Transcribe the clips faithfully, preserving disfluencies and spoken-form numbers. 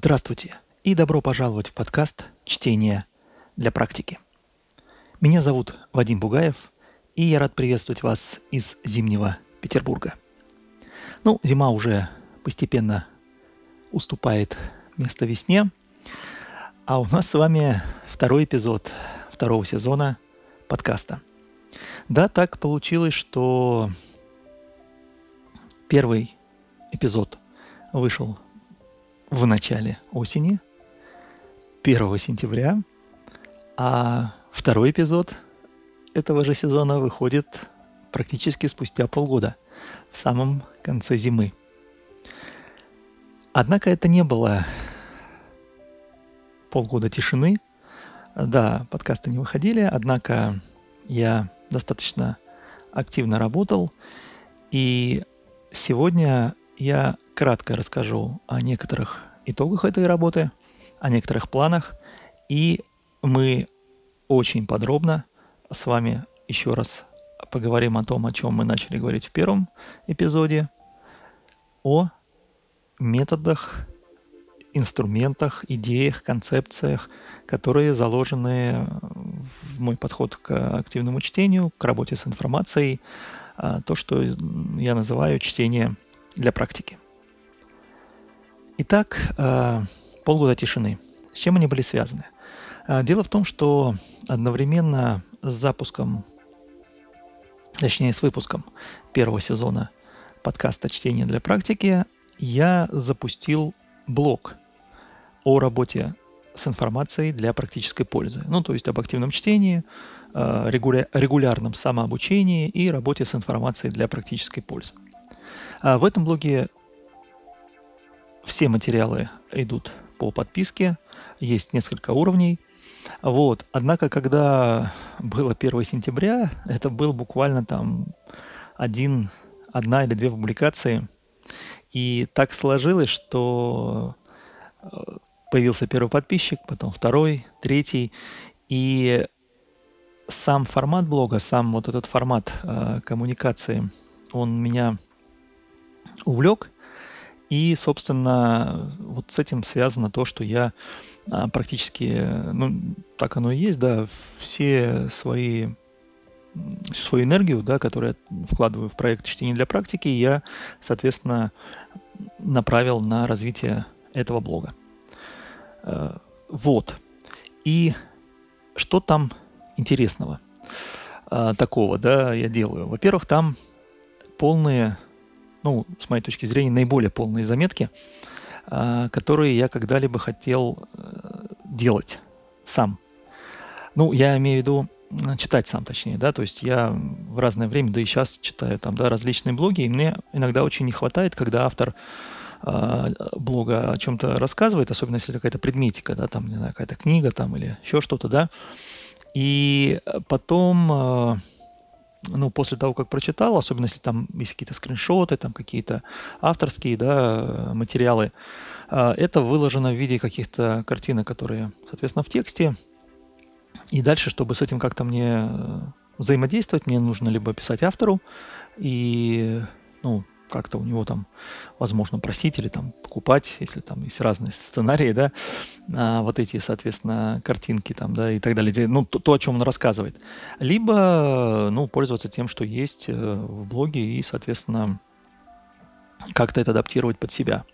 Здравствуйте и добро пожаловать в подкаст «Чтение для практики». Меня зовут Вадим Бугаев, и я рад приветствовать вас из зимнего Петербурга. Ну, зима уже постепенно уступает место весне, а у нас с вами второй эпизод второго сезона подкаста. Да, так получилось, что первый эпизод вышел в начале осени, первого сентября, а второй эпизод этого же сезона выходит практически спустя полгода, в самом конце зимы. Однако это не было полгода тишины. Да, подкасты не выходили, однако я достаточно активно работал, и сегодня я кратко расскажу о некоторых итогах этой работы, о некоторых планах, и мы очень подробно с вами еще раз поговорим о том, о чем мы начали говорить в первом эпизоде, о методах, инструментах, идеях, концепциях, которые заложены в мой подход к активному чтению, к работе с информацией, то, что я называю чтение для практики. Итак, полгода тишины. С чем они были связаны? Дело в том, что одновременно с запуском, точнее с выпуском первого сезона подкаста «Чтение для практики» я запустил блог о работе с информацией для практической пользы. Ну, то есть об активном чтении, регулярном самообучении и работе с информацией для практической пользы. В этом блоге все материалы идут по подписке, есть несколько уровней. Вот. Однако, когда было первого сентября, это был буквально там один, одна или две публикации. И так сложилось, что появился первый подписчик, потом второй, третий. И сам формат блога, сам вот этот формат э, коммуникации, он меня увлек. И, собственно, вот с этим связано то, что я а, практически, ну, так оно и есть, да, все свои, свою энергию, да, которую я вкладываю в проект «Чтение для практики», я, соответственно, направил на развитие этого блога. А, вот. И что там интересного а, такого, да, я делаю? Во-первых, там полные... ну, с моей точки зрения, наиболее полные заметки, которые я когда-либо хотел делать сам. Ну, я имею в виду читать сам, точнее, да, то есть я в разное время, да и сейчас читаю там, да, различные блоги, и мне иногда очень не хватает, когда автор блога о чем-то рассказывает, особенно если какая-то предметика, да, там, не знаю, какая-то книга там или еще что-то, да, и потом... ну, после того, как прочитал, особенно если там есть какие-то скриншоты, там какие-то авторские, да, материалы, это выложено в виде каких-то картинок, которые, соответственно, в тексте. И дальше, чтобы с этим как-то мне взаимодействовать, мне нужно либо писать автору и, ну, как-то у него там, возможно, просить или там покупать, если там есть разные сценарии, да, а вот эти, соответственно, картинки там, да, и так далее, ну, то, то, о чем он рассказывает. Либо, ну, пользоваться тем, что есть в блоге и, соответственно, как-то это адаптировать под себя.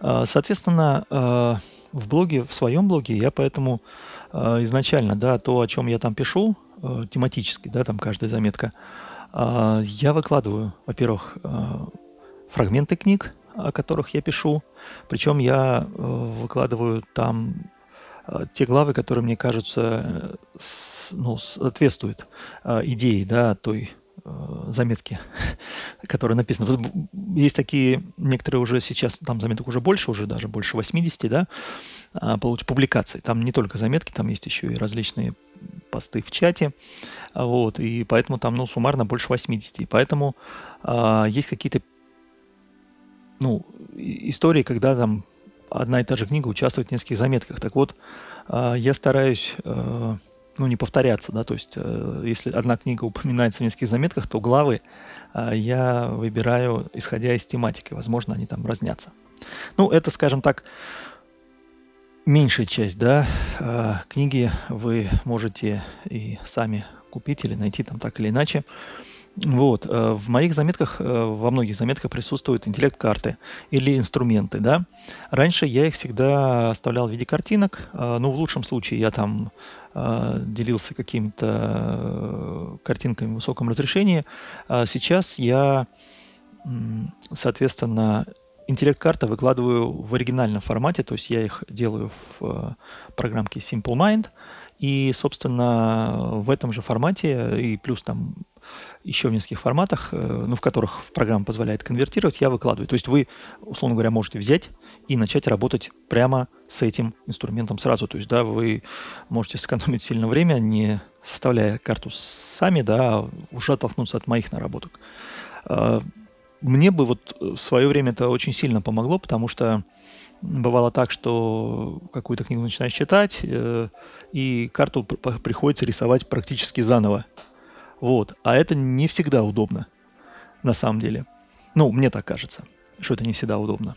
Соответственно, в блоге, в своем блоге я поэтому изначально, да, то, о чем я там пишу, тематически, да, там каждая заметка, я выкладываю, во-первых, фрагменты книг, о которых я пишу, причем я выкладываю там те главы, которые, мне кажется, ну, соответствуют идее, да, той заметки, которая написана. Есть такие, некоторые уже сейчас, там заметок уже больше, уже даже больше восьмидесяти, да, публикаций. Там не только заметки, там есть еще и различные посты в чате, вот, и поэтому там, ну, суммарно больше восьмидесяти, и поэтому э, есть какие-то, ну, истории, когда там одна и та же книга участвует в нескольких заметках. Так вот, э, я стараюсь, э, ну, не повторяться, да, то есть, э, если одна книга упоминается в нескольких заметках, то главы э, я выбираю, исходя из тематики, возможно, они там разнятся. Ну, это, скажем так, меньшая часть, да, книги вы можете и сами купить или найти там так или иначе. Вот, в моих заметках, во многих заметках присутствуют интеллект-карты или инструменты, да. Раньше я их всегда оставлял в виде картинок, ну, в лучшем случае я там делился какими-то картинками в высоком разрешении. Сейчас я, соответственно, интеллект-карты выкладываю в оригинальном формате, то есть я их делаю в программке SimpleMind, и, собственно, в этом же формате, и плюс там еще в нескольких форматах, ну, в которых программа позволяет конвертировать, я выкладываю. То есть вы, условно говоря, можете взять и начать работать прямо с этим инструментом сразу. То есть, да, вы можете сэкономить сильно время, не составляя карту сами, да, уже оттолкнуться от моих наработок. Мне бы вот в свое время это очень сильно помогло, потому что бывало так, что какую-то книгу начинаешь читать, и карту приходится рисовать практически заново. Вот. А это не всегда удобно, на самом деле. Ну, мне так кажется, что это не всегда удобно.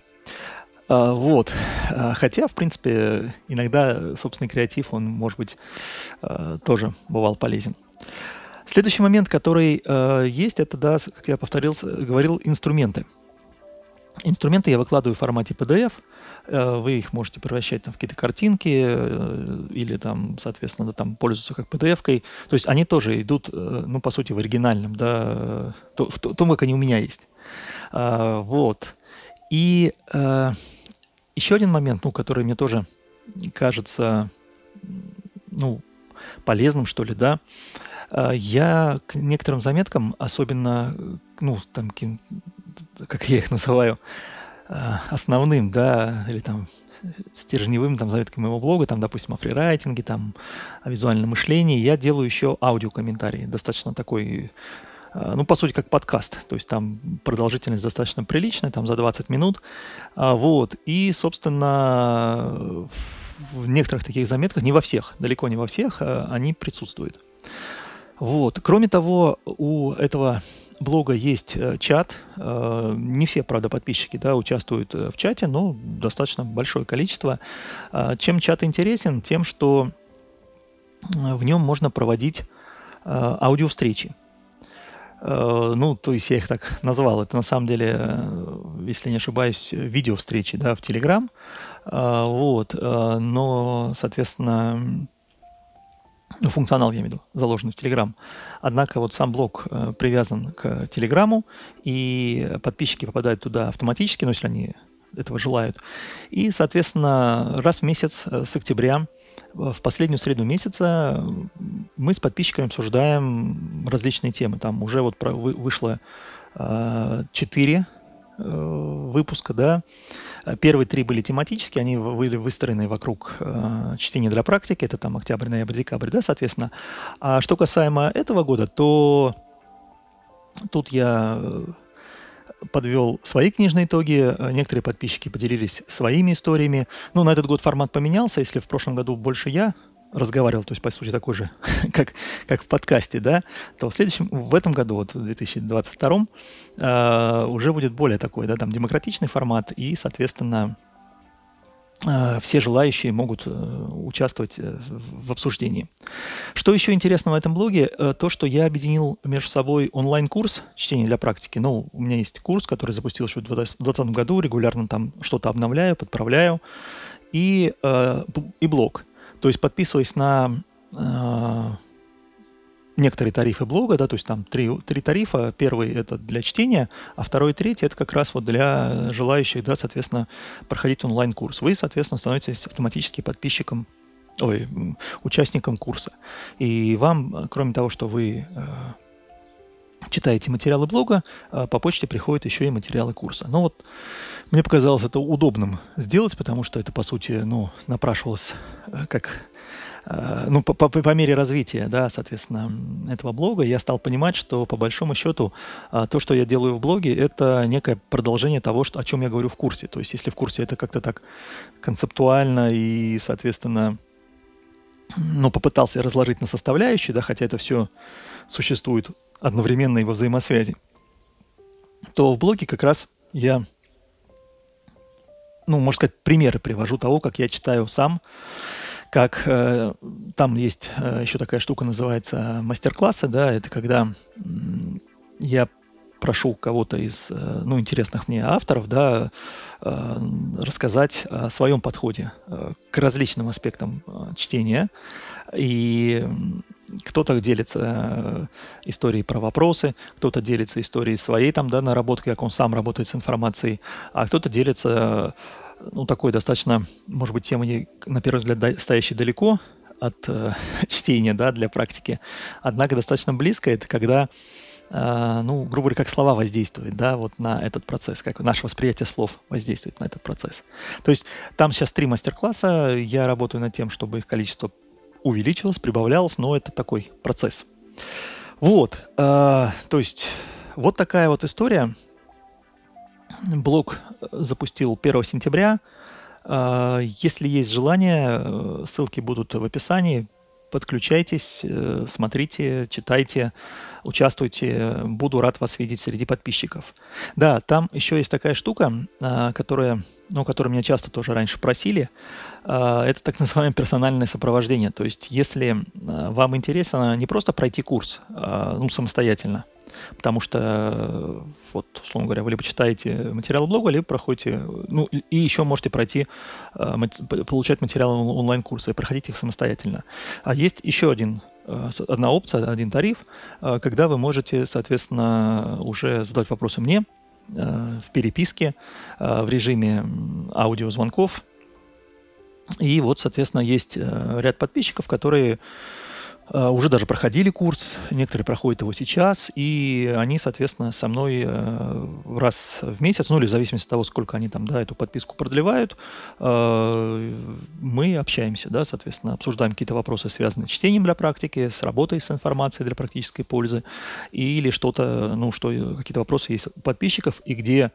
А, вот. А, хотя, в принципе, иногда собственный креатив, он, может быть, а, тоже бывал полезен. Следующий момент, который а, есть, это, да, как я повторил, говорил, инструменты. Инструменты я выкладываю в формате пи ди эф. Вы их можете превращать там, в какие-то картинки или, там, соответственно, там, пользоваться как пи ди эф-кой. То есть они тоже идут, ну, по сути, в оригинальном, да, в том, как они у меня есть. А, вот. И а, еще один момент, ну, который мне тоже кажется, ну, полезным, что ли, да. Я к некоторым заметкам, особенно, ну, там, как я их называю, основным, да, или там стержневым там, заметкой моего блога, там, допустим, о фрирайтинге, там, о визуальном мышлении, я делаю еще аудиокомментарий, достаточно такой, ну, по сути, как подкаст, то есть там продолжительность достаточно приличная, там, за двадцать минут, вот, и, собственно, в некоторых таких заметках, не во всех, далеко не во всех, они присутствуют. Вот, кроме того, у этого блога есть чат. Не все, правда, подписчики, да, участвуют в чате, но достаточно большое количество. Чем чат интересен? Тем, что в нем можно проводить аудиовстречи. Ну, то есть я их так назвал. Это на самом деле, если не ошибаюсь, видеовстречи, да, в Telegram. Вот, но, соответственно... Ну, функционал, я имею в виду, заложен в Telegram. Однако вот сам блог э, привязан к Телеграму, и подписчики попадают туда автоматически, ну, если они этого желают. И, соответственно, раз в месяц э, с октября, э, в последнюю среду месяца э, мы с подписчиками обсуждаем различные темы. Там уже вот про, вы, вышло э, четыре э, выпуска, да. Первые три были тематические, они были выстроены вокруг э, чтения для практики, это там октябрь, ноябрь, декабрь, да, соответственно. А что касаемо этого года, то тут я подвел свои книжные итоги, некоторые подписчики поделились своими историями. Ну, на этот год формат поменялся, если в прошлом году больше я разговаривал, то есть, по сути, такой же, как, как в подкасте, да, то в следующем, в этом году, вот, в две тысячи двадцать втором, э, уже будет более такой, да, там, демократичный формат, и, соответственно, э, все желающие могут э, участвовать э, в обсуждении. Что еще интересного в этом блоге, э, то, что я объединил между собой онлайн-курс «Чтение для практики». Ну, у меня есть курс, который запустил еще в две тысячи двадцатом году, регулярно там что-то обновляю, подправляю, и, э, и блог. То есть, подписываясь на э, некоторые тарифы блога, да, то есть там три, три тарифа. Первый – это для чтения, а второй и третий – это как раз вот для желающих, да, соответственно, проходить онлайн-курс. Вы, соответственно, становитесь автоматически подписчиком, ой, участником курса. И вам, кроме того, что вы э, читаете материалы блога, э, по почте приходят еще и материалы курса. Ну вот, мне показалось это удобным сделать, потому что это, по сути, ну, напрашивалось... как, ну, по, по, по мере развития, да, соответственно, этого блога, я стал понимать, что по большому счету то, что я делаю в блоге, это некое продолжение того, что, о чем я говорю в курсе. То есть, если в курсе это как-то так концептуально и, соответственно, ну, попытался разложить на составляющие, да, хотя это все существует одновременно и во взаимосвязи, то в блоге как раз я ну, можно сказать, примеры привожу того, как я читаю сам, как э, там есть э, еще такая штука, называется мастер-классы, да, это когда э, я прошу кого-то из, э, ну, интересных мне авторов, да, э, рассказать о своем подходе э, к различным аспектам э, чтения, и кто-то делится историей про вопросы, кто-то делится историей своей там, да, наработкой, как он сам работает с информацией, а кто-то делится, ну, такой достаточно, может быть, темой, на первый взгляд, стоящей далеко от э, чтения, да, для практики, однако достаточно близко. Это когда, э, ну, грубо говоря, как слова воздействуют, да, вот на этот процесс, как наше восприятие слов воздействует на этот процесс. То есть там сейчас три мастер-класса, я работаю над тем, чтобы их количество увеличилось, прибавлялось, но это такой процесс. Вот, э, то есть вот такая вот история. Блог запустил первого сентября. Э, если есть желание, ссылки будут в описании. Подключайтесь, э, смотрите, читайте, участвуйте. Буду рад вас видеть среди подписчиков. Да, там еще есть такая штука, э, которая... ну, который меня часто тоже раньше просили, это так называемое персональное сопровождение. То есть, если вам интересно не просто пройти курс, ну, самостоятельно, потому что, вот, условно говоря, вы либо читаете материалы блога, либо проходите, ну, и еще можете пройти, получать материалы онлайн-курса и проходить их самостоятельно. А есть еще один, одна опция, один тариф, когда вы можете, соответственно, уже задать вопросы мне, в переписке, в режиме аудиозвонков. И вот, соответственно, есть ряд подписчиков, которые уже даже проходили курс, некоторые проходят его сейчас, и они, соответственно, со мной раз в месяц, ну или в зависимости от того, сколько они там, да, эту подписку продлевают, мы общаемся, да, соответственно, обсуждаем какие-то вопросы, связанные с чтением для практики, с работой с информацией для практической пользы, или что-то, ну, что, какие-то вопросы есть у подписчиков, и где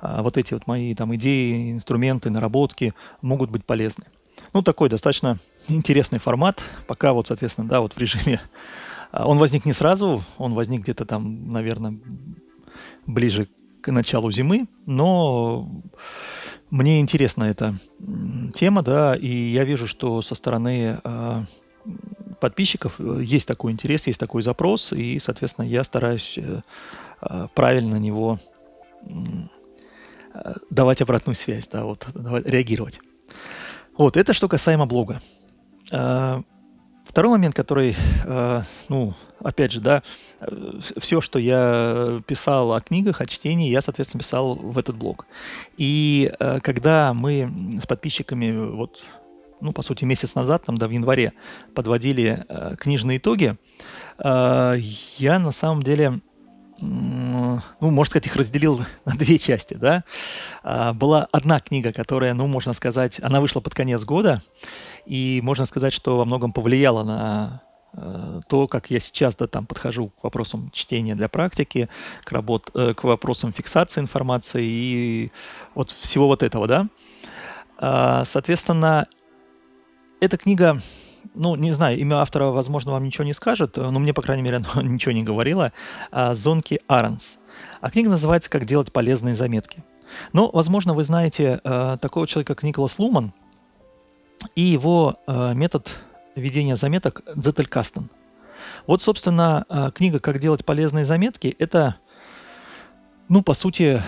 вот эти вот мои там идеи, инструменты, наработки могут быть полезны. Ну, такой достаточно интересный формат. Пока вот, соответственно, да, вот в режиме... Он возник не сразу, он возник где-то там, наверное, ближе к началу зимы, но мне интересна эта тема, да, и я вижу, что со стороны э, подписчиков есть такой интерес, есть такой запрос, и, соответственно, я стараюсь э, правильно на него э, давать обратную связь, да, вот, давать, реагировать. Вот, это что касаемо блога. Второй момент, который, ну, опять же, да, все, что я писал о книгах, о чтении, я, соответственно, писал в этот блог. И когда мы с подписчиками, вот, ну, по сути, месяц назад, там, да, в январе, подводили книжные итоги, я, на самом деле, ну, можно сказать, их разделил на две части, да. Была одна книга, которая, ну, можно сказать, она вышла под конец года, и можно сказать, что во многом повлияла на то, как я сейчас, да, там подхожу к вопросам чтения для практики, к, работ... к вопросам фиксации информации и вот всего вот этого, да. Соответственно, эта книга... Ну, не знаю, имя автора, возможно, вам ничего не скажет, но мне, по крайней мере, оно ничего не говорило. «Зонки Аренс». А книга называется «Как делать полезные заметки». Но, возможно, вы знаете такого человека, как Николас Луман, и его метод ведения заметок «Zettelkasten». Вот, собственно, книга «Как делать полезные заметки» — это, ну, по сути,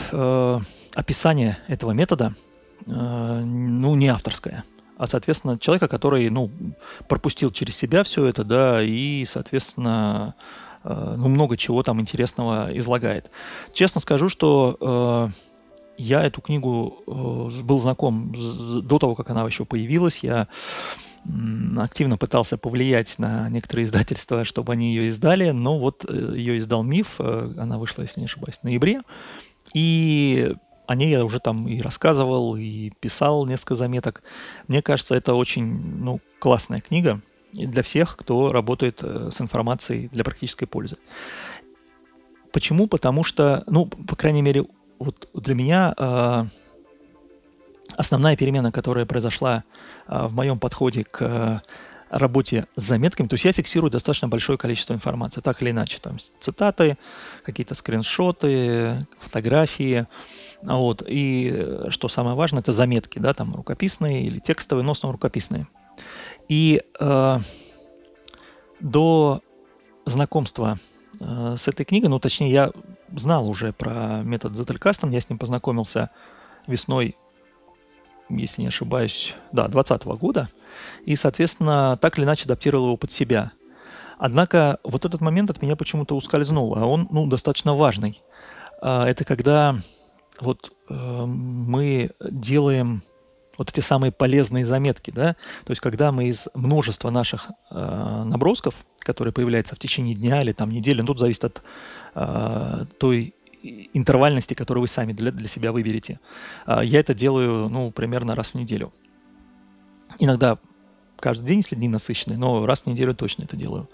описание этого метода, ну, не авторское, а, соответственно, человека, который, ну, пропустил через себя все это, да, и, соответственно, э, ну, много чего там интересного излагает. Честно скажу, что э, я эту книгу э, был знаком с, до того, как она еще появилась. Я м, активно пытался повлиять на некоторые издательства, чтобы они ее издали, но вот э, ее издал МИФ, э, она вышла, если не ошибаюсь, в ноябре, и... О ней я уже там и рассказывал, и писал несколько заметок. Мне кажется, это очень, ну, классная книга для всех, кто работает с информацией для практической пользы. Почему? Потому что, ну, по крайней мере, вот для меня э, основная перемена, которая произошла э, в моем подходе к э, работе с заметками, то есть я фиксирую достаточно большое количество информации, так или иначе, там цитаты, какие-то скриншоты, фотографии, Вот. И что самое важное, это заметки, да, там рукописные или текстовые, но снова рукописные. И э, до знакомства э, с этой книгой, ну, точнее, я знал уже про метод Zettelkasten, я с ним познакомился весной, если не ошибаюсь, да, двадцатого года, и, соответственно, так или иначе адаптировал его под себя. Однако вот этот момент от меня почему-то ускользнул, а он, ну, достаточно важный. Это когда вот мы делаем вот эти самые полезные заметки, да, то есть когда мы из множества наших набросков, которые появляются в течение дня или там недели, ну, тут зависит от той интервальности, которую вы сами для, для себя выберете. Я это делаю, ну, примерно раз в неделю. Иногда каждый день, если дни насыщенные, но раз в неделю точно это делаю.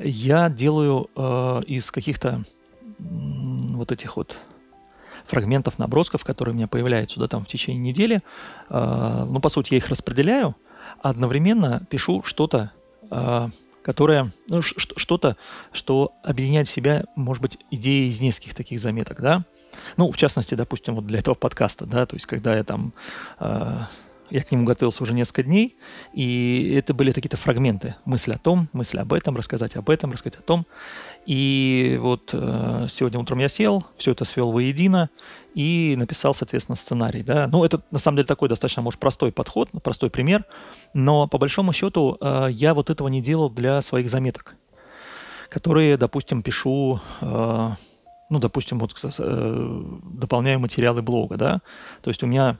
Я делаю э, из каких-то э, вот этих вот фрагментов, набросков, которые у меня появляются, да, там в течение недели. Э, ну, по сути, я их распределяю, а одновременно пишу что-то, э, которое, ну, что-то, что объединяет в себя, может быть, идеи из нескольких таких заметок, да. Ну, в частности, допустим, вот для этого подкаста, да, то есть когда я там... Э, Я к нему готовился уже несколько дней, и это были какие-то фрагменты. Мысль о том, мысль об этом, рассказать об этом, рассказать о том. И вот э, сегодня утром я сел, все это свел воедино и написал, соответственно, сценарий. Да? Ну, это, на самом деле, такой достаточно, может, простой подход, простой пример. Но, по большому счету, э, я вот этого не делал для своих заметок, которые, допустим, пишу... Э, ну, допустим, вот э, дополняю материалы блога. Да? То есть у меня...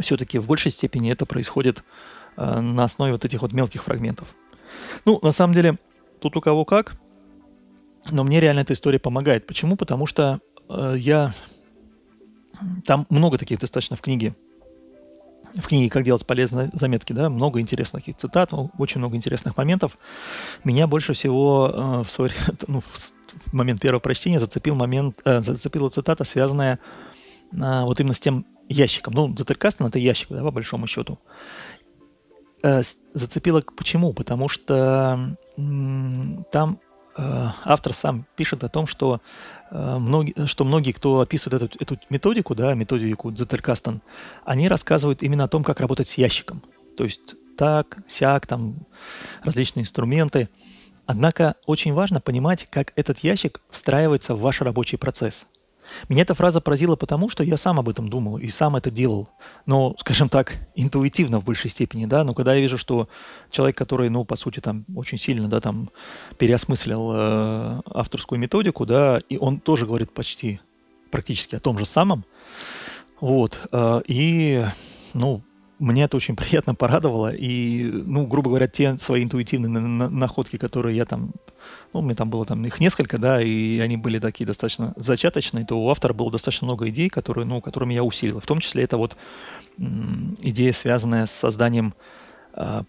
все-таки в большей степени это происходит э, на основе вот этих вот мелких фрагментов. Ну, на самом деле, тут у кого как, но мне реально эта история помогает. Почему? Потому что э, я... Там много таких достаточно в книге. В книге «Как делать полезные заметки», да, много интересных цитат, очень много интересных моментов. Меня больше всего э, в, свой, ну, в момент первого прочтения зацепил момент, э, зацепила цитата, связанная э, вот именно с тем, ящиком. Ну, Zettelkasten — это ящик, да, по большому счету. Э, зацепило почему? Потому что м- там э, автор сам пишет о том, что, э, многие, что многие, кто описывает эту, эту методику, да, методику Zettelkasten, они рассказывают именно о том, как работать с ящиком. То есть так, сяк, там различные инструменты. Однако очень важно понимать, как этот ящик встраивается в ваш рабочий процесс. Меня эта фраза поразила потому, что я сам об этом думал и сам это делал, но, скажем так, интуитивно в большей степени, да, но когда я вижу, что человек, который, ну, по сути, там, очень сильно, да, там, переосмыслил э, авторскую методику, да, и он тоже говорит почти, практически о том же самом, вот, э, и, ну, мне это очень приятно порадовало, и, ну, грубо говоря, те свои интуитивные на- на- находки, которые я там, ну, у меня там было там их несколько, да, и они были такие достаточно зачаточные, то у автора было достаточно много идей, которые, ну, которыми я усилил. В том числе это вот м- идея, связанная с созданием э-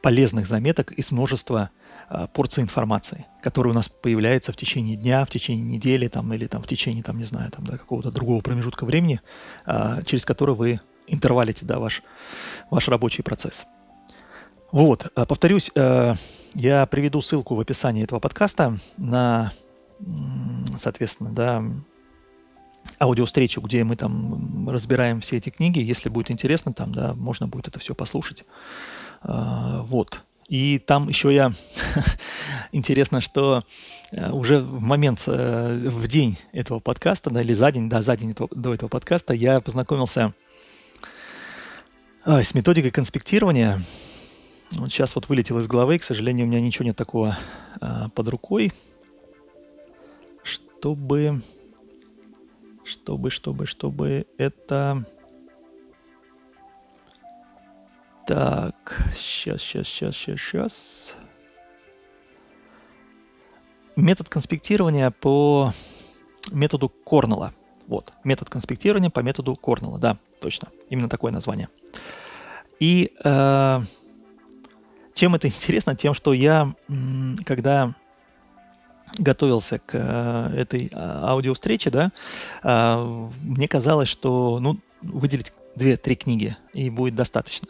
полезных заметок из множества э- порций информации, которая у нас появляется в течение дня, в течение недели, там, или там в течение, там, не знаю, там, да, какого-то другого промежутка времени, э- через который вы... интервалите, да, ваш, ваш рабочий процесс. Вот, повторюсь, я приведу ссылку в описании этого подкаста на, соответственно, да, аудиовстречу, где мы там разбираем все эти книги. Если будет интересно, там, да, можно будет это все послушать. Вот. И там еще я... Интересно, что уже в момент, в день этого подкаста, да, или за день, да, за день этого, до этого подкаста я познакомился с методикой конспектирования. Вот сейчас вот вылетело из головы. К сожалению, у меня ничего нет такого э, под рукой, чтобы, чтобы, чтобы, чтобы это... Так, сейчас, сейчас, сейчас, сейчас, сейчас. Метод конспектирования по методу Корнелла. Вот, метод конспектирования по методу Корнелла, да, точно, именно такое название. И э, чем это интересно? Тем, что я, когда готовился к этой аудиовстрече, да, э, мне казалось, что, ну, выделить две-три книги и будет достаточно.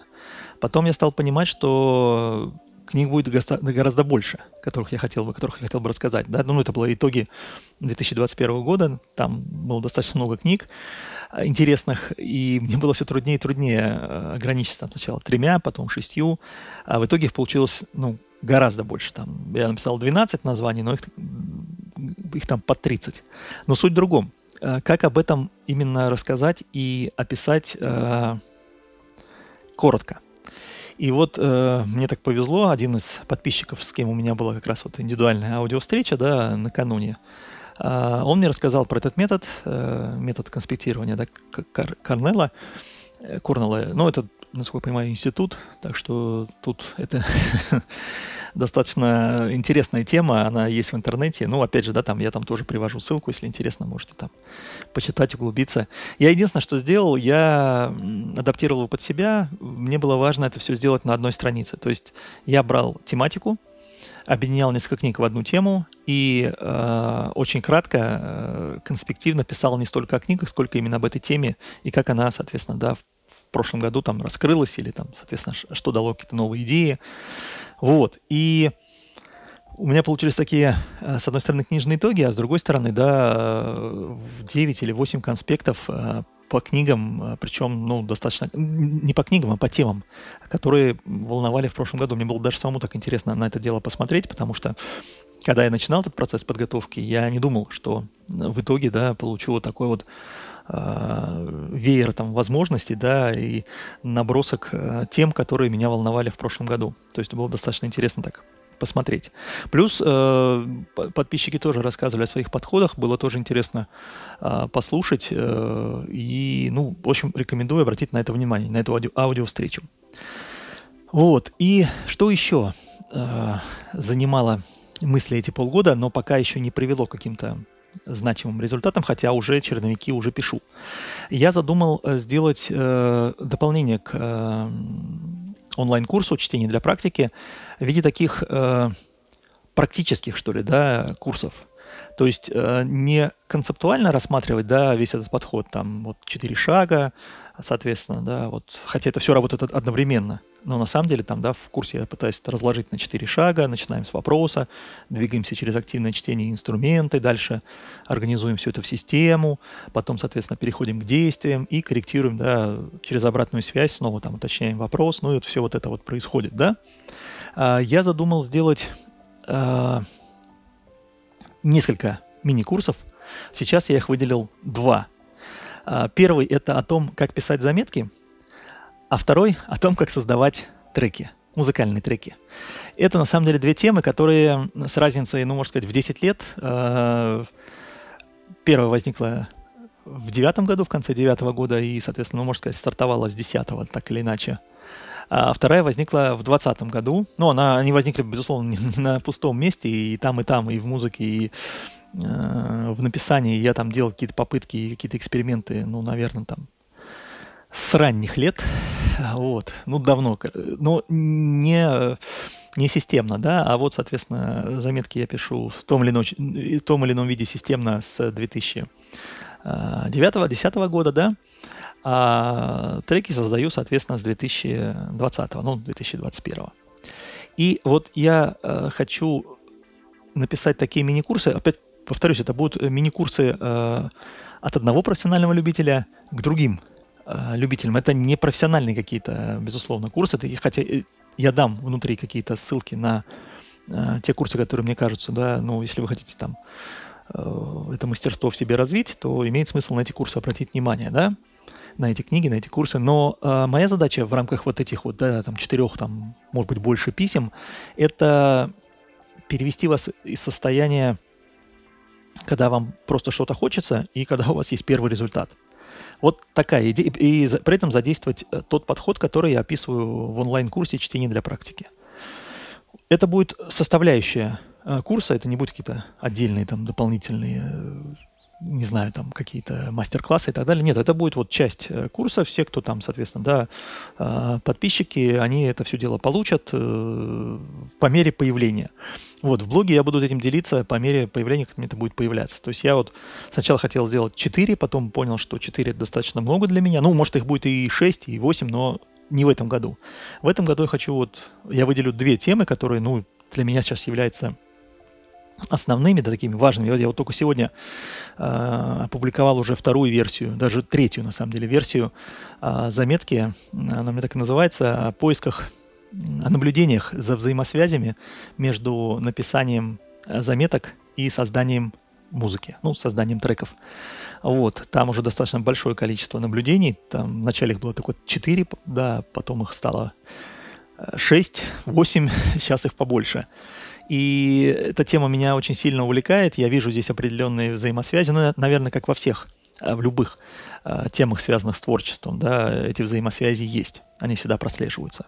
Потом я стал понимать, что книг будет гораздо больше, которых я хотел бы, которых я хотел бы рассказать. Да? Ну, это были итоги две тысячи двадцать первого года, там было достаточно много книг интересных, и мне было все труднее и труднее ограничиться сначала тремя, потом шестью, а в итоге их получилось, ну, гораздо больше. Там я написал двенадцать названий, но их, их там под тридцать. Но суть в другом. Как об этом именно рассказать и описать э, коротко. И вот э, мне так повезло, один из подписчиков, с кем у меня была как раз вот индивидуальная аудиовстреча, да, накануне, э, он мне рассказал про этот метод, э, метод конспектирования, да, Кор- Корнелла, Корнелла, ну, это, насколько я понимаю, институт, так что тут это достаточно интересная тема, она есть в интернете. Ну, опять же, да, там я там тоже привожу ссылку, если интересно, можете там почитать, углубиться. Я единственное, что сделал, я адаптировал его под себя. Мне было важно это все сделать на одной странице. То есть я брал тематику, объединял несколько книг в одну тему и э, очень кратко, э, конспективно писал не столько о книгах, сколько именно об этой теме и как она, соответственно, да, в в прошлом году там раскрылась или там, соответственно, что дало какие-то новые идеи. Вот. И у меня получились такие, с одной стороны, книжные итоги, а с другой стороны, да, девять или восемь конспектов по книгам, причем, ну, достаточно, не по книгам, а по темам, которые волновали в прошлом году. Мне было даже самому так интересно на это дело посмотреть, потому что, когда я начинал этот процесс подготовки, я не думал, что в итоге, да, получу вот такой вот веер там возможностей, да, и набросок тем, которые меня волновали в прошлом году. То есть было достаточно интересно так посмотреть. Плюс э, подписчики тоже рассказывали о своих подходах, было тоже интересно э, послушать. Э, и, ну, в общем, рекомендую обратить на это внимание, на эту ауди- аудиовстречу. Вот. И что еще э, занимало мысли эти полгода, но пока еще не привело к каким-то значимым результатом, хотя уже черновики уже пишу. Я задумал сделать э, дополнение к э, онлайн-курсу «Чтение для практики» в виде таких э, практических, что ли, да, курсов. То есть э, не концептуально рассматривать, да, весь этот подход, там, вот четыре шага, соответственно, да, вот, хотя это все работает одновременно. Но на самом деле там, да, в курсе я пытаюсь это разложить на четыре шага, начинаем с вопроса, двигаемся через активное чтение инструменты, дальше организуем все это в систему, потом, соответственно, переходим к действиям и корректируем, да, через обратную связь, снова там уточняем вопрос, ну и вот все вот это вот происходит, да. Я задумал сделать э, несколько мини-курсов, сейчас я их выделил два. Первый – это о том, как писать заметки, а второй – о том, как создавать треки, музыкальные треки. Это, на самом деле, две темы, которые с разницей, ну, можно сказать, в десять лет. Первая возникла в девятом году, в конце девятого года, и, соответственно, ну, можно сказать, стартовала с десятого, так или иначе. А вторая возникла в двадцатом году. Ну, она, они возникли, безусловно, не на пустом месте, и там, и там, и в музыке, и в написании. Я там делал какие-то попытки, какие-то эксперименты, ну, наверное, там, с ранних лет, вот, ну, давно, но не, не системно, да, а вот, соответственно, заметки я пишу в том или ином, в том или ином виде системно с две тысячи девятого-две тысячи десятого года, да, а треки создаю, соответственно, с две тысячи двадцатого, ну, две тысячи двадцать первого. И вот я хочу написать такие мини-курсы, опять повторюсь, это будут мини-курсы от одного профессионального любителя к другим любителям. Это не профессиональные какие-то, безусловно, курсы. Это, хотя я дам внутри какие-то ссылки на э, те курсы, которые мне кажутся, да, ну, если вы хотите там э, это мастерство в себе развить, то имеет смысл на эти курсы обратить внимание, да, на эти книги, на эти курсы. Но э, моя задача в рамках вот этих вот, да, там, четырех, там, может быть, больше писем, это перевести вас из состояния, когда вам просто что-то хочется, и когда у вас есть первый результат. Вот такая идея. И при этом задействовать тот подход, который я описываю в онлайн-курсе «Чтение для практики». Это будет составляющая курса, это не будут какие-то отдельные там дополнительные, не знаю, там какие-то мастер-классы и так далее. Нет, это будет вот часть курса. Все, кто там, соответственно, да, подписчики, они это все дело получат по мере появления. Вот, в блоге я буду этим делиться по мере появления, как мне это будет появляться. То есть я вот сначала хотел сделать четыре, потом понял, что четыре – это достаточно много для меня. Ну, может, их будет и шесть, и восемь, но не в этом году. В этом году я хочу вот... Я выделю две темы, которые, ну, для меня сейчас являются основными, да, такими важными. Я вот только сегодня э, опубликовал уже вторую версию, даже третью, на самом деле, версию э, заметки. Она у меня так и называется. О поисках, о наблюдениях за взаимосвязями между написанием заметок и созданием музыки, ну, созданием треков. Вот, там уже достаточно большое количество наблюдений. Там вначале их было такое четыре, да, потом их стало шесть, восемь, сейчас их побольше. И эта тема меня очень сильно увлекает. Я вижу здесь определенные взаимосвязи, ну, наверное, как во всех, в любых темах, связанных с творчеством, да, эти взаимосвязи есть, они всегда прослеживаются.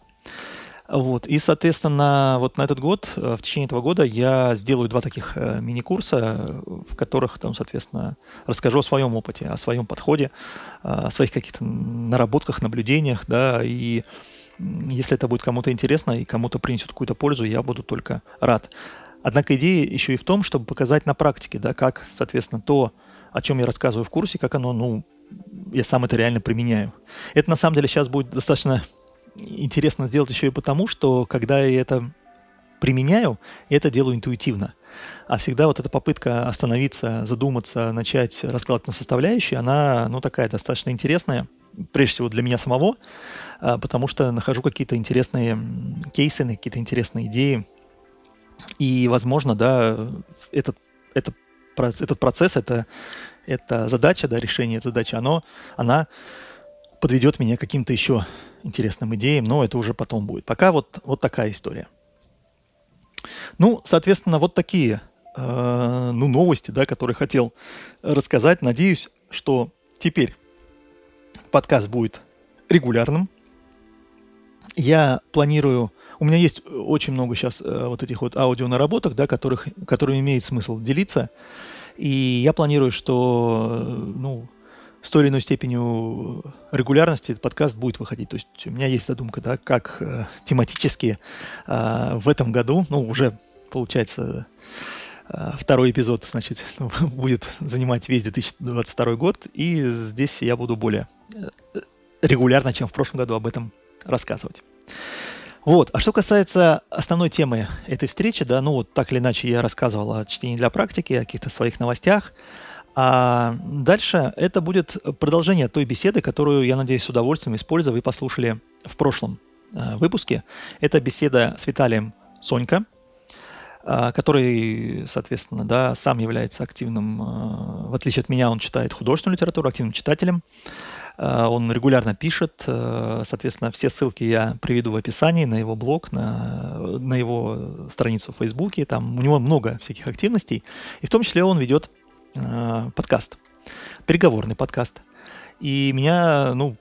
Вот. И, соответственно, вот на этот год, в течение этого года я сделаю два таких мини-курса, в которых, там, соответственно, расскажу о своем опыте, о своем подходе, о своих каких-то наработках, наблюдениях, да, и если это будет кому-то интересно и кому-то принесет какую-то пользу, я буду только рад. Однако идея еще и в том, чтобы показать на практике, да, как, соответственно, то, о чем я рассказываю в курсе, как оно, ну, я сам это реально применяю. Это, на самом деле, сейчас будет достаточно интересно сделать еще и потому, что когда я это применяю, я это делаю интуитивно. А всегда вот эта попытка остановиться, задуматься, начать раскладывать на составляющие, она, ну, такая достаточно интересная, прежде всего для меня самого, потому что нахожу какие-то интересные кейсы, какие-то интересные идеи. И, возможно, да, этот, этот, этот процесс, это, эта задача, да, решение этой задачи, оно, она подведет меня к каким-то еще интересным идеям, но это уже потом будет. Пока вот, вот такая история. Ну, соответственно, вот такие э, ну, новости, да, которые хотел рассказать. Надеюсь, что теперь подкаст будет регулярным. Я планирую... У меня есть очень много сейчас э, вот этих вот аудионаработок, да, которых, которыми имеет смысл делиться. И я планирую, что... Э, ну, с той или иной степенью регулярности этот подкаст будет выходить. То есть у меня есть задумка, да, как э, тематически э, в этом году, ну, уже, получается, э, второй эпизод, значит, будет занимать весь две тысячи двадцать второй год, и здесь я буду более регулярно, чем в прошлом году, об этом рассказывать. Вот. А что касается основной темы этой встречи, да, ну, вот так или иначе я рассказывал о чтении для практики, о каких-то своих новостях. А дальше это будет продолжение той беседы, которую, я надеюсь, с удовольствием использую, вы послушали в прошлом э, выпуске. Это беседа с Виталием Сонько, э, который, соответственно, да, сам является активным, э, в отличие от меня, он читает художественную литературу, активным читателем. Э, он регулярно пишет, э, соответственно, все ссылки я приведу в описании на его блог, на, на его страницу в Фейсбуке. Там у него много всяких активностей, и в том числе он ведет подкаст, переговорный подкаст. И меня, ну,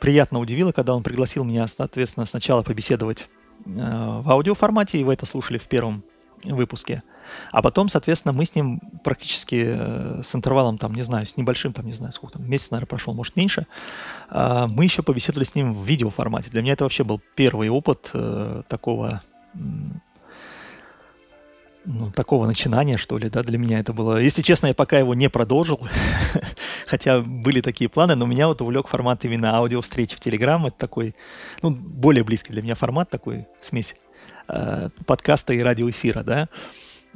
приятно удивило, когда он пригласил меня, соответственно, сначала побеседовать в аудиоформате, и вы это слушали в первом выпуске. А потом, соответственно, мы с ним практически с интервалом, там, не знаю, с небольшим, там, не знаю, сколько там, месяц, наверное, прошел, может, меньше, мы еще побеседовали с ним в видеоформате. Для меня это вообще был первый опыт такого... Ну, такого начинания, что ли, да, для меня это было. Если честно, я пока его не продолжил, хотя были такие планы, но меня вот увлек формат именно аудиовстреч в Telegram. Это такой, ну, более близкий для меня формат, такой смесь э, подкаста и радиоэфира, да.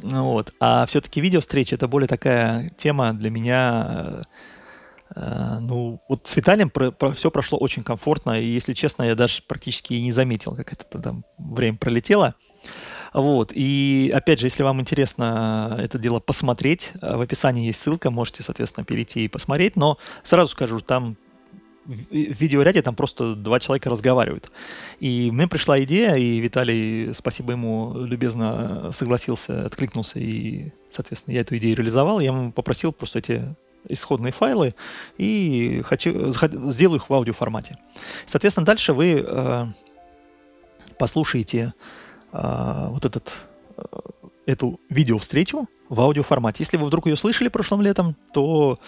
Вот. А все-таки видеовстреча — это более такая тема для меня... Э, ну, вот с Виталием про, про, все прошло очень комфортно, и, если честно, я даже практически и не заметил, как это там время пролетело. Вот, и опять же, если вам интересно это дело посмотреть, в описании есть ссылка, можете, соответственно, перейти и посмотреть, но сразу скажу, там в видеоряде там просто два человека разговаривают. И мне пришла идея, и Виталий, спасибо ему, любезно согласился, откликнулся, и, соответственно, я эту идею реализовал, я ему попросил просто эти исходные файлы и хочу, сделаю их в аудиоформате. Соответственно, дальше вы э, послушаете... вот этот, эту видеовстречу в аудиоформате. Если вы вдруг ее слышали прошлым летом, то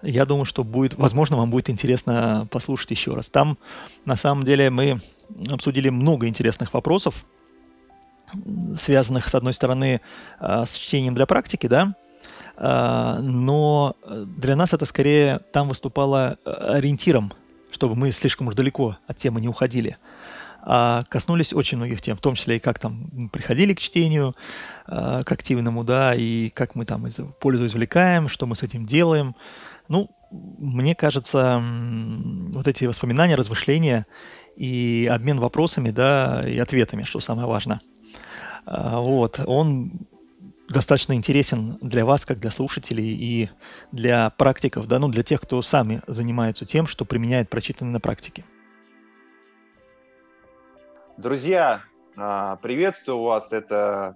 я думаю, что будет, возможно, вам будет интересно послушать еще раз. Там, на самом деле, мы обсудили много интересных вопросов, связанных, с одной стороны, с чтением для практики, да, но для нас это скорее там выступало ориентиром чтобы мы слишком уж далеко от темы не уходили, а коснулись очень многих тем, в том числе и как там приходили к чтению, э, к активному, да, и как мы там пользу извлекаем, что мы с этим делаем. Ну, мне кажется, вот эти воспоминания, размышления и обмен вопросами, да, и ответами, что самое важное, э, вот, он достаточно интересен для вас, как для слушателей и для практиков, да, ну, для тех, кто сами занимается тем, что применяет прочитанное на практике. Друзья, приветствую вас. Это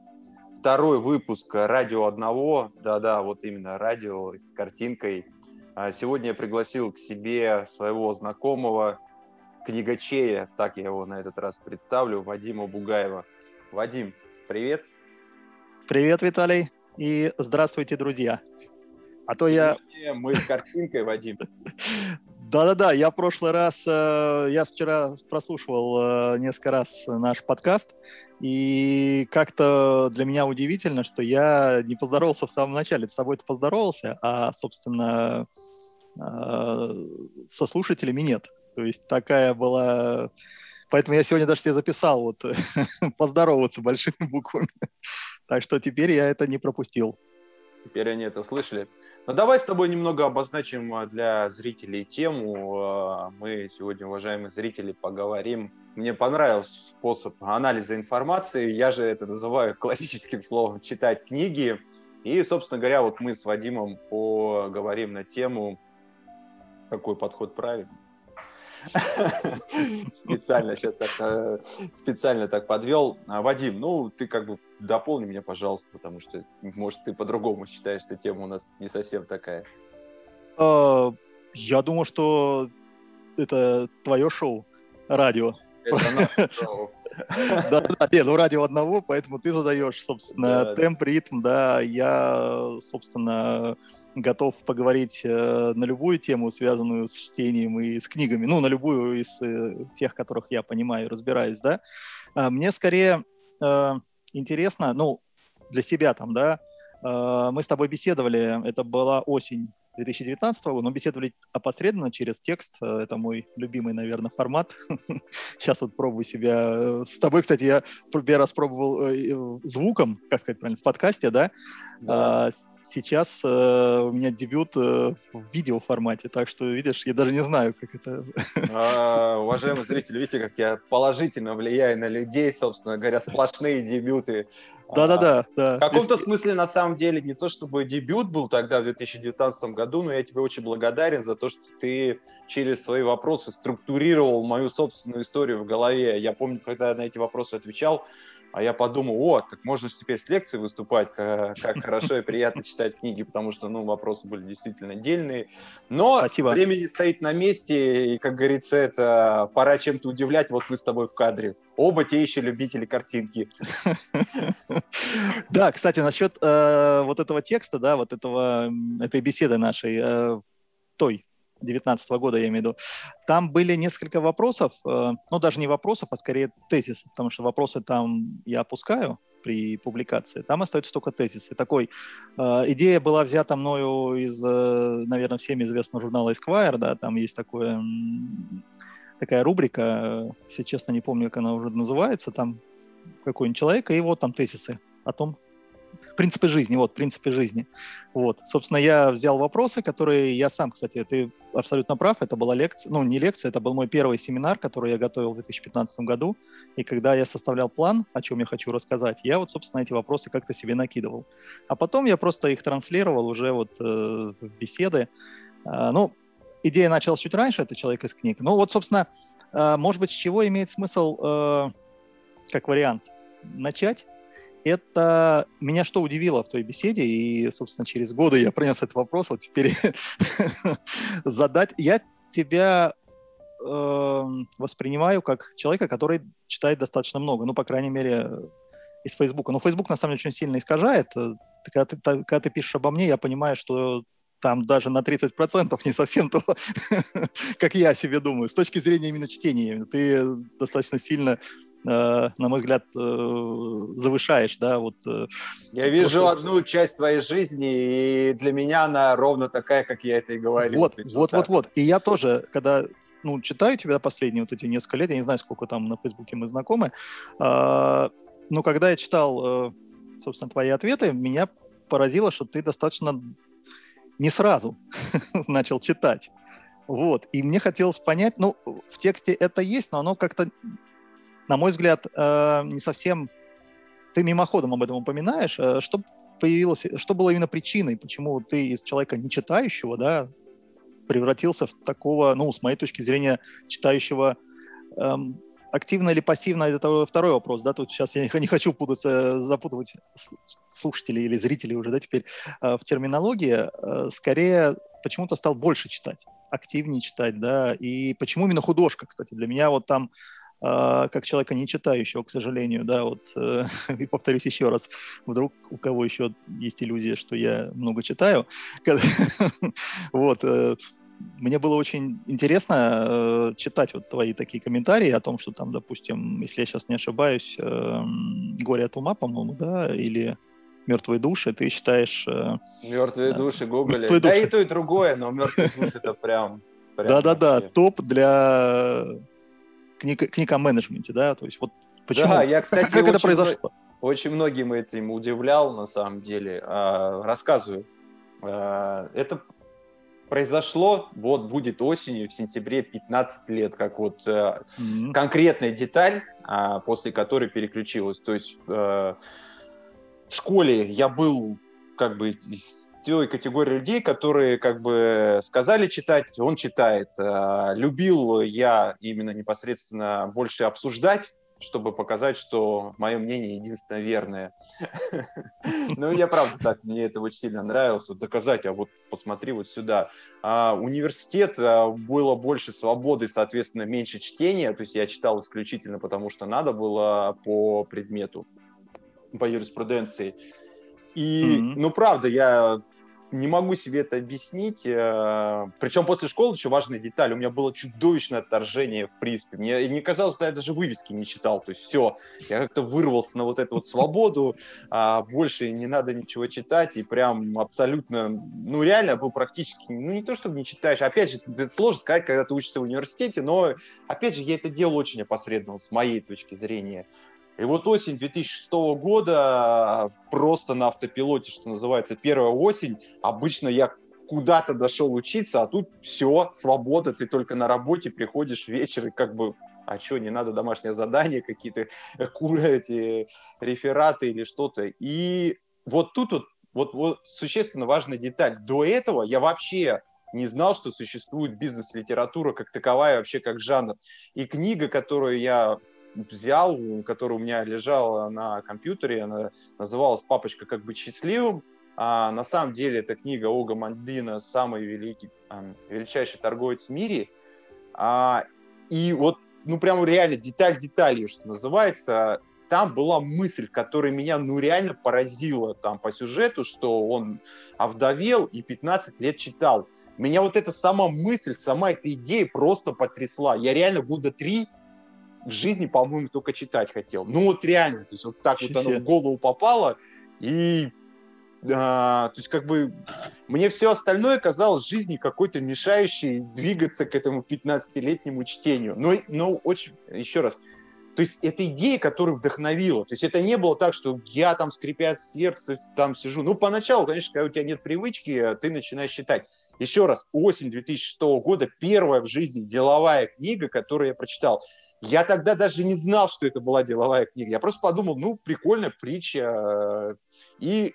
второй выпуск «Радио одного». Да-да, вот именно радио с картинкой. Сегодня я пригласил к себе своего знакомого книгачея, так я его на этот раз представлю, Вадима Бугаева. Вадим, привет. Привет, Виталий, и здравствуйте, друзья. А то я... Мы с картинкой, Вадим. Да-да-да, я в прошлый раз, я вчера прослушивал несколько раз наш подкаст, и как-то для меня удивительно, что я не поздоровался в самом начале. С собой-то поздоровался, а, собственно, со слушателями нет. То есть такая была... Поэтому я сегодня даже себе записал вот поздороваться большими буквами. Так что теперь я это не пропустил. Теперь они это слышали. Но давай с тобой немного обозначим для зрителей тему. Мы сегодня, уважаемые зрители, поговорим. Мне понравился способ анализа информации. Я же это называю классическим словом «читать книги». И, собственно говоря, вот мы с Вадимом поговорим на тему, какой подход правильный. Специально сейчас так, специально так подвел. Вадим, ну ты как бы дополни меня, пожалуйста, потому что, может, ты по-другому считаешь, что тема у нас не совсем такая. Я думаю, что это твое шоу, радио. Это наше шоу. Да-да, ну радио одного, поэтому ты задаешь, собственно, темп, ритм, да, я, собственно... готов поговорить э, на любую тему, связанную с чтением и с книгами, ну, на любую из э, тех, которых я понимаю и разбираюсь, да. А мне скорее э, интересно, ну, для себя там, да, э, мы с тобой беседовали, это была осень две тысячи девятнадцатого года, но беседовали опосредованно через текст, это мой любимый, наверное, формат. Сейчас вот пробую себя, с тобой, кстати, я первый раз пробовал звуком, как сказать правильно, в подкасте, да, да. Сейчас э, у меня дебют э, в видеоформате, так что, видишь, я даже не знаю, как это... А, уважаемые зрители, видите, как я положительно влияю на людей, собственно говоря, сплошные дебюты. Да-да-да. А, в каком-то Без... смысле, на самом деле, не то чтобы дебют был тогда, в две тысячи девятнадцатом году, но я тебе очень благодарен за то, что ты через свои вопросы структурировал мою собственную историю в голове. Я помню, когда я на эти вопросы отвечал, а я подумал, о, так можно же теперь с лекцией выступать, как, как хорошо и приятно читать книги, потому что, ну, вопросы были действительно дельные. Но Спасибо. Время не стоит на месте, и, как говорится, это пора чем-то удивлять. Вот мы с тобой в кадре. Оба те еще любители картинки. Да, кстати, насчет вот этого текста, да, вот этого, этой беседы нашей, той, девятнадцатого года, я имею в виду, там были несколько вопросов, э, ну, даже не вопросов, а скорее тезис, потому что вопросы там я опускаю при публикации, там остаются только тезисы. Такой, э, идея была взята мною из, э, наверное, всем известного журнала Esquire, да, там есть такое, такая рубрика, если честно, не помню, как она уже называется, там какой-нибудь человек, и вот там тезисы о том, принципы жизни, вот, принципы жизни. Вот, собственно, я взял вопросы, которые я сам, кстати, ты абсолютно прав, это была лекция, ну, не лекция, это был мой первый семинар, который я готовил в две тысячи пятнадцатом году, и когда я составлял план, о чем я хочу рассказать, я вот, собственно, эти вопросы как-то себе накидывал. А потом я просто их транслировал уже вот э, в беседы. Э, ну, идея началась чуть раньше, это «Человек из книг». Ну, вот, собственно, э, может быть, с чего имеет смысл, э, как вариант, начать? Это меня что удивило в той беседе, и, собственно, через годы я принес этот вопрос, вот теперь задать. Я тебя э, воспринимаю как человека, который читает достаточно много, ну, по крайней мере, из Фейсбука. Но Фейсбук, на самом деле, очень сильно искажает. Когда ты, когда ты пишешь обо мне, я понимаю, что там даже на тридцать процентов не совсем то, как я себе думаю, с точки зрения именно чтения. Ты достаточно сильно... на мой взгляд, завышаешь, да, вот... Я вижу то, что... одну часть твоей жизни, и для меня она ровно такая, как я это и говорил. Вот, вот, вот, вот. И я тоже, когда ну, читаю тебя последние вот эти несколько лет, я не знаю, сколько там на Фейсбуке мы знакомы, а, но когда я читал, собственно, твои ответы, меня поразило, что ты достаточно не сразу начал читать. Вот, и мне хотелось понять, ну, в тексте это есть, но оно как-то, на мой взгляд, э, не совсем... Ты мимоходом об этом упоминаешь. Э, что появилось, что было именно причиной, почему ты из человека не читающего, да, превратился в такого, ну, с моей точки зрения, читающего... Э, активно или пассивно, это второй вопрос, да, тут сейчас я не хочу путаться, запутывать слушателей или зрителей уже, да, теперь в терминологии, скорее почему-то стал больше читать, активнее читать, да, и почему именно художка, кстати, для меня вот там, как человека не читающего, к сожалению, да, вот, и повторюсь еще раз, вдруг у кого еще есть иллюзия, что я много читаю, вот, мне было очень интересно э, читать вот твои такие комментарии о том, что там, допустим, если я сейчас не ошибаюсь, э, «Горе от ума», по-моему, да, или «Мертвые души», ты считаешь... Э, «Мертвые да, души» Гоголя. Да души. И то, и другое, но «Мертвые души» — это прям... Да-да-да, топ для книг, книг о менеджменте, да, то есть вот почему... Да, я, кстати, как, как это произошло? Очень многим этим удивлял, на самом деле. А, рассказываю. А, это... произошло, вот будет осенью, в сентябре, пятнадцать лет, как вот э, mm-hmm. конкретная деталь, э, после которой переключилась. То есть э, в школе я был как бы из той категории людей, которые как бы сказали читать, он читает. Э, любил я именно непосредственно больше обсуждать, чтобы показать, что мое мнение единственно верное. Ну, я правда так, мне это очень сильно нравилось, доказать, а вот посмотри вот сюда. Университет, было больше свободы, соответственно, меньше чтения, то есть я читал исключительно потому, что надо было по предмету, по юриспруденции. И, ну, правда, я не могу себе это объяснить. Причем после школы еще важная деталь. У меня было чудовищное отторжение в принципе. Мне не казалось, что я даже вывески не читал. То есть все, я как-то вырвался на вот эту вот свободу. Больше не надо ничего читать. И прям абсолютно, ну реально был практически, ну не то, чтобы не читаешь. Опять же, это сложно сказать, когда ты учишься в университете. Но опять же, я это делал очень опосредованно, с моей точки зрения. И вот осень две тысячи шестого года, просто на автопилоте, что называется, первая осень, обычно я куда-то дошел учиться, а тут все, свобода, ты только на работе приходишь вечер и как бы, а что, не надо домашнее задание, какие-то эти рефераты или что-то. И вот тут вот, вот, вот существенно важная деталь. До этого я вообще... не знал, что существует бизнес-литература как таковая, вообще как жанр. И книга, которую я взял, которая у меня лежала на компьютере, она называлась «Папочка как быть счастливым». А на самом деле это книга Ога Мандина, самый великий, величайший торговец в мире. А, и вот, ну прям реально деталь деталью, что называется, там была мысль, которая меня ну реально поразила там по сюжету, что он овдовел и пятнадцать лет читал. Меня вот эта сама мысль, сама эта идея просто потрясла. Я реально года три в жизни, по-моему, только читать хотел. Ну вот реально, то есть вот так Чуть вот оно в голову попало. И, а, то есть как бы мне все остальное казалось в жизни какой-то мешающей двигаться к этому пятнадцатилетнему чтению. Но, но очень, еще раз, то есть это идея, которая вдохновила. То есть это не было так, что я там, скрипя сердце, там сижу. Ну поначалу, конечно, когда у тебя нет привычки, ты начинаешь читать. Еще раз, осень две тысячи шестого года, первая в жизни деловая книга, которую я прочитал. Я тогда даже не знал, что это была деловая книга. Я просто подумал, ну, прикольная притча. И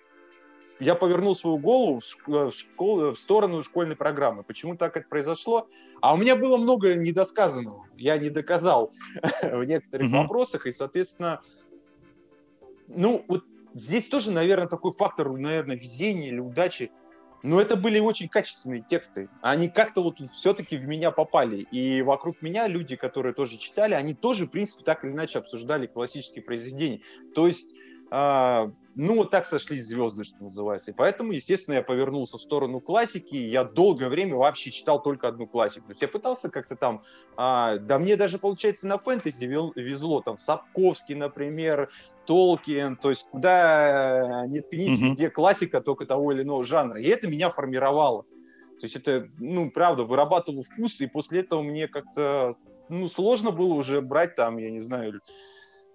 я повернул свою голову в, школу, в сторону школьной программы. Почему так это произошло? А у меня было много недосказанного. Я не доказал в некоторых mm-hmm. вопросах. И, соответственно, ну, вот здесь тоже, наверное, такой фактор, наверное, везения или удачи. Но это были очень качественные тексты. Они как-то вот все-таки в меня попали. И вокруг меня люди, которые тоже читали, они тоже, в принципе, так или иначе обсуждали классические произведения. То есть, э, ну, вот так сошлись звезды, что называется. И поэтому, естественно, я повернулся в сторону классики. Я долгое время вообще читал только одну классику. То есть я пытался как-то там... Э, да мне даже, получается, на фэнтези везло. Там Сапковский, например... Толкин, то есть куда не ткнись, mm-hmm. везде классика только того или иного жанра. И это меня формировало. То есть это, ну, правда, вырабатывал вкус, и после этого мне как-то, ну, сложно было уже брать там, я не знаю,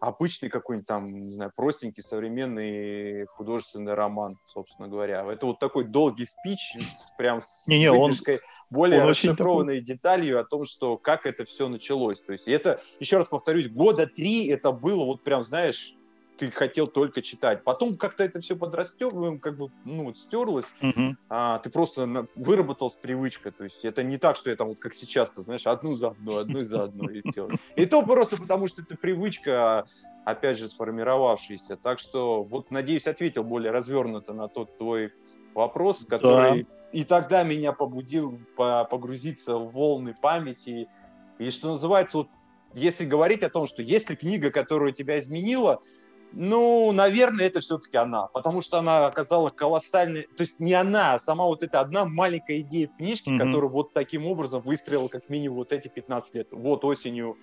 обычный какой-нибудь там, не знаю, простенький современный художественный роман, собственно говоря. Это вот такой долгий спич, прям с не, не, выдержкой, он, более он расшифрованной такой... деталью о том, что как это все началось. То есть это, еще раз повторюсь, года три это было вот прям, знаешь, ты хотел только читать. Потом как-то это все подрастём, как бы, ну, вот стерлось. Mm-hmm. А, ты просто выработалась привычка. То есть это не так, что я там, вот как сейчас, ты, знаешь, одну за одну, одну за одну. И, и то просто потому, что это привычка, опять же, сформировавшаяся. Так что, вот, надеюсь, ответил более развернуто на тот твой вопрос, который да. и тогда меня побудил погрузиться в волны памяти. И, что называется, вот, если говорить о том, что если книга, которая тебя изменила, ну, наверное, это все-таки она, потому что она оказала колоссальный... То есть не она, а сама вот эта одна маленькая идея в книжке, mm-hmm. которая вот таким образом выстрелила как минимум вот эти пятнадцать лет. Вот осенью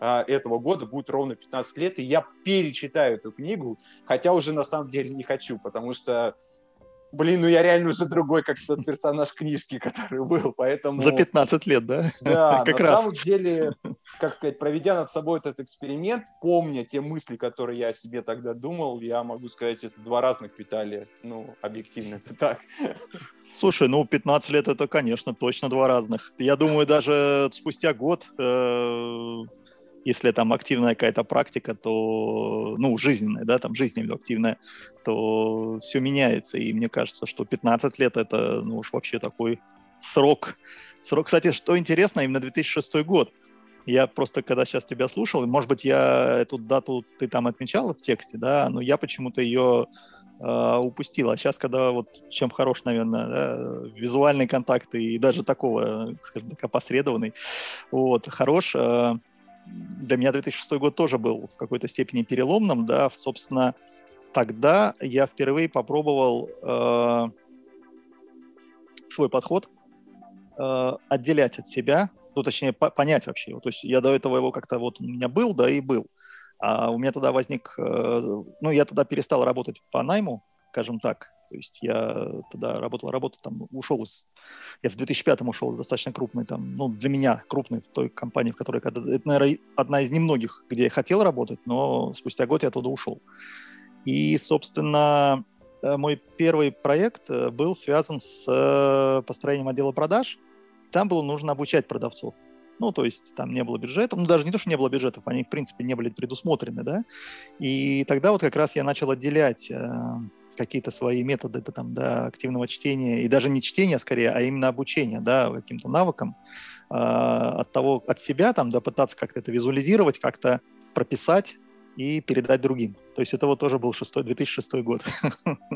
а, этого года будет ровно пятнадцать лет, и я перечитаю эту книгу, хотя уже на самом деле не хочу, потому что, блин, ну я реально уже другой, как тот персонаж книжки, который был, поэтому... За пятнадцать лет, да? Да, как на раз. Самом деле, как сказать, проведя над собой этот эксперимент, помня те мысли, которые я о себе тогда думал, я могу сказать, это два разных Виталия, ну, объективно это так. Слушай, ну, пятнадцать лет это, конечно, точно два разных. Я думаю, даже спустя год... Если там активная какая-то практика, то, ну, жизненная, да, там, жизненно активная, то все меняется. И мне кажется, что пятнадцать лет – это, ну, уж вообще такой срок. Срок, кстати, что интересно, именно две тысячи шестой год. Я просто, когда сейчас тебя слушал, может быть, я эту дату ты там отмечала в тексте, да, но я почему-то ее э, упустил. А сейчас, когда вот чем хорош, наверное, да, визуальный контакт и даже такого, скажем так, опосредованный, вот, хорош… Э, Для меня две тысячи шестой год тоже был в какой-то степени переломным, да, собственно, тогда я впервые попробовал э, свой подход э, отделять от себя, ну, точнее, по- понять вообще, то есть я до этого его как-то вот у меня был, да, и был, а у меня тогда возник, э, ну, я тогда перестал работать по найму, скажем так, то есть я тогда работал, работал, там, ушел из... Я в две тысячи пятом ушел из достаточно крупной, там, ну, для меня крупной, в той компании, в которой... Когда, это, наверное, одна из немногих, где я хотел работать, но спустя год я оттуда ушел. И, собственно, мой первый проект был связан с построением отдела продаж. Там было нужно обучать продавцов. Ну, то есть там не было бюджетов. Ну, даже не то, что не было бюджетов, они, в принципе, не были предусмотрены, да. И тогда вот как раз я начал отделять... какие-то свои методы да, там, да, активного чтения, и даже не чтения скорее, а именно обучения да, каким-то навыкам, э, от того, от себя там, да, пытаться как-то это визуализировать, как-то прописать и передать другим. То есть это вот тоже был шестой, две тысячи шестой год.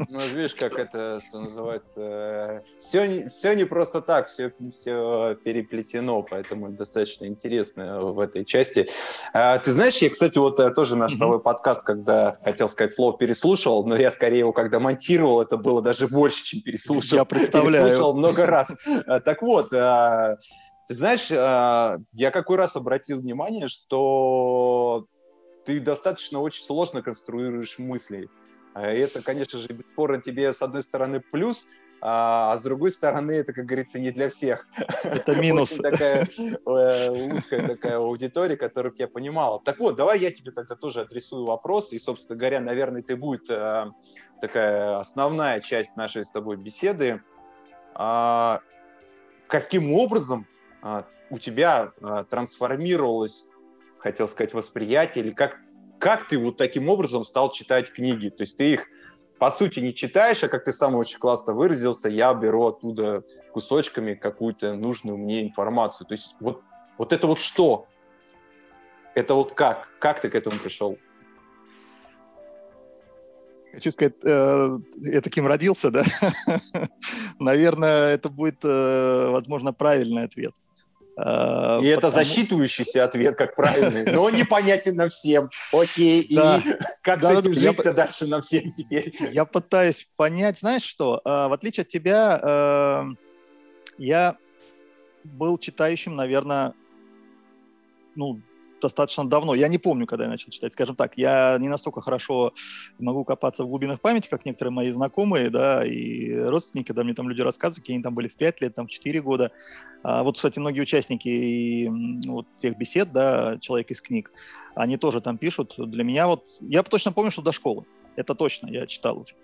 Ну, видишь, как это, что называется, все, все не просто так, все, все переплетено, поэтому достаточно интересно в этой части. А, ты знаешь, я, кстати, вот тоже наш новый подкаст, когда, хотел сказать слово, переслушивал, но я скорее его, когда монтировал, это было даже больше, чем переслушал. Я представляю. Переслушал много раз. Так вот... Ты знаешь, я какой раз обратил внимание, что... ты достаточно очень сложно конструируешь мысли. Это, конечно же, бесспорно тебе, с одной стороны, плюс, а с другой стороны, это, как говорится, не для всех. Это минус. Очень такая узкая такая аудитория, которую я понимала. Так вот, давай я тебе тогда тоже адресую вопрос, и, собственно говоря, наверное, ты будет такая основная часть нашей с тобой беседы. Каким образом у тебя трансформировалось хотел сказать, восприятие, или как, как ты вот таким образом стал читать книги? То есть ты их, по сути, не читаешь, а, как ты сам очень классно выразился, я беру оттуда кусочками какую-то нужную мне информацию. То есть вот, вот это вот что? Это вот как? Как ты к этому пришел? Хочу сказать, э, я таким родился, да? Наверное, это будет, э, возможно, правильный ответ. И потому... это засчитывающийся ответ, как правильный, но непонятен нам всем. Окей, и да. как да, с этим да, жить-то я... дальше нам всем теперь? Я пытаюсь понять, знаешь что, в отличие от тебя, я был читающим, наверное, ну, достаточно давно. Я не помню, когда я начал читать, скажем так. Я не настолько хорошо могу копаться в глубинах памяти, как некоторые мои знакомые, да, и родственники, когда мне там люди рассказывают, какие они там были в пять лет, там в четыре года. А вот, кстати, многие участники и, вот, тех бесед, да, «Человек из книг», они тоже там пишут. Для меня вот... Я точно помню, что до школы. Это точно, я читал уже.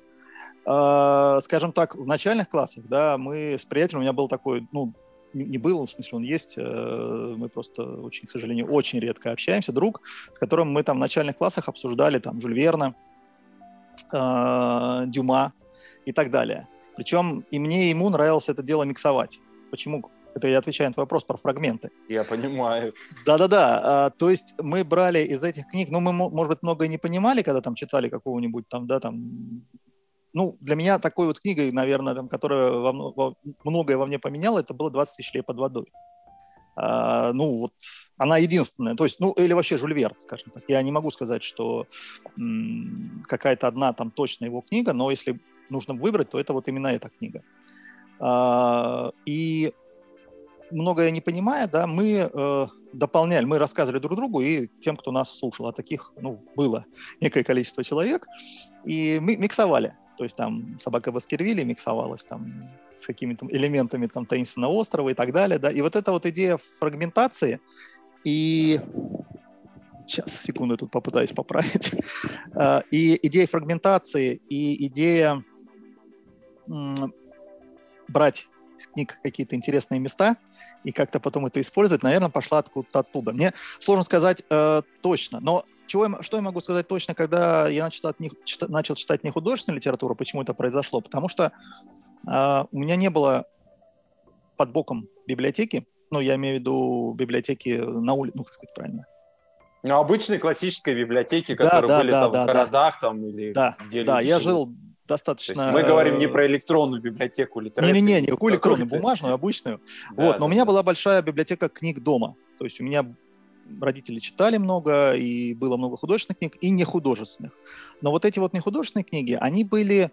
А, скажем так, в начальных классах, да, мы с приятелем, у меня был такой, ну, не был, в смысле, он есть, мы просто, очень, к сожалению, очень редко общаемся, друг, с которым мы там в начальных классах обсуждали там Жюль Верна, Дюма и так далее. Причем и мне, и ему нравилось это дело миксовать. Почему? Это я отвечаю на твой вопрос про фрагменты. Я понимаю. Да-да-да. А, то есть мы брали из этих книг, ну, мы, может быть, многое не понимали, когда там читали какого-нибудь там, да, там... Ну, для меня такой вот книгой, наверное, там, которая во, во, многое во мне поменяла, это было двадцать тысяч лье под водой. А, ну, вот она единственная. То есть, ну, или вообще Жюль Верн, скажем так. Я не могу сказать, что м- какая-то одна там точно его книга, но если нужно выбрать, то это вот именно эта книга. А, и... многое не понимая, да, мы э, дополняли, мы рассказывали друг другу и тем, кто нас слушал. А таких, ну, было некое количество человек. И мы миксовали. То есть там «Собака Баскервилли» миксовалась там с какими-то элементами там «Таинственного острова» и так далее, да. И вот эта вот идея фрагментации и... Сейчас, секунду, я тут попытаюсь поправить. И идея фрагментации, и идея м- брать из книг какие-то интересные места и как-то потом это использовать, наверное, пошла откуда-то оттуда. Мне сложно сказать э, точно, но чего я, что я могу сказать точно, когда я начал, от них, чит, начал читать нехудожественную литературу, почему это произошло? Потому что э, у меня не было под боком библиотеки, ну, я имею в виду библиотеки на улице, ну, как сказать правильно. Ну, обычной классической библиотеки, которые да, да, были да, там да, в городах да. там или да, где-либо. Да, я жил... достаточно... Мы говорим не про электронную библиотеку Литрес. Не-не-не, не какую электронную, бумажную, обычную. Да, вот. Но да, у меня да. была большая библиотека книг дома. То есть у меня родители читали много, и было много художественных книг, и нехудожественных. Но вот эти вот нехудожественные книги, они были,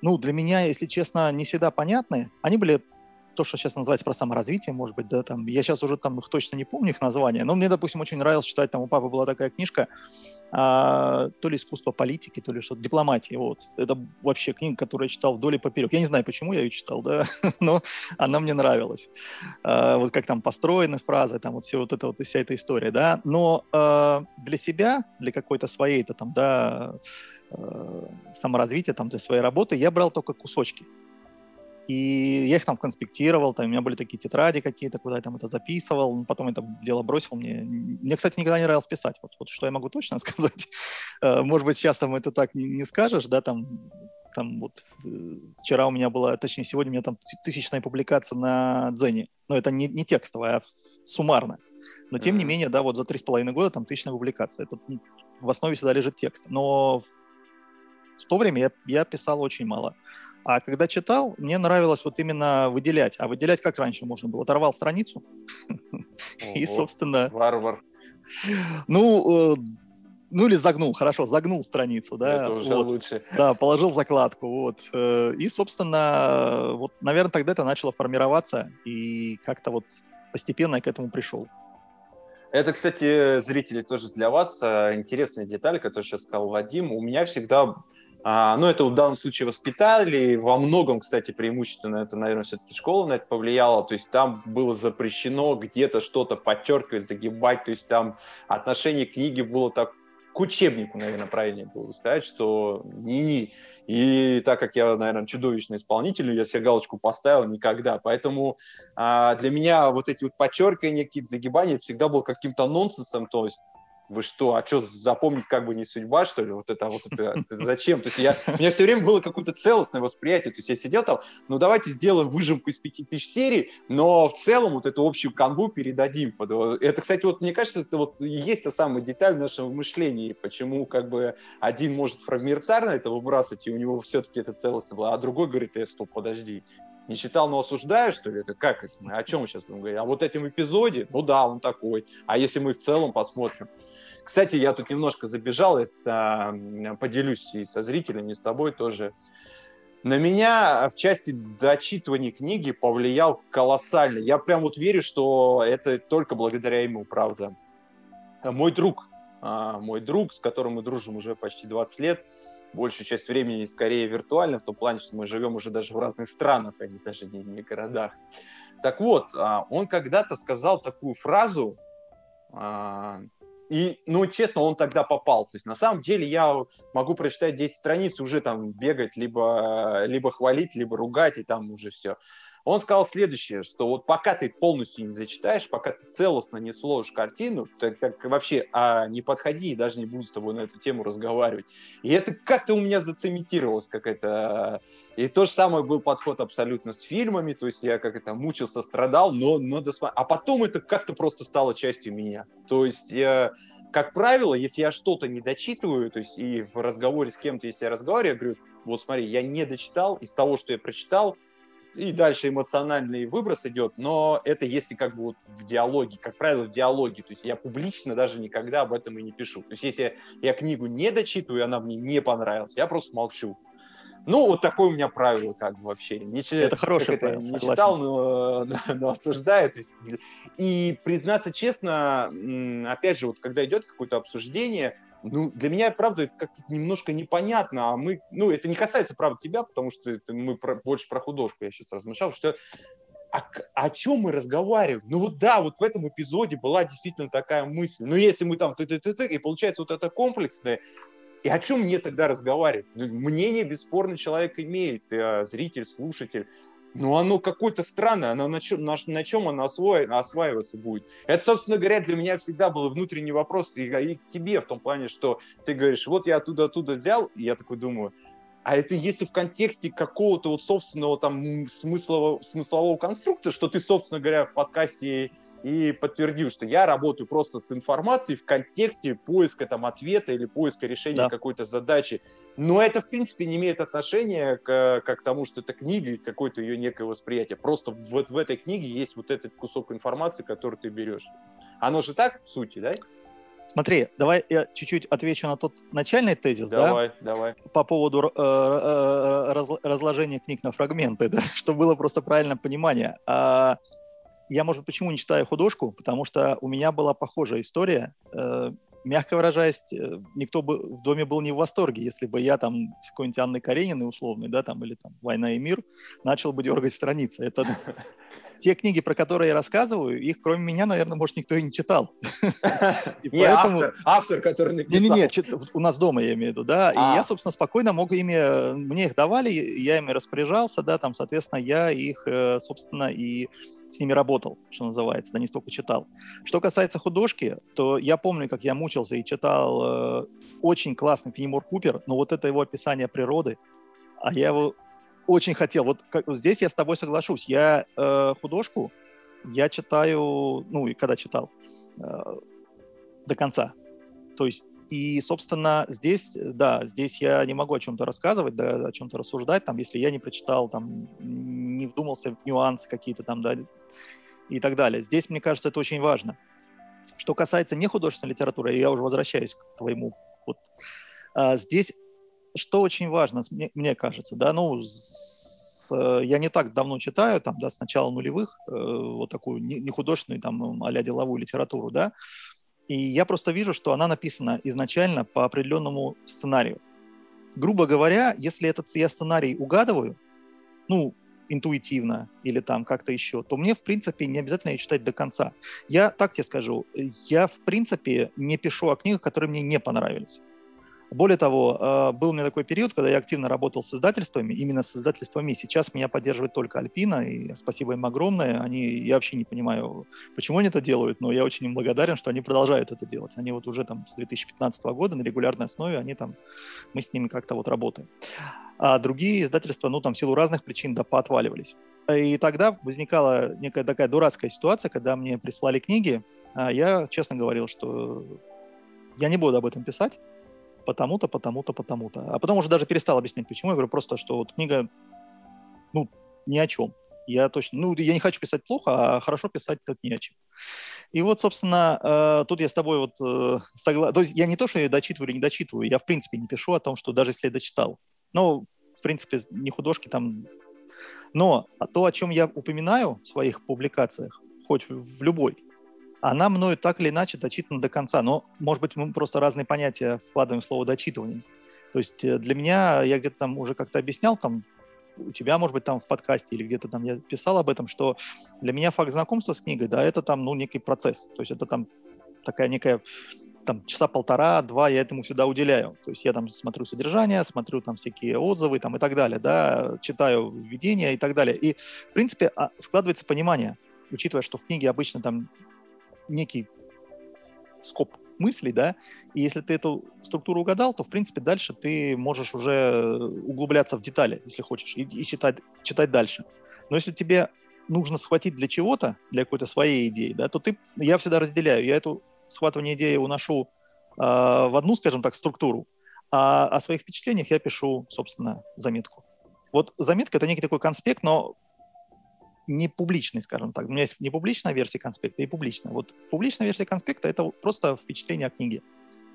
ну, для меня, если честно, не всегда понятны. Они были то, что сейчас называется про саморазвитие, может быть, да, там. Я сейчас уже там их точно не помню, их название. Но мне, допустим, очень нравилось читать, там у папы была такая книжка, А, то ли «Искусство политики», то ли что-то, «Дипломатия». Вот. Это вообще книга, которую я читал вдоль и поперек. Я не знаю, почему я ее читал, да, но она мне нравилась. А, вот как там построены фразы, там вот все вот это вот, вся эта история, да. Но а, для себя, для какой-то своей-то там, да, саморазвития, там, для своей работы я брал только кусочки. И я их там конспектировал, там у меня были такие тетради какие-то, куда я там это записывал, ну, потом это дело бросил. Мне, мне кстати, никогда не нравилось писать, вот, вот что я могу точно сказать. Может быть, сейчас там это так не, не скажешь, да, там, там вот вчера у меня была, точнее, сегодня у меня там тысячная публикация на Дзене, но это не, не текстовая, а суммарно. Но, тем не менее, да, вот за три с половиной года там тысячная публикация, это в основе всегда лежит текст. Но в то время я, я писал очень мало. А когда читал, мне нравилось вот именно выделять. А выделять как раньше можно было? Оторвал страницу Ого, и, собственно... Варвар. Ну, ну или загнул, хорошо, загнул страницу. Да, это уже вот, лучше. Да, положил закладку. Вот. И, собственно, вот, наверное, тогда это начало формироваться. И как-то вот постепенно я к этому пришел. Это, кстати, зрители, тоже для вас интересная деталь, которую сейчас сказал Вадим. У меня всегда... А, ну, это в данном случае воспитатели. Во многом, кстати, преимущественно это, наверное, все-таки школа на это повлияла. То есть там было запрещено где-то что-то подчеркивать, загибать. То есть там отношение к книге было так к учебнику, наверное, правильнее было сказать, что не-не. И так как я, наверное, чудовищный исполнитель, я себе галочку поставил никогда. Поэтому а, для меня вот эти вот подчеркивания, какие-то загибания, это всегда было каким-то нонсенсом. То есть вы что, а что, запомнить как бы не судьба, что ли? Вот это, вот это, это зачем? То есть я, у меня все время было какое-то целостное восприятие. То есть я сидел там, ну давайте сделаем выжимку из пяти тысяч серий, но в целом вот эту общую канву передадим. Это, кстати, вот мне кажется, это вот и есть та самая деталь в нашем мышлении, почему как бы один может фрагментарно это выбрасывать, и у него все-таки это целостно было, а другой говорит, э, стоп, подожди. Не читал, но осуждаю, что ли? Это как? О чем мы сейчас будем говорить? А вот этом эпизоде? Ну да, он такой. А если мы в целом посмотрим? Кстати, я тут немножко забежал, я поделюсь и со зрителями, и с тобой тоже. На меня в части дочитывания книги повлиял колоссально. Я прям вот верю, что это только благодаря ему, правда. мой друг, мой друг, с которым мы дружим уже почти двадцать лет, большую часть времени скорее виртуально, в том плане, что мы живем уже даже в разных странах, а не даже не, не городах. Так вот, он когда-то сказал такую фразу, и, ну, честно, он тогда попал. То есть, на самом деле, я могу прочитать десять страниц и уже там бегать, либо, либо хвалить, либо ругать, и там уже все. Он сказал следующее, что вот пока ты полностью не зачитаешь, пока ты целостно не сложишь картину, так, так вообще а не подходи и даже не буду с тобой на эту тему разговаривать. И это как-то у меня зацементировалось какая-то... И то же самое был подход абсолютно с фильмами, то есть я как-то мучился, страдал, но, но досмотр... А потом это как-то просто стало частью меня. То есть я... Как правило, если я что-то не дочитываю, то есть и в разговоре с кем-то, если я разговариваю, я говорю, вот смотри, я не дочитал, из того, что я прочитал, и дальше эмоциональный выброс идет, но это если как бы вот в диалоге, как правило, в диалоге, то есть я публично даже никогда об этом и не пишу. То есть если я книгу не дочитываю, она мне не понравилась, я просто молчу. Ну, вот такое у меня правило как бы вообще. Не, это хорошее это, правило, не согласен. Читал, но, но осуждаю. То есть, и, признаться честно, опять же, вот когда идет какое-то обсуждение, ну, для меня, правда, это как-то немножко непонятно, а мы, ну, это не касается, правда, тебя, потому что это мы про, больше про художку, я сейчас размышлял, что а, о чем мы разговариваем? Ну, вот да, вот в этом эпизоде была действительно такая мысль, но если мы там ты-ты-ты-ты, и получается вот это комплексное, и о чем мне тогда разговаривать? Мнение, бесспорно, человек имеет, зритель, слушатель. Ну, оно какое-то странное, оно на чем, на, на чем оно освоено, осваиваться будет. Это, собственно говоря, для меня всегда был внутренний вопрос, и, и к тебе в том плане, что ты говоришь, вот я оттуда-оттуда взял, и я такой думаю, а это если в контексте какого-то вот собственного там смыслового, смыслового конструкта, что ты, собственно говоря, в подкасте и подтвердил, что я работаю просто с информацией в контексте поиска там ответа или поиска решения да. какой-то задачи. Но это, в принципе, не имеет отношения к, к тому, что это книга и какое-то ее некое восприятие. Просто вот в этой книге есть вот этот кусок информации, который ты берешь. Оно же так, в сути, да? Смотри, давай я чуть-чуть отвечу на тот начальный тезис, давай, да? Давай, давай. По поводу э, раз, разложения книг на фрагменты, да? Чтобы было просто правильное понимание. А, я, может, почему не читаю художку? Потому что у меня была похожая история. Э, мягко выражаясь, никто бы в доме был не в восторге, если бы я там с какой-нибудь Анной Карениной условной, да, там, или там «Война и мир» начал бы дергать страницы. Это те книги, про которые я рассказываю, их кроме меня, наверное, может, никто и не читал. Не автор, автор, который написал. Не-не-не, у нас дома, я имею в виду, да. И я, собственно, спокойно мог ими... Мне их давали, я ими распоряжался, да, там, соответственно, я их, собственно, и... с ними работал, что называется, да не столько читал. Что касается художки, то я помню, как я мучился и читал э, очень классный Фенимор Купер, но вот это его описание природы, а я его очень хотел. Вот как, здесь я с тобой соглашусь. Я э, художку, я читаю, ну и когда читал, э, до конца. То есть и, собственно, здесь, да, здесь я не могу о чем-то рассказывать, да, о чем-то рассуждать, там, если я не прочитал, там, не вдумался в нюансы какие-то там, да, и так далее. Здесь, мне кажется, это очень важно. Что касается нехудожественной литературы, я уже возвращаюсь к твоему. Вот. А здесь, что очень важно, мне, мне кажется, да, ну, с, я не так давно читаю, там, да, с начала нулевых, э, вот такую нехудожественную, там, а-ля деловую литературу, да, и я просто вижу, что она написана изначально по определенному сценарию. Грубо говоря, если этот я сценарий угадываю, ну, интуитивно или там как-то еще, то мне, в принципе, не обязательно ее читать до конца. Я так тебе скажу, я, в принципе, не пишу о книгах, которые мне не понравились. Более того, был у меня такой период, когда я активно работал с издательствами, именно с издательствами. Сейчас меня поддерживает только Альпина, и спасибо им огромное. Они, я вообще не понимаю, почему они это делают, но я очень им благодарен, что они продолжают это делать. Они вот уже там с две тысячи пятнадцатого года на регулярной основе, они там, мы с ними как-то вот работаем. А другие издательства, ну там в силу разных причин, да, поотваливались. И тогда возникала некая такая дурацкая ситуация, когда мне прислали книги. Я честно говорил, что я не буду об этом писать, потому-то, потому-то, потому-то. А потом уже даже перестал объяснять, почему. Я говорю просто, что вот книга, ну, ни о чем. Я точно, ну, я не хочу писать плохо, а хорошо писать тут ни о чем. И вот, собственно, э, тут я с тобой вот э, согласен. То есть я не то, что я дочитываю или не дочитываю, я, в принципе, не пишу о том, что даже если я дочитал. Ну, в принципе, не художки там. Но то, о чем я упоминаю в своих публикациях, хоть в любой, она мною так или иначе дочитана до конца. Но, может быть, мы просто разные понятия вкладываем в слово «дочитывание». То есть для меня, я где-то там уже как-то объяснял, там, у тебя, может быть, там в подкасте или где-то там я писал об этом, что для меня факт знакомства с книгой, да, это там, ну, некий процесс. То есть это там такая некая... там часа полтора-два я этому всегда уделяю. То есть я там смотрю содержание, смотрю там всякие отзывы там и так далее, да, читаю введения и так далее. И, в принципе, складывается понимание, учитывая, что в книге обычно там некий скоп мыслей, да, и если ты эту структуру угадал, то, в принципе, дальше ты можешь уже углубляться в детали, если хочешь, и, и читать, читать дальше. Но если тебе нужно схватить для чего-то, для какой-то своей идеи, да, то ты, я всегда разделяю, я эту схватывание идеи уношу э, в одну, скажем так, структуру, а о своих впечатлениях я пишу, собственно, заметку. Вот заметка — это некий такой конспект, но не публичный, скажем так. У меня есть не публичная версия конспекта и публичная. Вот публичная версия конспекта — это просто впечатление о книге,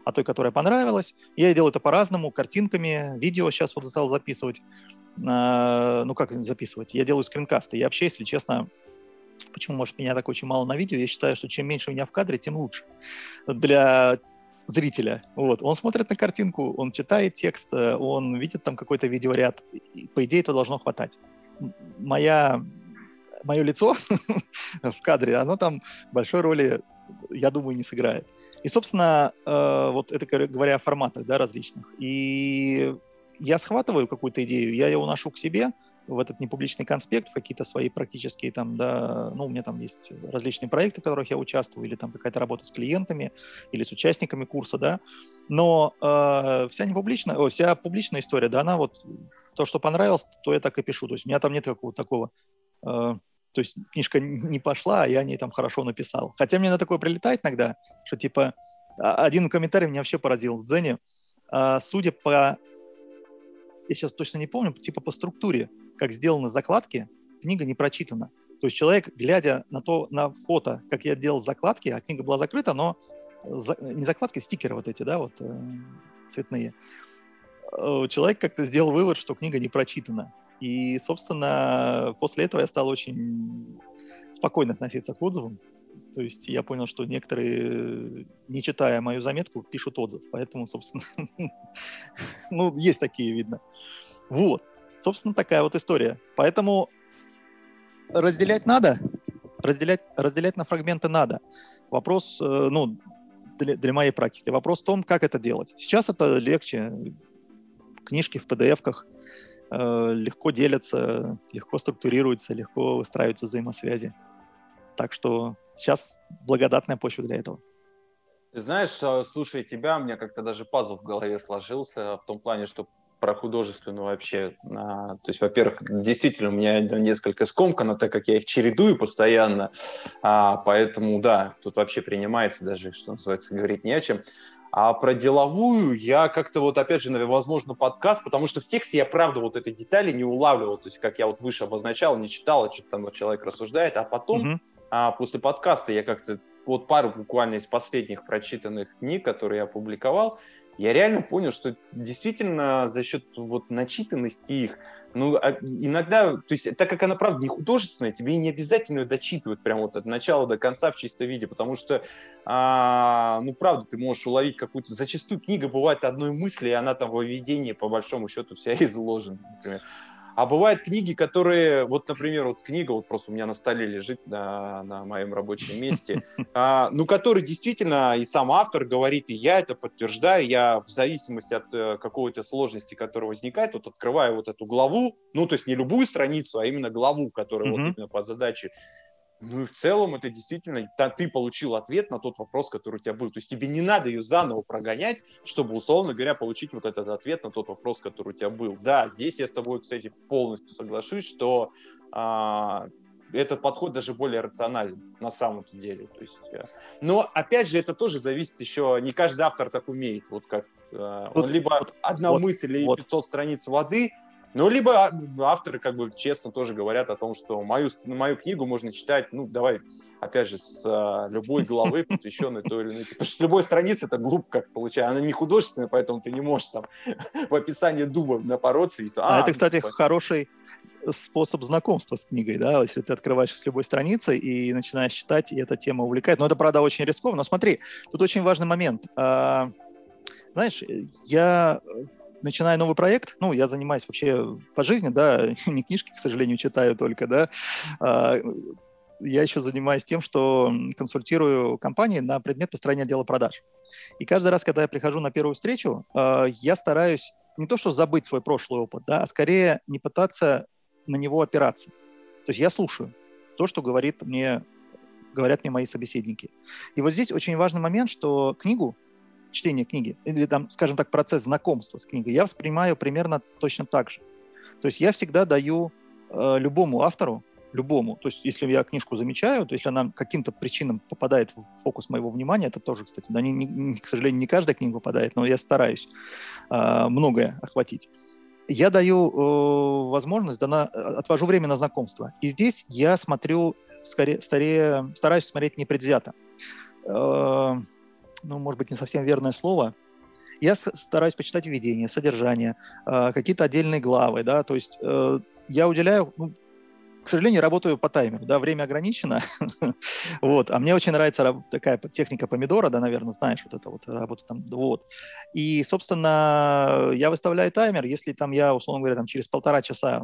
о той, которая понравилась. Я делаю это по-разному, картинками, видео сейчас вот стал записывать. Э, ну, как записывать? Я делаю скринкасты. Я вообще, если честно... Почему, может, меня так очень мало на видео? Я считаю, что чем меньше меня в кадре, тем лучше для зрителя. Вот. Он смотрит на картинку, он читает текст, он видит там какой-то видеоряд. И, по идее, этого должно хватать. Моя, мое лицо в кадре, оно там большой роли, я думаю, не сыграет. И, собственно, э, вот это говоря о форматах, да, различных. И я схватываю какую-то идею, я ее уношу к себе, в этот непубличный конспект, в какие-то свои практические там, да, ну, у меня там есть различные проекты, в которых я участвую, или там какая-то работа с клиентами, или с участниками курса, да, но э, вся непубличная, о, вся публичная история, да, она вот, то, что понравилось, то я так и пишу, то есть у меня там нет какого-то такого, э, то есть книжка не пошла, а я о ней там хорошо написал, хотя мне на такое прилетает иногда, что типа, один комментарий меня вообще поразил в Дзене, э, судя по, я сейчас точно не помню, типа по структуре, как сделаны закладки, книга не прочитана. То есть человек, глядя на то, на фото, как я делал закладки, а книга была закрыта, но за, не закладки, стикеры вот эти, да, вот э, цветные. Человек как-то сделал вывод, что книга не прочитана. И, собственно, после этого я стал очень спокойно относиться к отзывам. То есть я понял, что некоторые, не читая мою заметку, пишут отзыв. Поэтому, собственно, ну, есть такие, видно. Вот. Собственно, такая вот история. Поэтому разделять надо, разделять, разделять на фрагменты надо. Вопрос, ну, для, для моей практики, вопрос в том, как это делать. Сейчас это легче. Книжки в пи ди эф-ках э, легко делятся, легко структурируются, легко выстраиваются взаимосвязи. Так что сейчас благодатная почва для этого. Знаешь, слушая тебя, у меня как-то даже пазл в голове сложился в том плане, что про художественную вообще. То есть, во-первых, действительно, у меня несколько скомкано, так как я их чередую постоянно, поэтому, да, тут вообще принимается даже, что называется, говорить не о чем. А про деловую я как-то вот, опять же, возможно, подкаст, потому что в тексте я, правда, вот этой детали не улавливал, то есть, как я вот выше обозначал, не читал, а что-то там человек рассуждает, а потом, mm-hmm. после подкаста я как-то вот пару буквально из последних прочитанных книг, которые я опубликовал, я реально понял, что действительно за счет вот начитанности их, ну, иногда, то есть, так как она, правда, не художественная, тебе не обязательно ее дочитывать прямо вот от начала до конца в чистом виде, потому что, а, ну, правда, ты можешь уловить какую-то... Зачастую книга бывает одной мысли, и она там во введении, по большому счету, вся изложена, например. А бывают книги, которые, вот, например, вот книга, вот просто у меня на столе лежит на, на моем рабочем месте, а, ну, который действительно и сам автор говорит, и я это подтверждаю, я в зависимости от э, какой-то сложности, которая возникает, вот открываю вот эту главу, ну, то есть не любую страницу, а именно главу, которая mm-hmm. вот именно под задачей. Ну и в целом это действительно, ты получил ответ на тот вопрос, который у тебя был. То есть тебе не надо ее заново прогонять, чтобы, условно говоря, получить вот этот ответ на тот вопрос, который у тебя был. Да, здесь я с тобой, кстати, полностью соглашусь, что а, этот подход даже более рационален на самом-то деле. То есть, а... Но, опять же, это тоже зависит еще, не каждый автор так умеет. Вот как а, вот, он либо вот, одна вот, мысль и вот. пятьсот страниц воды... Ну, либо авторы, как бы, честно тоже говорят о том, что мою, мою книгу можно читать, ну, давай, опять же, с а, любой главы, посвященной той или иной. Потому что с любой страницы это глупо как получается. Она не художественная, поэтому ты не можешь там в описании дуба напороться. И, а, а это, кстати, ну, хороший... способ знакомства с книгой, да, если ты открываешь с любой страницы и начинаешь читать, и эта тема увлекает. Но это, правда, очень рискованно. Но смотри, тут очень важный момент. А, знаешь, я начинаю новый проект, ну, я занимаюсь вообще по жизни, да, не книжки, к сожалению, читаю только, да, а, я еще занимаюсь тем, что консультирую компании на предмет построения отдела продаж. И каждый раз, когда я прихожу на первую встречу, я стараюсь не то что забыть свой прошлый опыт, да, а скорее не пытаться на него опираться. То есть я слушаю то, что говорит мне, говорят мне мои собеседники. И вот здесь очень важный момент, что книгу, чтение книги, или, там, скажем так, процесс знакомства с книгой, я воспринимаю примерно точно так же. То есть я всегда даю э, любому автору, любому. То есть если я книжку замечаю, то если она каким-то причинам попадает в фокус моего внимания, это тоже, кстати, да, не, не, к сожалению, не каждая книга попадает, но я стараюсь э, многое охватить. Я даю э, возможность, да, на, отвожу время на знакомство. И здесь я смотрю, скорее, старее, стараюсь смотреть непредвзято. Э, ну, может быть, не совсем верное слово. Я стараюсь почитать введение, содержание, э, какие-то отдельные главы, да, то есть э, я уделяю... Ну, к сожалению, работаю по таймеру, да, время ограничено, вот, а мне очень нравится такая техника помидора, да, наверное, знаешь, вот эта вот работа там, вот, и, собственно, я выставляю таймер, если там я, условно говоря, там через полтора часа,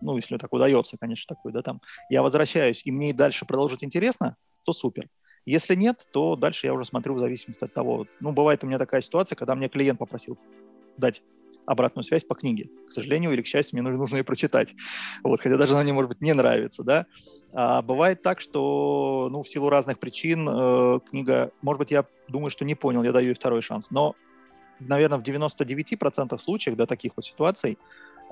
ну, если так удается, конечно, такой, да, там, я возвращаюсь, и мне дальше продолжить интересно, то супер. Если нет, то дальше я уже смотрю в зависимости от того, ну, бывает у меня такая ситуация, когда мне клиент попросил дать обратную связь по книге. К сожалению или к счастью, мне нужно ее прочитать. Вот, хотя даже она мне, может быть, не нравится, да. А бывает так, что, ну, в силу разных причин э, книга, может быть, я думаю, что не понял, я даю ей второй шанс. Но, наверное, в девяносто девять процентов случаев, да, таких вот ситуаций,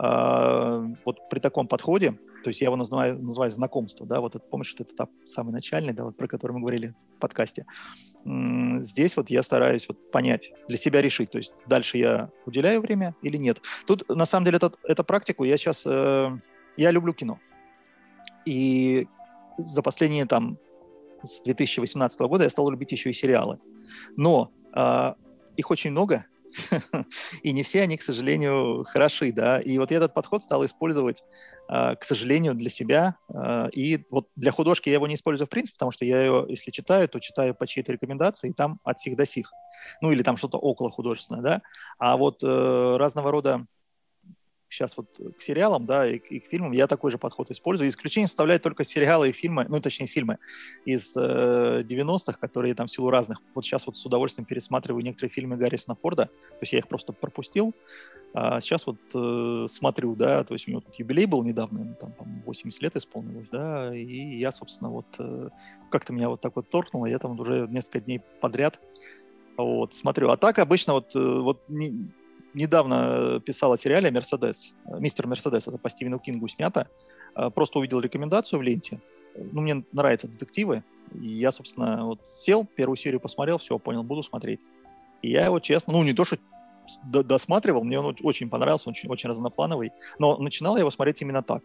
э, вот при таком подходе, то есть я его называю, называю знакомство, да, вот это, помнишь, этот этап самый начальный, да, вот, про который мы говорили в подкасте. Здесь вот я стараюсь вот понять, для себя решить, то есть дальше я уделяю время или нет. Тут, на самом деле, это, это практику. Я сейчас, э, я люблю кино. И за последние, там, с две тысячи восемнадцатого года я стал любить еще и сериалы. Но э, их очень много, и не все они, к сожалению, хороши, да. И вот я этот подход стал использовать, к сожалению, для себя. И вот для художки я его не использую в принципе, потому что я ее, если читаю, то читаю по чьей-то рекомендации, и там от сих до сих. Ну, или там что-то около художественное, да. А вот э, разного рода сейчас вот к сериалам, да, и, и к фильмам я такой же подход использую. Исключение составляют только сериалы и фильмы, ну, точнее, фильмы из э, девяностых, которые там в силу разных. Вот сейчас вот с удовольствием пересматриваю некоторые фильмы Гаррисона Форда, то есть я их просто пропустил. А сейчас вот э, смотрю, да, то есть у него тут юбилей был недавно, там, по-моему, восемьдесят лет исполнилось, да, и я, собственно, вот э, как-то меня вот так вот торкнуло, я там уже несколько дней подряд вот смотрю. А так обычно вот, вот не, недавно писал о сериале «Мерседес», «Мистер Мерседес», это по Стивену Кингу снято, просто увидел рекомендацию в ленте, ну, мне нравятся детективы, и я, собственно, вот сел, первую серию посмотрел, все, понял, буду смотреть. И я его, честно, ну, не то что досматривал, мне он очень понравился, он очень, очень разноплановый, но начинал я его смотреть именно так.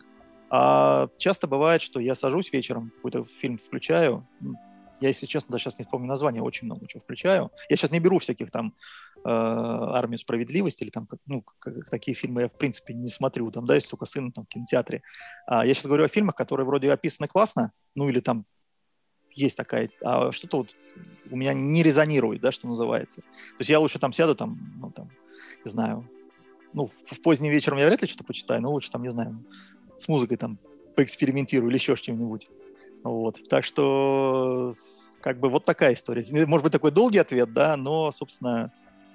А часто бывает, что я сажусь вечером, какой-то фильм включаю, я, если честно, даже сейчас не вспомню название, очень много чего включаю. Я сейчас не беру всяких там э, «Армию справедливости» или там, ну, как, такие фильмы я в принципе не смотрю, там, да, если только сыном там в кинотеатре. А я сейчас говорю о фильмах, которые вроде описаны классно, ну или там есть такая, а что-то вот у меня не резонирует, да, что называется. То есть я лучше там сяду, там, ну, там, не знаю, ну, в, в поздний вечером я вряд ли что-то почитаю, но лучше там, не знаю, с музыкой там поэкспериментирую или еще с чем-нибудь. Вот, так что, как бы, вот такая история. Может быть, такой долгий ответ, да, но, собственно,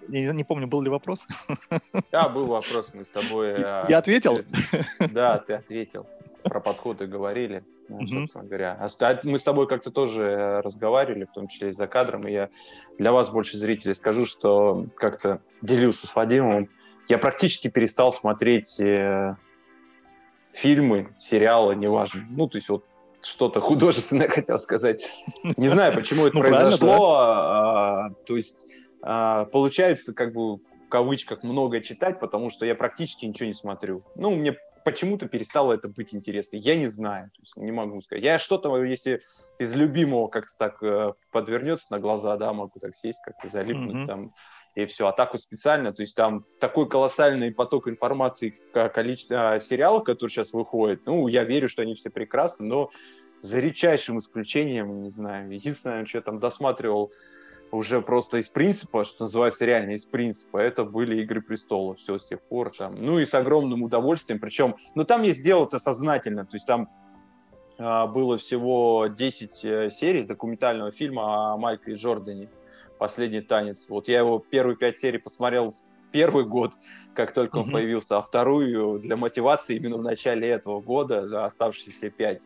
я не помню, был ли вопрос? Да, был вопрос, мы с тобой... Я ответил? Да, ты ответил. Про подходы говорили. Ну, собственно говоря. Мы с тобой как-то тоже разговаривали, в том числе и за кадром, и я для вас, больше зрителей, скажу, что как-то делился с Вадимом. Я практически перестал смотреть э, фильмы, сериалы, неважно. Ну, то есть вот что-то художественное хотел сказать. Не знаю, почему это произошло. То есть получается, как бы, в кавычках, много читать, потому что я практически ничего не смотрю. Ну, мне почему-то перестало это быть интересно. Я не знаю, то есть не могу сказать. Я что-то, если из любимого как-то так э, подвернется на глаза, да, могу так сесть, как-то залипнуть mm-hmm. там и все. А так вот специально, то есть там такой колоссальный поток информации, количество сериалов, которые сейчас выходят, ну, я верю, что они все прекрасны, но за редчайшим исключением, не знаю, единственное, что я там досматривал уже просто из принципа, что называется реально из принципа, это были «Игры престолов», все с тех пор там, ну и с огромным удовольствием, причем, ну там я сделал-то сознательно, то есть там а, было всего десять серий документального фильма о Майкле Джордане «Последний танец», вот я его первые пять серий посмотрел первый год, как только он mm-hmm. появился, а вторую для мотивации именно в начале этого года, да, оставшиеся пять.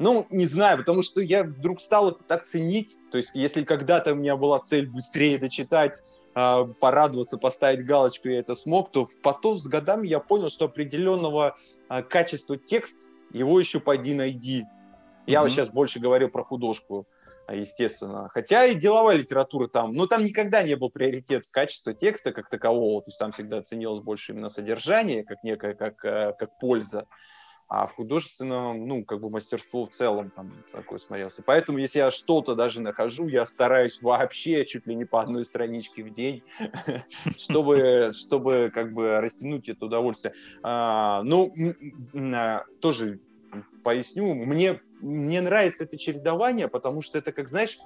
Ну, не знаю, потому что я вдруг стал это так ценить. То есть, если когда-то у меня была цель быстрее дочитать, порадоваться, поставить галочку, я это смог, то потом с годами я понял, что определенного качества текст, его еще пойди найди. Я mm-hmm. вот сейчас больше говорю про художку, естественно. Хотя и деловая литература там, но там никогда не был приоритет качества текста как такового. То есть, там всегда ценилось больше именно содержание, как некое, как, как польза. А в художественном, ну, как бы мастерство в целом там такое смотрелось. Поэтому, если я что-то даже нахожу, я стараюсь вообще чуть ли не по одной страничке в день, чтобы, чтобы как бы растянуть это удовольствие. Ну, тоже поясню, мне, мне нравится это чередование, потому что это, как, знаешь,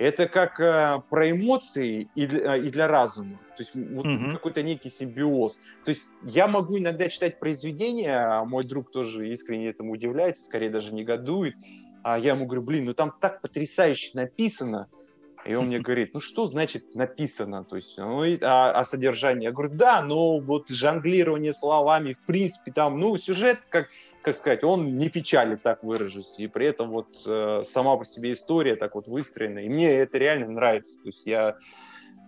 это как э, про эмоции и для, и для разума. То есть вот угу. какой-то некий симбиоз. То есть я могу иногда читать произведения, мой друг тоже искренне этому удивляется, скорее даже негодует. А я ему говорю, блин, ну там так потрясающе написано. И он мне говорит, ну что значит написано? То есть, ну, и, а, а содержание? Я говорю, да, но вот жонглирование словами, в принципе, там, ну сюжет, как, как сказать, он не печалит, так выражусь. И при этом вот э, сама по себе история так вот выстроена. И мне это реально нравится. То есть я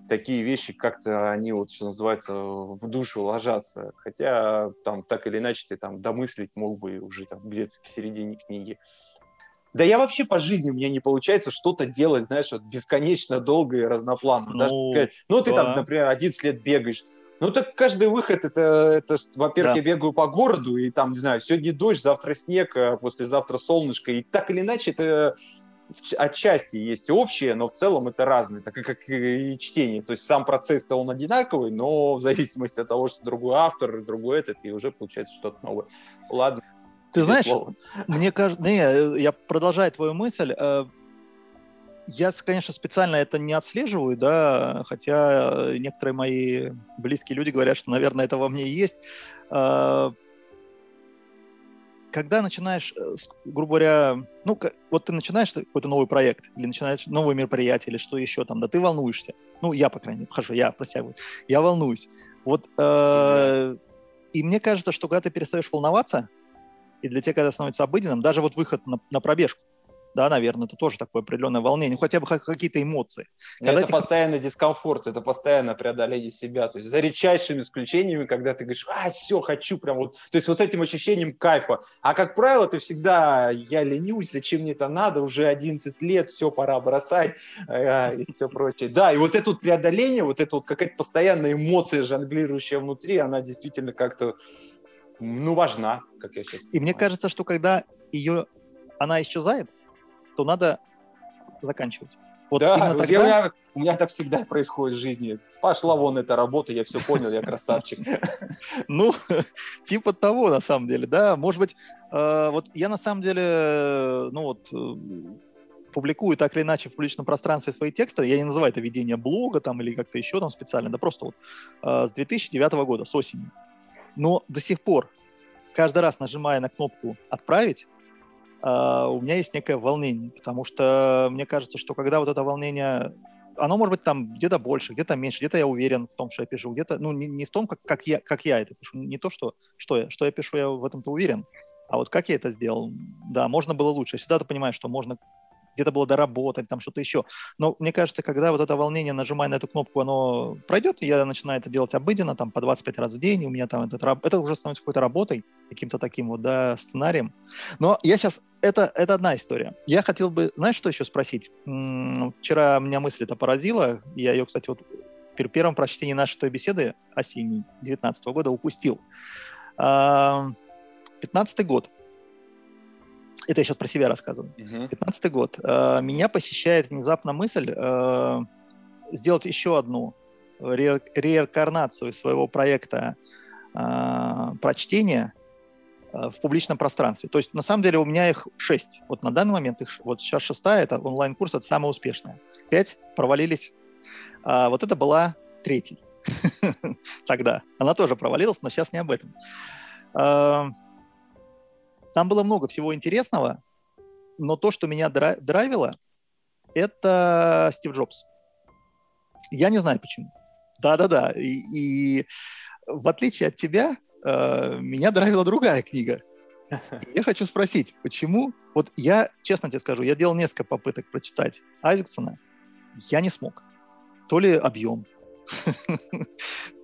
такие вещи как-то, они вот, что называется, в душу ложатся. Хотя там так или иначе ты там домыслить мог бы уже там где-то посередине книги. Да я вообще по жизни, у меня не получается что-то делать, знаешь, вот бесконечно долго и разнопланно. Ну, даже, ну ты да. там, например, одиннадцать лет бегаешь. Ну так каждый выход, это, это во-первых, да. я бегаю по городу, и там, не знаю, сегодня дождь, завтра снег, послезавтра солнышко. И так или иначе это отчасти есть общее, но в целом это разное, так как и чтение. То есть сам процесс-то он одинаковый, но в зависимости от того, что другой автор, другой этот, и уже получается что-то новое. Ладно. Ты знаешь, мне кажется, не, я продолжаю твою мысль. Я, конечно, специально это не отслеживаю, да, хотя некоторые мои близкие люди говорят, что, наверное, это во мне есть. Когда начинаешь, грубо говоря, ну, вот ты начинаешь какой-то новый проект, или начинаешь новое мероприятие, или что еще там, да, ты волнуешься. Ну, я, по крайней мере, хорошо, я просягиваю. Я волнуюсь. Вот, и мне кажется, что когда ты перестаешь волноваться, и для тебя, когда становится обыденным, даже вот выход на, на пробежку, да, наверное, это тоже такое определенное волнение, хотя бы какие-то эмоции. Когда это ты... постоянный дискомфорт, это постоянное преодоление себя, то есть за редчайшими исключениями, когда ты говоришь, а, все, хочу прям вот, то есть вот этим ощущением кайфа. А как правило, ты всегда, я ленюсь, зачем мне это надо, уже одиннадцать лет, все, пора бросать и все прочее. Да, и вот это вот преодоление, вот это вот какая-то постоянная эмоция, жонглирующая внутри, она действительно как-то ну, важна, как я сейчас понимаю. И мне кажется, что когда ее, она исчезает, то надо заканчивать. Вот да, тогда... у, меня, у меня так всегда происходит в жизни. Пошла вон эта работа, я все понял, я красавчик. Ну, типа того, на самом деле, да. Может быть, вот я на самом деле, ну вот, публикую так или иначе в публичном пространстве свои тексты, я не называю это ведение блога там или как-то еще там специально, да просто вот с две тысячи девятого года, с осени. Но до сих пор, каждый раз нажимая на кнопку «Отправить», э, у меня есть некое волнение, потому что мне кажется, что когда вот это волнение, оно может быть там где-то больше, где-то меньше, где-то я уверен в том, что я пишу, где-то, ну, не, не в том, как, как, я, как я это пишу, не то, что, что, я, что я пишу, я в этом-то уверен, а вот как я это сделал, да, можно было лучше. Я всегда-то понимаю, что можно где-то было доработать, там что-то еще. Но мне кажется, когда вот это волнение, нажимая на эту кнопку, оно пройдет, и я начинаю это делать обыденно, там, по двадцать пять раз в день, и у меня там этот, это уже становится какой-то работой, каким-то таким вот, да, сценарием. Но я сейчас... Это, это одна история. Я хотел бы... Знаешь, что еще спросить? М-м, вчера меня мысль это поразила. Я ее, кстати, вот при первом прочтении нашей той беседы осенней девятнадцатого года упустил. пятнадцатый год. Это я сейчас про себя рассказываю. пятнадцатый uh-huh. год. Меня посещает внезапно мысль сделать еще одну ре- реинкарнацию своего проекта э, прочтения в публичном пространстве. То есть, на самом деле, у меня их шесть. Вот на данный момент их, вот сейчас шестая, это онлайн-курс, это самое успешное. Пять провалились. А вот это была третья тогда. Она тоже провалилась, но сейчас не об этом. Там было много всего интересного, но то, что меня драйвило, это Стив Джобс. Я не знаю почему. Да-да-да. И, и в отличие от тебя, меня драйвила другая книга. Я хочу спросить, почему... Вот я, честно тебе скажу, я делал несколько попыток прочитать Айзексона. Я не смог. То ли объем,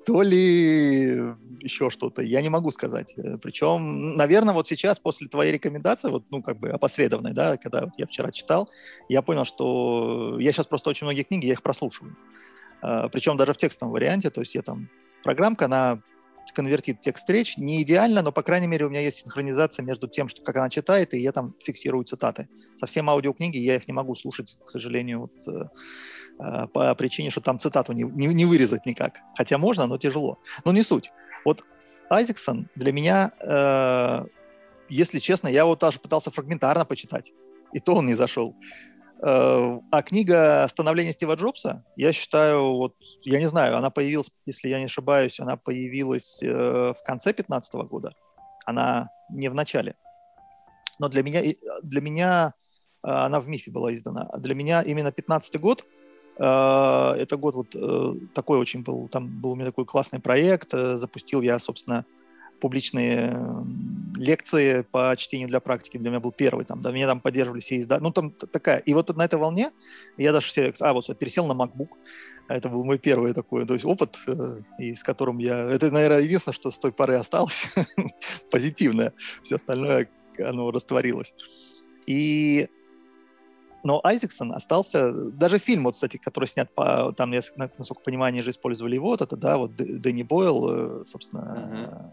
то ли еще что-то. Я не могу сказать. Причем, наверное, вот сейчас, после твоей рекомендации, вот, ну, как бы опосредованной, да, когда вот я вчера читал, я понял, что я сейчас просто очень многие книги, я их прослушиваю. Причем даже в текстовом варианте. То есть я там... Программка, она... конвертит текст речь. Не идеально, но, по крайней мере, у меня есть синхронизация между тем, что, как она читает, и я там фиксирую цитаты. Совсем аудиокниги я их не могу слушать, к сожалению, вот, э, по причине, что там цитату не, не, не вырезать никак. Хотя можно, но тяжело. Но не суть. Вот Айзексон для меня, э, если честно, я вот даже пытался фрагментарно почитать, и то он не зашел. Э, а книга «Становление Стива Джобса», я считаю, вот, я не знаю, она появилась, если я не ошибаюсь, она появилась э, в конце две тысячи пятнадцатого года, она не в начале. Но для меня, для меня э, она в МИФе была издана. Для меня именно две тысячи пятнадцатый год, э, это год вот э, такой очень был, там был у меня такой классный проект, э, запустил я, собственно, публичные лекции по чтению для практики. Для меня был первый. Там, да, меня там поддерживали все издания. Ну, там такая. И вот на этой волне я даже все... А, вот, пересел на MacBook. Это был мой первый такой, то есть, опыт, э, и с которым я... Это, наверное, единственное, что с той поры осталось. Позитивное. Все остальное, оно растворилось. И... Но Айзексон остался... Даже фильм, вот, кстати, который снят по... Там, насколько понимаю, они же использовали его. Вот это, да, вот Дэнни Бойл, собственно... Uh-huh.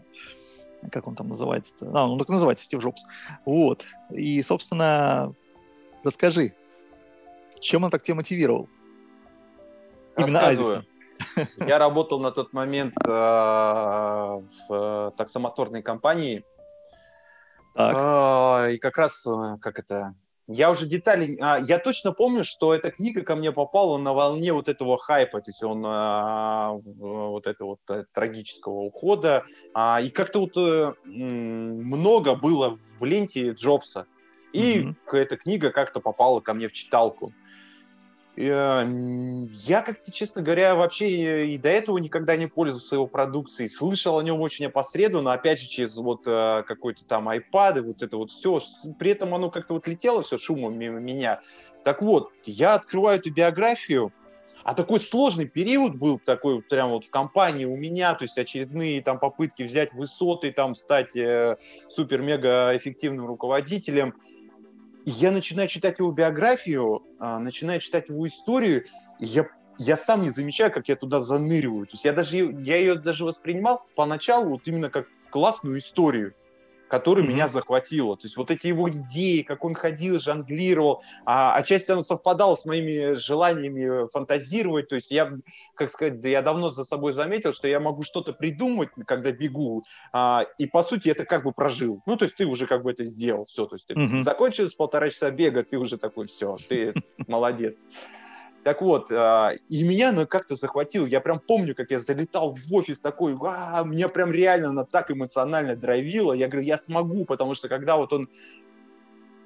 Как он там называется-то? А, он так называется, Стив Джобс. Вот. И, собственно, расскажи, чем он так тебя мотивировал? Именно Айзексон. Я работал на тот момент э, в таксомоторной компании. Так. Э, и как раз, как это... Я уже детали... А, я точно помню, что эта книга ко мне попала на волне вот этого хайпа, то есть он а, вот этого вот трагического ухода. А, и как-то вот а, много было в ленте Джобса. И mm-hmm. эта книга как-то попала ко мне в читалку. И, а, я как-то, честно говоря, вообще и до этого никогда не пользовался его продукцией. Слышал о нем очень опосредованно, опять же, через вот а, какой-то там iPad и вот это вот все. При этом оно как-то вот летело все шумом мимо меня. Так вот, я открываю эту биографию, а такой сложный период был, такой вот прям вот в компании у меня, то есть очередные там попытки взять высоты, там стать э, супер-мега-эффективным руководителем. Я начинаю читать его биографию, начинаю читать его историю, и я, я сам не замечаю, как я туда заныриваю. То есть я, даже, я ее даже воспринимал поначалу вот именно как классную историю, которая mm-hmm. меня захватила. То есть вот эти его идеи, как он ходил, жонглировал, а, отчасти оно совпадало с моими желаниями фантазировать. То есть я, как сказать, я давно за собой заметил, что я могу что-то придумать, когда бегу, а, и, по сути, это как бы прожил. Ну, то есть ты уже как бы это сделал, все. То есть ты mm-hmm. закончилось полтора часа бега, ты уже такой, все, ты молодец. Так вот, э, и меня оно как-то захватило. Я прям помню, как я залетал в офис такой, а, меня прям реально она так эмоционально драйвило. Я говорю, я смогу, потому что когда вот он,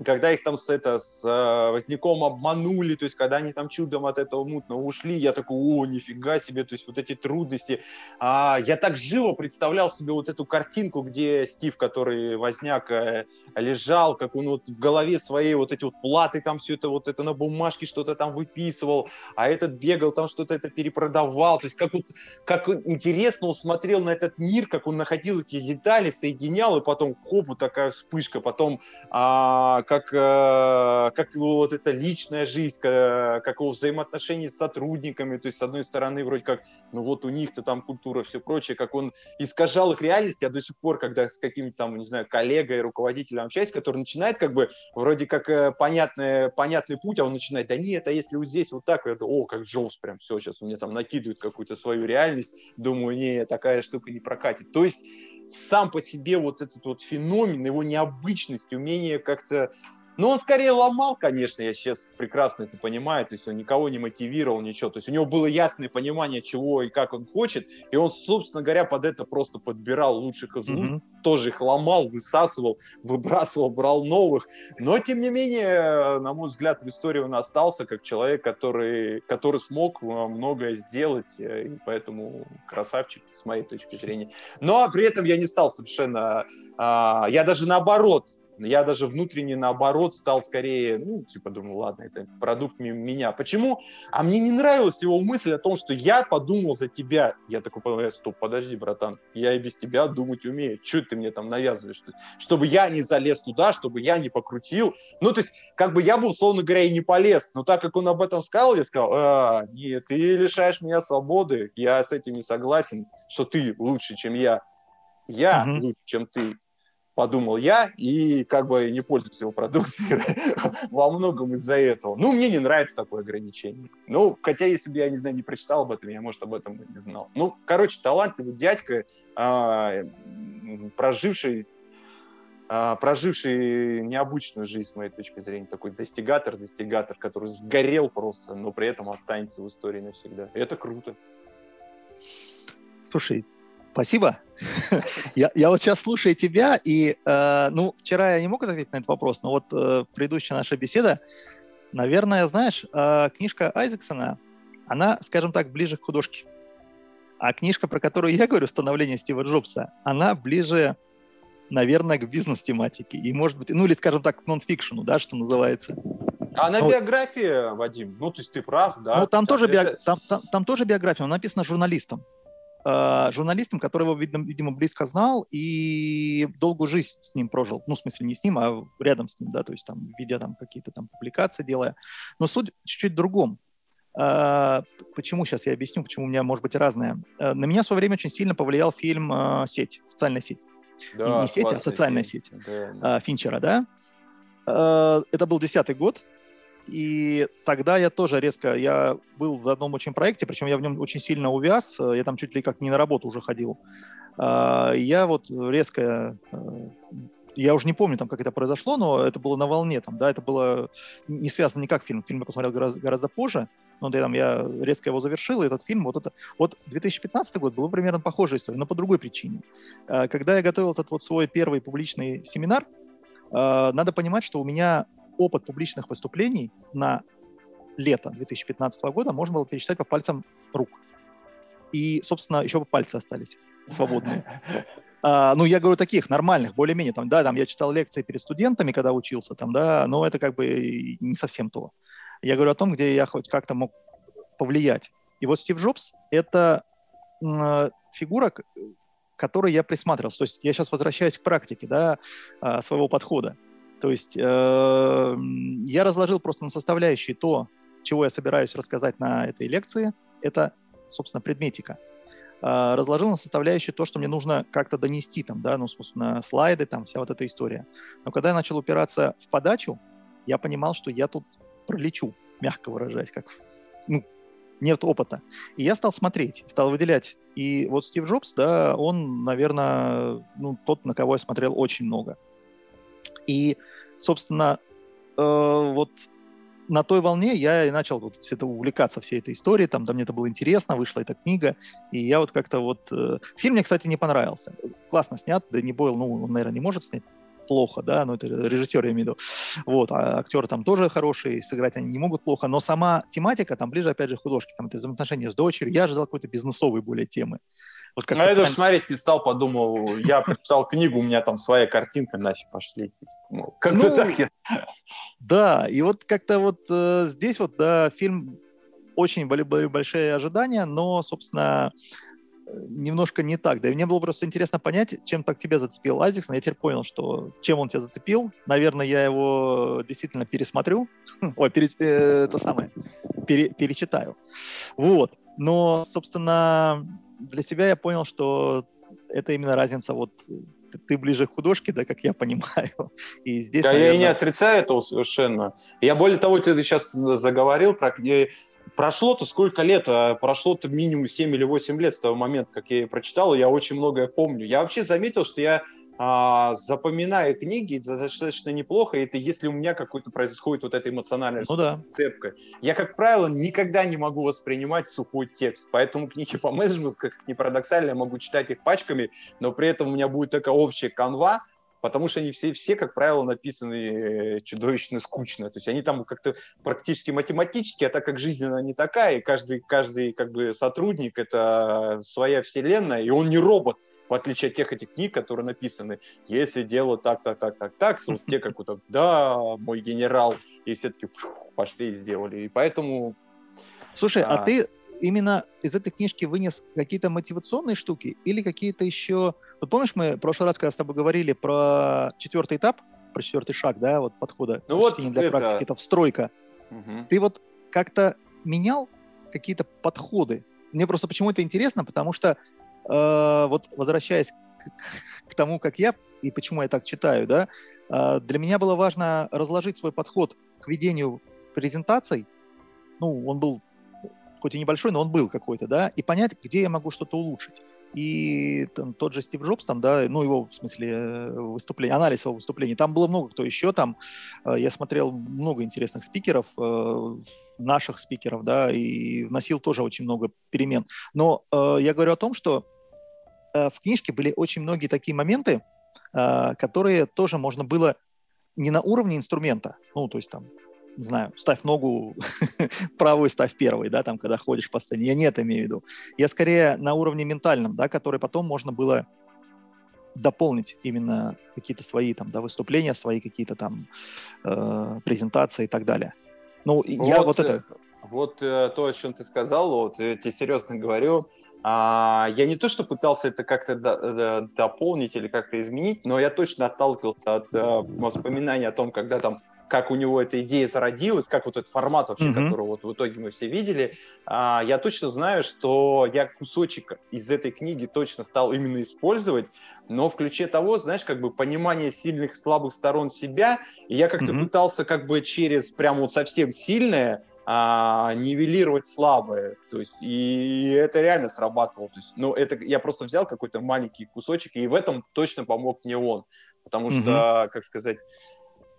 когда их там с, это, с э, Возняком обманули, то есть когда они там чудом от этого мутного ушли, я такой, о, нифига себе, то есть вот эти трудности. А, я так живо представлял себе вот эту картинку, где Стив, который Возняк, э, лежал, как он вот в голове своей вот эти вот платы там все это вот это на бумажке что-то там выписывал, а этот бегал там что-то это перепродавал, то есть как, вот, как интересно он смотрел на этот мир, как он находил эти детали, соединял, и потом хоп, вот такая вспышка, потом... Э, как, как его вот эта личная жизнь, как его взаимоотношения с сотрудниками, то есть с одной стороны вроде как, ну вот у них-то там культура, все прочее, как он искажал их реальность. Я до сих пор, когда с каким-то там, не знаю, коллегой, руководителем общаюсь, который начинает как бы вроде как понятный, понятный путь, а он начинает, да нет, а если вот здесь вот так, я думаю, о, как Джобс, прям все, сейчас у меня там накидывают какую-то свою реальность, думаю, не, такая штука не прокатит. То есть сам по себе вот этот вот феномен, его необычность, умение как-то... Ну, он скорее ломал, конечно, я сейчас прекрасно это понимаю, то есть он никого не мотивировал, ничего. То есть у него было ясное понимание, чего и как он хочет, и он, собственно говоря, под это просто подбирал лучших из лучших, mm-hmm. тоже их ломал, высасывал, выбрасывал, брал новых. Но, тем не менее, на мой взгляд, в истории он остался как человек, который, который смог многое сделать, и поэтому красавчик, с моей точки зрения. Но при этом я не стал совершенно... Я даже наоборот... Я даже внутренне, наоборот, стал скорее, ну, типа, думаю, ладно, это продукт мимо меня. Почему? А мне не нравилась его мысль о том, что я подумал за тебя. Я такой подумал, стоп, подожди, братан, я и без тебя думать умею. Чего ты мне там навязываешь? Чтобы я не залез туда, чтобы я не покрутил. Ну, то есть, как бы я бы, условно говоря, и не полез. Но так как он об этом сказал, я сказал, а, нет, ты лишаешь меня свободы, я с этим не согласен, что ты лучше, чем я. Я [S2] Mm-hmm. [S1] Лучше, чем ты. Подумал я, и как бы не пользуюсь его продукцией во многом из-за этого. Ну, мне не нравится такое ограничение. Ну, хотя, если бы я, не знаю, не прочитал об этом, я, может, об этом не знал. Ну, короче, талантливый дядька, проживший, проживший необычную жизнь, с моей точки зрения, такой достигатор, достигатор, который сгорел просто, но при этом останется в истории навсегда. И это круто. Слушай, спасибо. я, я вот сейчас слушаю тебя, и, э, ну, вчера я не мог ответить на этот вопрос, но вот э, предыдущая наша беседа, наверное, знаешь, э, книжка Айзексона, она, скажем так, ближе к художке. А книжка, про которую я говорю, «Становление Стива Джобса», она ближе, наверное, к бизнес-тематике. И, может быть, ну, или, скажем так, к нон-фикшену, да, что называется. А на ну, биографии, Вадим, ну, то есть ты прав, да? Ну, там, тоже, это... био... там, там, там тоже биография, она написана журналистом. журналистом, которого, видимо, близко знал и долгую жизнь с ним прожил. Ну, в смысле, не с ним, а рядом с ним, да, то есть там, видя там какие-то там публикации, делая. Но суть чуть-чуть в другом. Почему? Сейчас я объясню, почему у меня, может быть, разное. На меня в свое время очень сильно повлиял фильм «Сеть», «Социальная сеть». Да, не «Сеть», а «Социальная фильм. Сеть» да. Финчера, да? Это был десятый год. И тогда я тоже резко, я был в одном очень проекте, причем я в нем очень сильно увяз, я там чуть ли как не на работу уже ходил. Я вот резко, я уже не помню там, как это произошло, но это было на волне там, да, это было не связано никак с фильмом, фильм я посмотрел гораздо, гораздо позже, но я, там, я резко его завершил, и этот фильм, вот это, вот две тысячи пятнадцатый год был примерно похожая история, но по другой причине. Когда я готовил этот вот свой первый публичный семинар, надо понимать, что у меня... Опыт публичных выступлений на лето две тысячи пятнадцатого года можно было пересчитать по пальцам рук. И, собственно, еще пальцы остались свободные. А, ну, я говорю таких, нормальных, более-менее. Там, да, там я читал лекции перед студентами, когда учился, там, да, но это как бы не совсем то. Я говорю о том, где я хоть как-то мог повлиять. И вот Стив Джобс – это фигура, к которой я присматривался. То есть я сейчас возвращаюсь к практике, да, своего подхода. То есть э, я разложил просто на составляющие то, чего я собираюсь рассказать на этой лекции. Это, собственно, предметика. Э, разложил на составляющие то, что мне нужно как-то донести, там, да, ну, собственно, слайды, там, вся вот эта история. Но когда я начал упираться в подачу, я понимал, что я тут пролечу, мягко выражаясь, как ну, нет опыта. И я стал смотреть, стал выделять. И вот Стив Джобс, да, он, наверное, ну, тот, на кого я смотрел очень много. И, собственно, э, вот на той волне я и начал вот все это увлекаться всей этой историей, там, да, мне это было интересно, вышла эта книга, и я вот как-то вот... Э, фильм мне, кстати, не понравился. Классно снят, Дэнни Бойл, ну, он, наверное, не может снять плохо, да, но это режиссер, я имею в виду. Вот, а актеры там тоже хорошие, сыграть они не могут плохо, но сама тематика там ближе, опять же, художки, там, это взаимоотношения с дочерью, я ожидал какой-то бизнесовой более темы. Вот как ну, социально... я даже смотреть не стал, подумал, я прочитал книгу, у меня там своя картинка, нафиг пошли. Ну, как-то ну, так я... Да, и вот как-то вот э, здесь вот, да, фильм, очень были, были большие ожидания, но, собственно, немножко не так. Да и мне было просто интересно понять, чем так тебя зацепил Айзексон. Я теперь понял, что чем он тебя зацепил. Наверное, я его действительно пересмотрю. Ой, пере, э, то самое, пере, перечитаю. Вот. Но, собственно, для себя я понял, что это именно разница. Вот ты ближе к художке, да, как я понимаю. И здесь, да, наверное... я и не отрицаю этого совершенно. Я более того, ты сейчас заговорил про... Прошло-то сколько лет? Прошло-то минимум семь или восемь лет с того момента, как я ее прочитал, и я очень многое помню. Я вообще заметил, что я а, запоминаю книги достаточно неплохо, и это если у меня какой-то происходит вот эта эмоциональная ну да. цепка. Я, как правило, никогда не могу воспринимать сухой текст, поэтому книги по менеджменту, как ни парадоксально, я могу читать их пачками, но при этом у меня будет такая общая канва, потому что они все, все, как правило, написаны чудовищно скучно. То есть они там как-то практически математически, а так как жизнь она не такая, и каждый, каждый как бы сотрудник — это своя вселенная, и он не робот, в отличие от тех этих книг, которые написаны. Если дело так, так, так, так, так, то те как вот, да, мой генерал, и все-таки пошли и сделали. И поэтому... Слушай, а... а ты именно из этой книжки вынес какие-то мотивационные штуки или какие-то еще... Вот помнишь, мы в прошлый раз, когда с тобой говорили про четвертый этап, про четвертый шаг, да, вот подхода ну вот для это... практики, это встройка. Угу. Ты вот как-то менял какие-то подходы. Мне просто почему это интересно, потому что э, вот возвращаясь к, к тому, как я и почему я так читаю, да, э, для меня было важно разложить свой подход к ведению презентаций. Ну, он был хоть и небольшой, но он был какой-то, да, и понять, где я могу что-то улучшить. И там, тот же Стив Джобс, там, да, ну, его, в смысле, выступление, анализ его выступлений, там было много кто еще, там, я смотрел много интересных спикеров, наших спикеров, да, и вносил тоже очень много перемен. Но я говорю о том, что в книжке были очень многие такие моменты, которые тоже можно было не на уровне инструмента, ну, то есть там, не знаю, ставь ногу правую, ставь первой, да, там, когда ходишь по сцене. Я не это имею в виду. Я скорее на уровне ментальном, да, который потом можно было дополнить именно какие-то свои там, да, выступления, свои какие-то там э, презентации и так далее. Ну, вот, я вот это... Вот э, то, о чем ты сказал, вот я тебе серьезно говорю, а, я не то, что пытался это как-то до, до, дополнить или как-то изменить, но я точно отталкивался от э, воспоминаний о том, когда там как у него эта идея зародилась, как вот этот формат вообще, mm-hmm. который вот в итоге мы все видели, а, я точно знаю, что я кусочек из этой книги точно стал именно использовать, но в ключе того, знаешь, как бы понимание сильных и слабых сторон себя, и я как-то mm-hmm. пытался как бы через прям вот совсем сильное а, нивелировать слабое, то есть и это реально срабатывало, то есть, ну, это я просто взял какой-то маленький кусочек, и в этом точно помог мне он, потому mm-hmm. что, как сказать...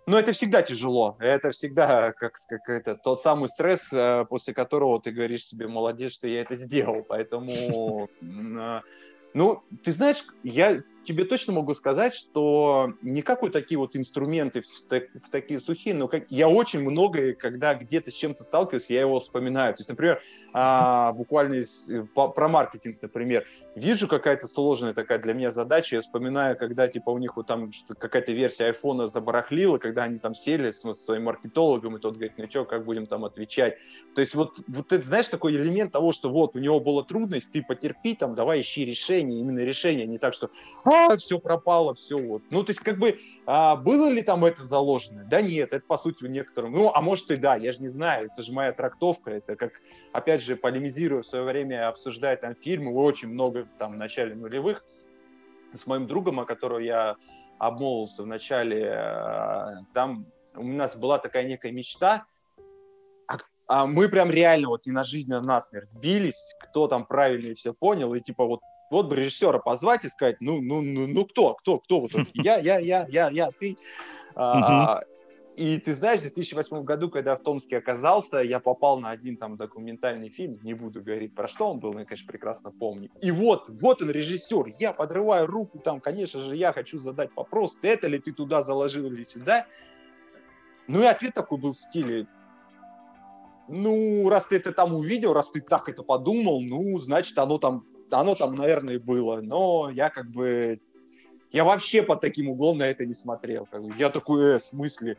Но это всегда тяжело, это всегда как, как это, тот самый стресс, после которого ты говоришь себе: молодец, что я это сделал, поэтому, ну, ты знаешь, я тебе точно могу сказать, что не как вот такие вот инструменты в, так, в такие сухие, но как, я очень многое, когда где-то с чем-то сталкиваюсь, я его вспоминаю. То есть, например, а, буквально из, по, про маркетинг, например, вижу какая-то сложная такая для меня задача, я вспоминаю, когда типа у них вот там какая-то версия айфона забарахлила, когда они там сели с, с своим маркетологом, и тот говорит: ну что, как будем там отвечать? То есть вот, вот это, знаешь, такой элемент того, что вот у него была трудность, ты потерпи, там, давай ищи решение, именно решение, не так, что... А, все пропало, все вот. Ну, то есть, как бы, а, было ли там это заложено? Да нет, это, по сути, некоторым... Ну, а может и да, я же не знаю, это же моя трактовка, это как, опять же, полемизирую в свое время, обсуждая там фильмы, очень много там в начале нулевых, с моим другом, о котором я обмолвился в начале, там у нас была такая некая мечта, а мы прям реально вот не на жизнь, а на смерть бились, кто там правильно все понял, и типа вот Вот бы режиссера позвать и сказать: ну, ну, ну, ну кто, кто, кто вот он? Я, я, я, я, я, ты. А, и ты знаешь, в две тысячи восьмом году, когда в Томске оказался, я попал на один там документальный фильм, не буду говорить, про что он был, но я, конечно, прекрасно помню. И вот, вот он, режиссер, я подрываю руку, там, конечно же, я хочу задать вопрос: ты это ли ты туда заложил или сюда? Ну и ответ такой был в стиле: ну, раз ты это там увидел, раз ты так это подумал, ну, значит, оно там... Оно там, наверное, и было, но я как бы... Я вообще под таким углом на это не смотрел. Как бы. Я такой, э, в смысле?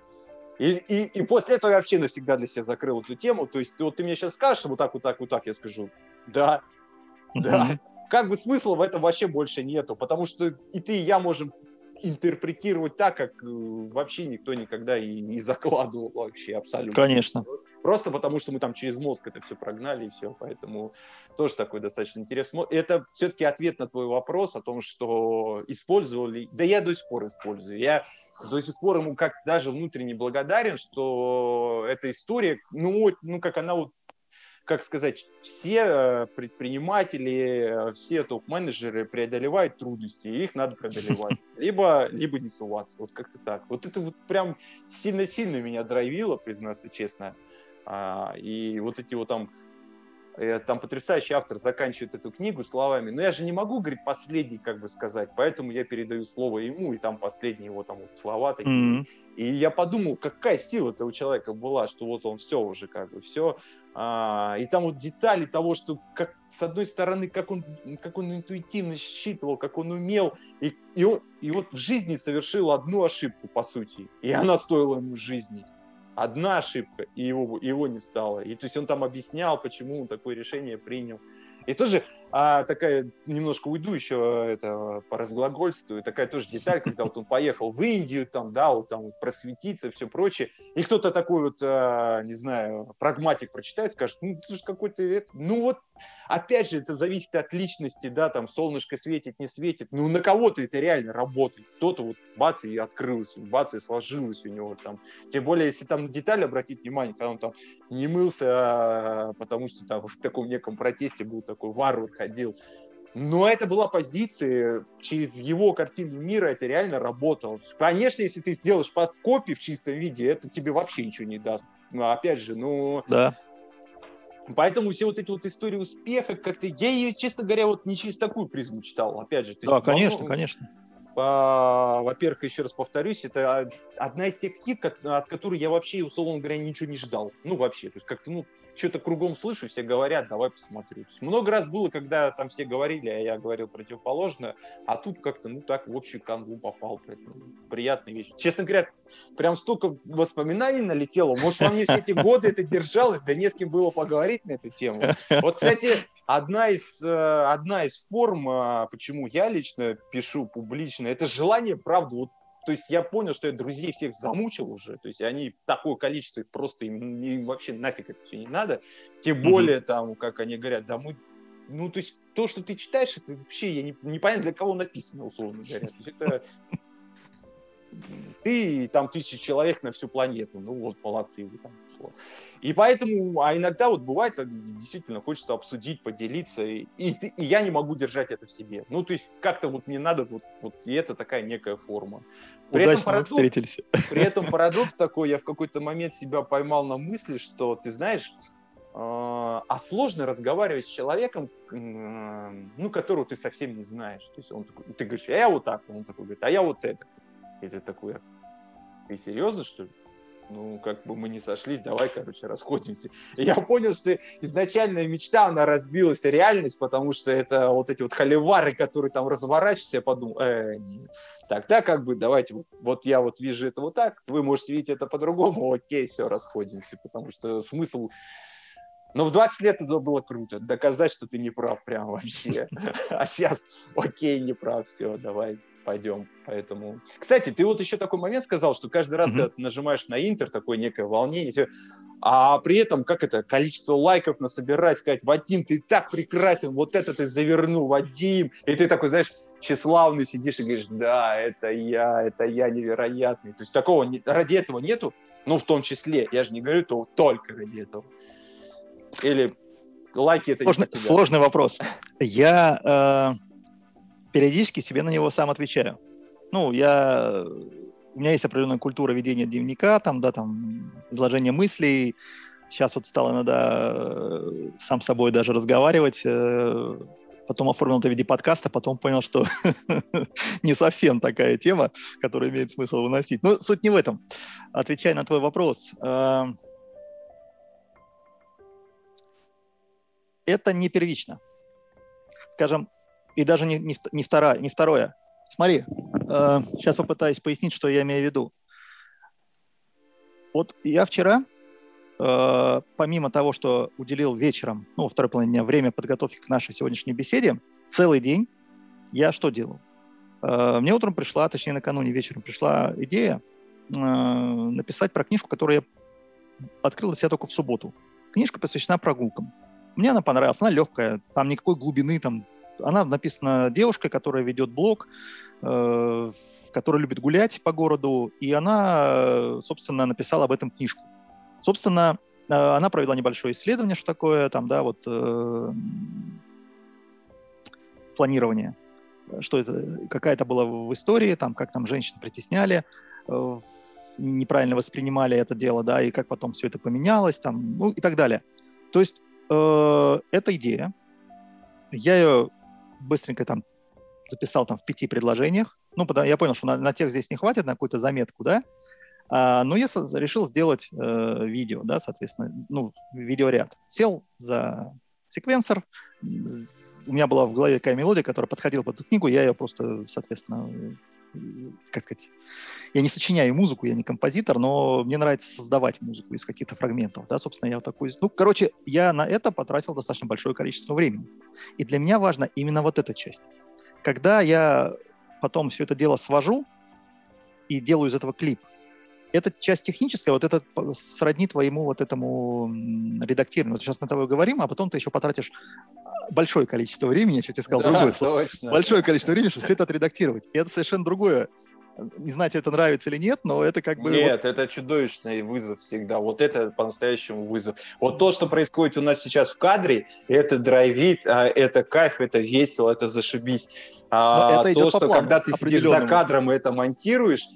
И, и, и после этого я вообще навсегда для себя закрыл эту тему. То есть вот ты мне сейчас скажешь вот так, вот так, вот так, я скажу: да, да, как бы смысла в этом вообще больше нету, потому что и ты, и я можем интерпретировать так, как вообще никто никогда и не закладывал вообще абсолютно. Конечно. Просто потому, что мы там через мозг это все прогнали, и все. Поэтому тоже такой достаточно интересный. Это все-таки ответ на твой вопрос о том, что использовали... Да я до сих пор использую. Я до сих пор ему как даже внутренне благодарен, что эта история, ну, ну как она вот, как сказать, все предприниматели, все топ-менеджеры преодолевают трудности, и их надо преодолевать. Либо, либо не суваться. Вот как-то так. Вот это вот прям сильно-сильно меня драйвило, признаться честно. А, и вот эти вот там, там потрясающий автор заканчивает эту книгу словами, но я же не могу, говорит, последний как бы сказать, поэтому я передаю слово ему, и там последние его там вот слова такие. Mm-hmm. И я подумал, какая сила-то у человека была, что вот он все уже как бы, все. А, и там вот детали того, что как, с одной стороны, как он, как он интуитивно считывал, как он умел, и, и, он, и вот в жизни совершил одну ошибку, по сути, и она стоила ему жизни. Одна ошибка, и его, его не стало. И то есть он там объяснял, почему он такое решение принял. И тоже а, такая, немножко уйду еще это, по разглагольству, такая тоже деталь, когда вот он поехал в Индию, там, да, вот там просветиться, все прочее. И кто-то такой вот, а, не знаю, прагматик прочитает, скажет, ну, ты же какой-то... Ну, вот, опять же, это зависит от личности, да, там, солнышко светит, не светит. Ну, на кого-то это реально работает. Кто-то вот бац, и открылось, бац, и сложилось у него там. Тем более, если там на деталь обратить внимание, когда он там не мылся, потому что там в таком неком протесте был такой варвар, ходил. Но это была позиция, через его картину мира это реально работало. Конечно, если ты сделаешь копию в чистом виде, это тебе вообще ничего не даст. Но опять же, ну... Да. Поэтому все вот эти вот истории успеха, как-то я ее, честно говоря, вот не через такую призму читал, опять же. Да, есть, конечно, ну, конечно. По, во-первых, еще раз повторюсь, это одна из тех книг, от которой я вообще, условно говоря, ничего не ждал. Ну, вообще, то есть как-то, ну, что-то кругом слышу, все говорят, давай посмотрю. Много раз было, когда там все говорили, а я говорил противоположно, а тут как-то, ну, так в общую канву попал. Приятная вещь. Честно говоря, прям столько воспоминаний налетело. Может, во мне все эти годы это держалось, да не с кем было поговорить на эту тему. Вот, кстати, одна из, одна из форм, почему я лично пишу публично, это желание, правда, вот. То есть я понял, что я друзей всех замучил уже. То есть они такое количество, просто им, им вообще нафиг это все не надо. Тем более, mm-hmm. там, как они говорят, да мы... Ну, то есть то, что ты читаешь, это вообще я не, непонятно, для кого написано, условно говоря. То есть это... Ты, там, тысячи человек на всю планету. Ну, вот, молодцы. Там, и поэтому, а иногда вот бывает, действительно хочется обсудить, поделиться, и, и, ты, и я не могу держать это в себе. Ну, то есть как-то вот мне надо, вот, вот и это такая некая форма. При Удачно этом парадокс, встретились. При этом парадокс такой, я в какой-то момент себя поймал на мысли, что, ты знаешь, э, а сложно разговаривать с человеком, э, ну, которого ты совсем не знаешь. То есть он такой, ты говоришь, а я вот так, он такой говорит, а я вот это. И ты такой, ты серьезно, что ли? Ну, как бы мы не сошлись, давай, короче, расходимся. И я понял, что изначальная мечта, она разбилась, реальность, потому что это вот эти вот холивары, которые там разворачиваются, я подумал, э, так, да, как бы, давайте, вот, вот я вот вижу это вот так, вы можете видеть это по-другому, окей, все, расходимся, потому что смысл... Но в двадцать лет это было круто, доказать, что ты не прав прям вообще. А сейчас, окей, не прав, все, давай. Пойдем, поэтому... Кстати, ты вот еще такой момент сказал, что каждый раз, mm-hmm. когда ты нажимаешь на интер, такое некое волнение, все... а при этом, как это, количество лайков насобирать, сказать, Вадим, ты так прекрасен, вот это ты завернул, Вадим, и ты такой, знаешь, тщеславный сидишь и говоришь, да, это я, это я невероятный, то есть такого не... ради этого нету, ну, в том числе, я же не говорю, то только ради этого. Или лайки это сложный, не сложный вопрос. Я... Э... Периодически себе на него сам отвечаю. Ну, я... У меня есть определенная культура ведения дневника, там, да, там, изложение мыслей. Сейчас вот стал иногда сам с собой даже разговаривать. Потом оформил это в виде подкаста, потом понял, что не совсем такая тема, которую имеет смысл выносить. Но суть не в этом. Отвечая на твой вопрос. Это не первично. Скажем, и даже не, не, не, вторая, не второе. Смотри, э, сейчас попытаюсь пояснить, что я имею в виду. Вот я вчера, э, помимо того, что уделил вечером, ну, во второй половине дня время подготовки к нашей сегодняшней беседе, целый день я что делал? Мне утром пришла, точнее накануне вечером пришла идея написать про книжку, которую я открыл для себя только в субботу. Книжка посвящена прогулкам. Мне она понравилась, она легкая, там никакой глубины, там. Она написана девушкой, которая ведет блог, э, которая любит гулять по городу, и она, собственно, написала об этом книжку. Собственно, э, она провела небольшое исследование, что такое, там, да, вот, э, планирование, что это, какая-то была в истории, там, как там женщин притесняли, э, неправильно воспринимали это дело, да, и как потом все это поменялось, там, ну, и так далее. То есть э, эта идея, я ее быстренько там записал там в пяти предложениях. Ну, потому, я понял, что на, на текст здесь не хватит, на какую-то заметку, да. А, но я со- решил сделать э, видео, да, соответственно, ну, видеоряд. Сел за секвенсор, у меня была в голове такая мелодия, которая подходила под эту книгу, я ее просто, соответственно, как сказать, я не сочиняю музыку, я не композитор, но мне нравится создавать музыку из каких-то фрагментов, да, собственно, я вот такой... Ну, короче, я на это потратил достаточно большое количество времени. И для меня важна именно вот эта часть. Когда я потом все это дело свожу и делаю из этого клип, эта часть техническая, вот это сродни твоему вот этому редактированию. Вот сейчас мы с тобой говорим, а потом ты еще потратишь большое количество времени, я чуть не сказал, да, другое слово. Большое количество времени, чтобы все это отредактировать. И это совершенно другое. Не знаю, тебе это нравится или нет, но это как бы... Нет, вот... это чудовищный вызов всегда. Вот это по-настоящему вызов. Вот то, что происходит у нас сейчас в кадре, это драйвит, это кайф, это весело, это зашибись. А то, что плану, когда ты сидишь за кадром и это монтируешь,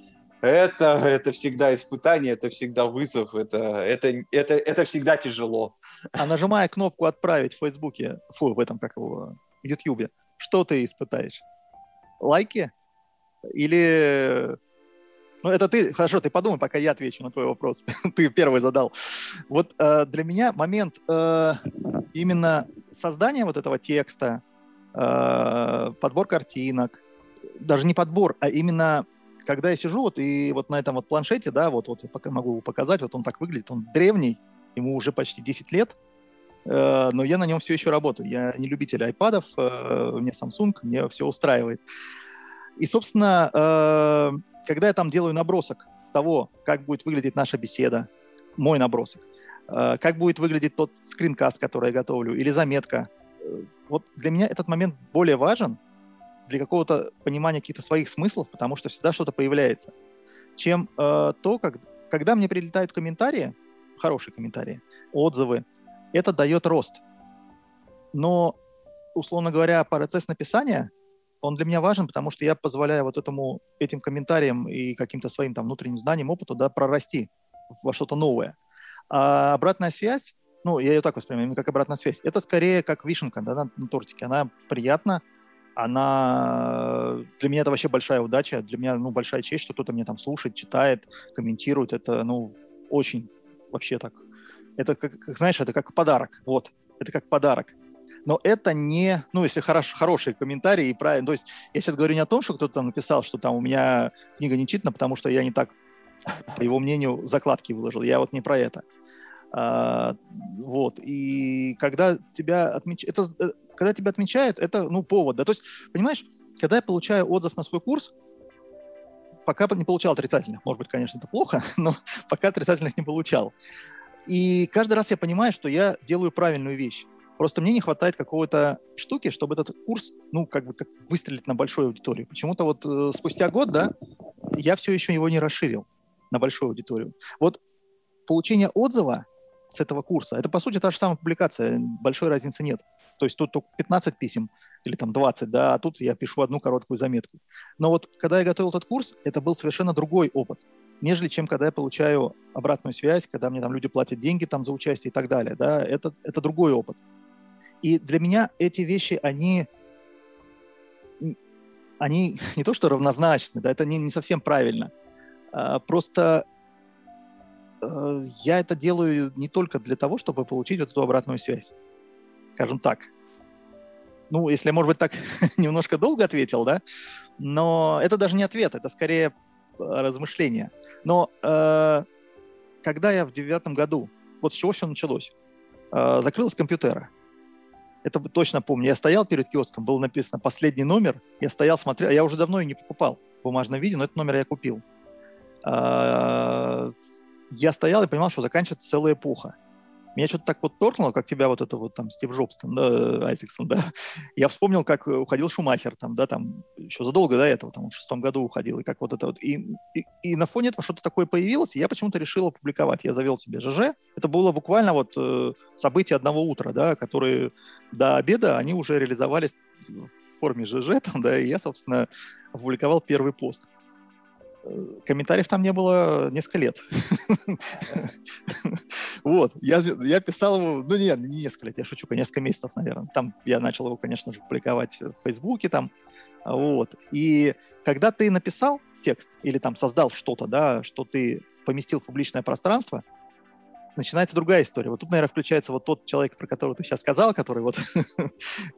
Это, это всегда испытание, это всегда вызов, это, это, это, это всегда тяжело. А нажимая кнопку «Отправить» в Фейсбуке, фу, в этом, как его, в Ютьюбе, что ты испытаешь? Лайки? Или... Ну, это ты... Хорошо, ты подумай, пока я отвечу на твой вопрос. Ты первый задал. Вот э, для меня момент э, именно создания вот этого текста, э, подбор картинок, даже не подбор, а именно... Когда я сижу вот и вот на этом вот планшете, да, вот, вот я пока могу его показать, вот он так выглядит, он древний, ему уже почти десять лет, э, но я на нем все еще работаю. Я не любитель айпадов, э, мне Samsung, мне все устраивает. И, собственно, э, когда я там делаю набросок того, как будет выглядеть наша беседа, мой набросок, э, как будет выглядеть тот скринкаст, который я готовлю, или заметка, э, вот для меня этот момент более важен, для какого-то понимания каких-то своих смыслов, потому что всегда что-то появляется, чем э, то, как, когда мне прилетают комментарии, хорошие комментарии, отзывы, это дает рост. Но, условно говоря, процесс написания, он для меня важен, потому что я позволяю вот этому, этим комментариям и каким-то своим там внутренним знаниям, опыту, да, прорасти во что-то новое. А обратная связь, ну, я ее так воспринимаю, как обратная связь, это скорее как вишенка, да, на, на тортике, она приятна, она для меня это вообще большая удача, для меня, ну, большая честь, что кто-то меня там слушает, читает, комментирует. Это, ну, очень вообще так. Это, как, знаешь, это как подарок. Вот, это как подарок. Но это не, ну, если хорош, хорошие комментарии и правильно. То есть я сейчас говорю не о том, что кто-то там написал, что там у меня книга не читана, потому что я не так, по его мнению, закладки выложил. Я вот не про это. А, вот. И когда тебя отмечают, это, когда тебя отмечают, это, ну, повод. Да? То есть, понимаешь, когда я получаю отзыв на свой курс, пока не получал отрицательных. Может быть, конечно, это плохо, но пока отрицательных не получал. И каждый раз я понимаю, что я делаю правильную вещь. Просто мне не хватает какого-то штуки, чтобы этот курс, ну, как бы как выстрелить на большую аудиторию. Почему-то вот э, спустя год, да, я все еще его не расширил на большую аудиторию. Вот получение отзыва с этого курса. Это, по сути, та же самая публикация, большой разницы нет. То есть тут только пятнадцать писем или там двадцать, да, а тут я пишу одну короткую заметку. Но вот когда я готовил этот курс, это был совершенно другой опыт, нежели чем когда я получаю обратную связь, когда мне там люди платят деньги там за участие и так далее, да, это, это другой опыт. И для меня эти вещи, они, они не то что равнозначны, да, это не, не совсем правильно, а просто... Я это делаю не только для того, чтобы получить вот эту обратную связь. Скажем так. Ну, если, может быть, так немножко долго ответил, да? Но это даже не ответ, это скорее размышление. Но э, когда я в девятом году, вот с чего все началось? Э, закрылся с компьютера. это точно помню. Я стоял перед киоском, было написано «Последний номер». Я стоял, смотрел. Я уже давно ее не покупал в бумажном виде, но этот номер я купил. Я стоял и понимал, что заканчивается целая эпоха. Меня что-то так вот торкнуло, как тебя вот это вот там Стив Джобс, там, да, Айзексон, да. Я вспомнил, как уходил Шумахер, там, да, там, еще задолго до этого, там, в шестом году уходил, и как вот это вот. И, и, и на фоне этого что-то такое появилось, и я почему-то решил опубликовать. Я завел себе ЖЖ. Это было буквально вот э, событие одного утра, да, которые до обеда, они уже реализовались в форме ЖЖ, там, да, и я, собственно, опубликовал первый пост. Комментариев там не было несколько лет. Вот. Я писал его... Ну, нет, не несколько лет, я шучу, несколько месяцев, наверное. Там я начал его, конечно же, публиковать в Фейсбуке там. Вот. И когда ты написал текст или там создал что-то, да, что ты поместил в публичное пространство, начинается другая история. Вот тут, наверное, включается вот тот человек, про которого ты сейчас сказал, который вот,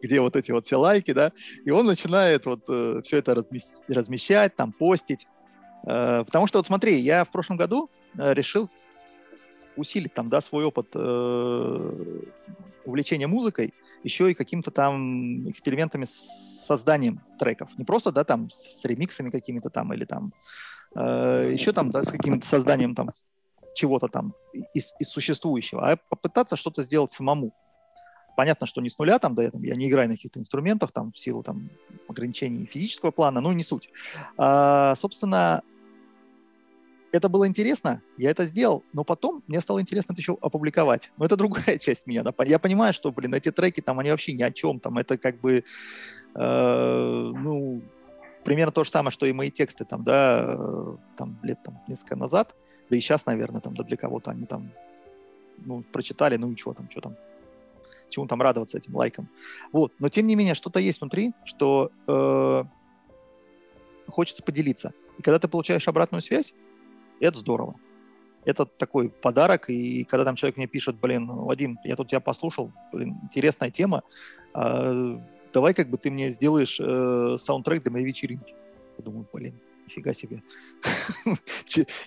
где вот эти вот все лайки, да, и он начинает вот все это размещать, там, постить. Потому что, вот смотри, я в прошлом году решил усилить там, да, свой опыт э, увлечения музыкой еще и каким-то там экспериментами с созданием треков. Не просто, да, там, с ремиксами какими-то там или там, э, еще там, да, с каким-то созданием там чего-то там из, из существующего, а попытаться что-то сделать самому. Понятно, что не с нуля, там, да, я, там, я не играю на каких-то инструментах, там, в силу там, ограничений физического плана, ну, не суть. А, собственно, это было интересно, я это сделал, но потом мне стало интересно это еще опубликовать. Но это другая часть меня. Да? Я понимаю, что, блин, эти треки, там, они вообще ни о чем, там, это как бы, э, ну, примерно то же самое, что и мои тексты, там, да, э, там, лет, там, несколько назад, да и сейчас, наверное, там, да, для кого-то они там, ну, прочитали, ну, и что там, что там. Чему там радоваться этим лайкам. Вот. Но, тем не менее, что-то есть внутри, что э, хочется поделиться. И когда ты получаешь обратную связь, это здорово. Это такой подарок. И когда там человек мне пишет, блин, Вадим, я тут тебя послушал, блин, интересная тема, э, давай как бы ты мне сделаешь э, саундтрек для моей вечеринки. Я думаю, блин, нифига себе.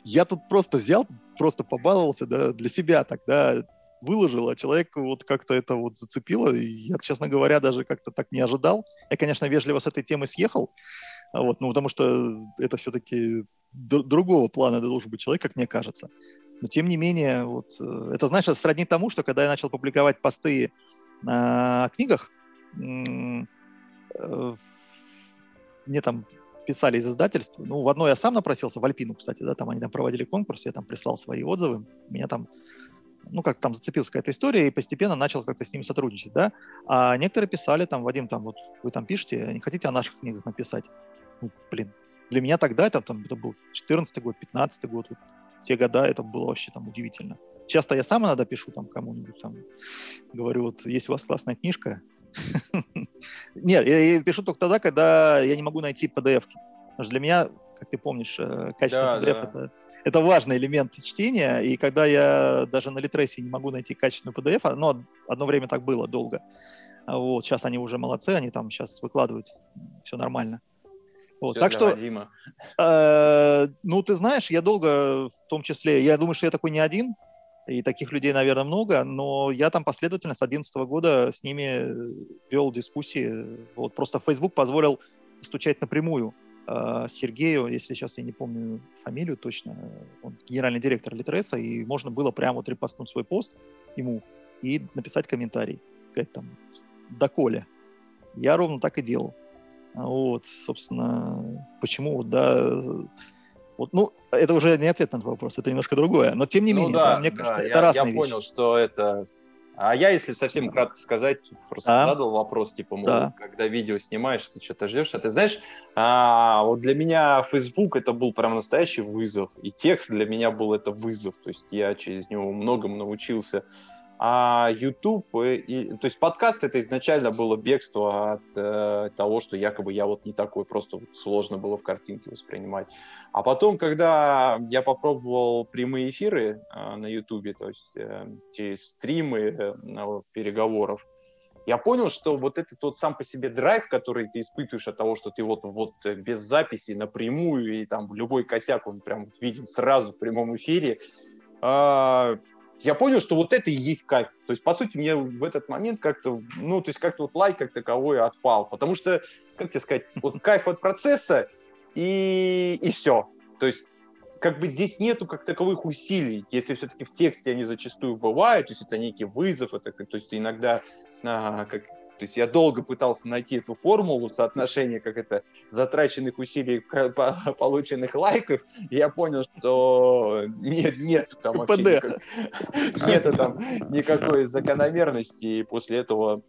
Я тут просто взял, просто побаловался для себя тогда, выложил, а человек вот как-то это вот зацепило, и я, честно говоря, даже как-то так не ожидал. Я, конечно, вежливо с этой темы съехал, вот, ну, потому что это все-таки д- другого плана должен быть человек, как мне кажется. Но, тем не менее, вот, это, знаешь, сродни тому, что когда я начал публиковать посты на книгах, мне там писали из издательств, ну, в одно я сам напросился, в Альпину, кстати, да, там они там проводили конкурс, я там прислал свои отзывы, меня там ну, как там зацепилась какая-то история, и постепенно начал как-то с ними сотрудничать, да. А некоторые писали там, Вадим, там, вот вы там пишете, не хотите о наших книгах написать? Ну, блин, для меня тогда это, там, это был четырнадцатый год, пятнадцатый год, вот, те года это было вообще там удивительно. Часто я сам иногда пишу там кому-нибудь, там, говорю, вот, есть у вас классная книжка? Нет, я пишу только тогда, когда я не могу найти пи ди эф-ки. Потому что для меня, как ты помнишь, качественный пи ди эф — это... Это важный элемент чтения, и когда я даже на Литресе не могу найти качественную пи ди эф, но одно время так было, долго. Вот, сейчас они уже молодцы, они там сейчас выкладывают, все нормально. Вот, все так что, э, ну, ты знаешь, я долго, в том числе, я думаю, что я такой не один, и таких людей, наверное, много, но я там последовательно с две тысячи одиннадцатого года с ними вел дискуссии. Вот, просто Facebook позволил стучать напрямую Сергею, если сейчас я не помню фамилию точно, он генеральный директор Литреса, и можно было прямо вот репостнуть свой пост ему и написать комментарий, сказать там, доколе. Я ровно так и делал. Вот, собственно, почему, да, вот, ну, это уже не ответ на твой вопрос, это немножко другое, но тем не ну менее, да, да, мне кажется, да, это я, разные я вещи. Я понял, что это... А я, если совсем да. кратко сказать, просто да. задал вопрос, типа, мол, да. когда видео снимаешь, ты что-то ждешь, а ты знаешь, а, вот для меня Facebook это был прям настоящий вызов, и текст для меня был это вызов, то есть я через него многому научился. А YouTube, и, и, то есть подкаст это изначально было бегство от э, того, что якобы я вот не такой, просто вот сложно было в картинке воспринимать. А потом, когда я попробовал прямые эфиры э, на YouTube, то есть э, через стримы э, э, переговоров, я понял, что вот этот вот сам по себе драйв, который ты испытываешь от того, что ты вот, вот без записи напрямую, и там любой косяк, он прям виден сразу в прямом эфире, э, я понял, что вот это и есть кайф. То есть, по сути, мне в этот момент как-то, ну, то есть, как-то вот лайк как таковой отпал. Потому что, как тебе сказать, вот кайф от процесса и, и все. То есть, как бы здесь нету как таковых усилий, если все-таки в тексте они зачастую бывают, то есть это некий вызов, это, то есть иногда, а, как, то есть я долго пытался найти эту формулу соотношения, как это, затраченных усилий, полученных лайков, и я понял, что нет, нет там вообще никак... нету там никакой закономерности, и после этого,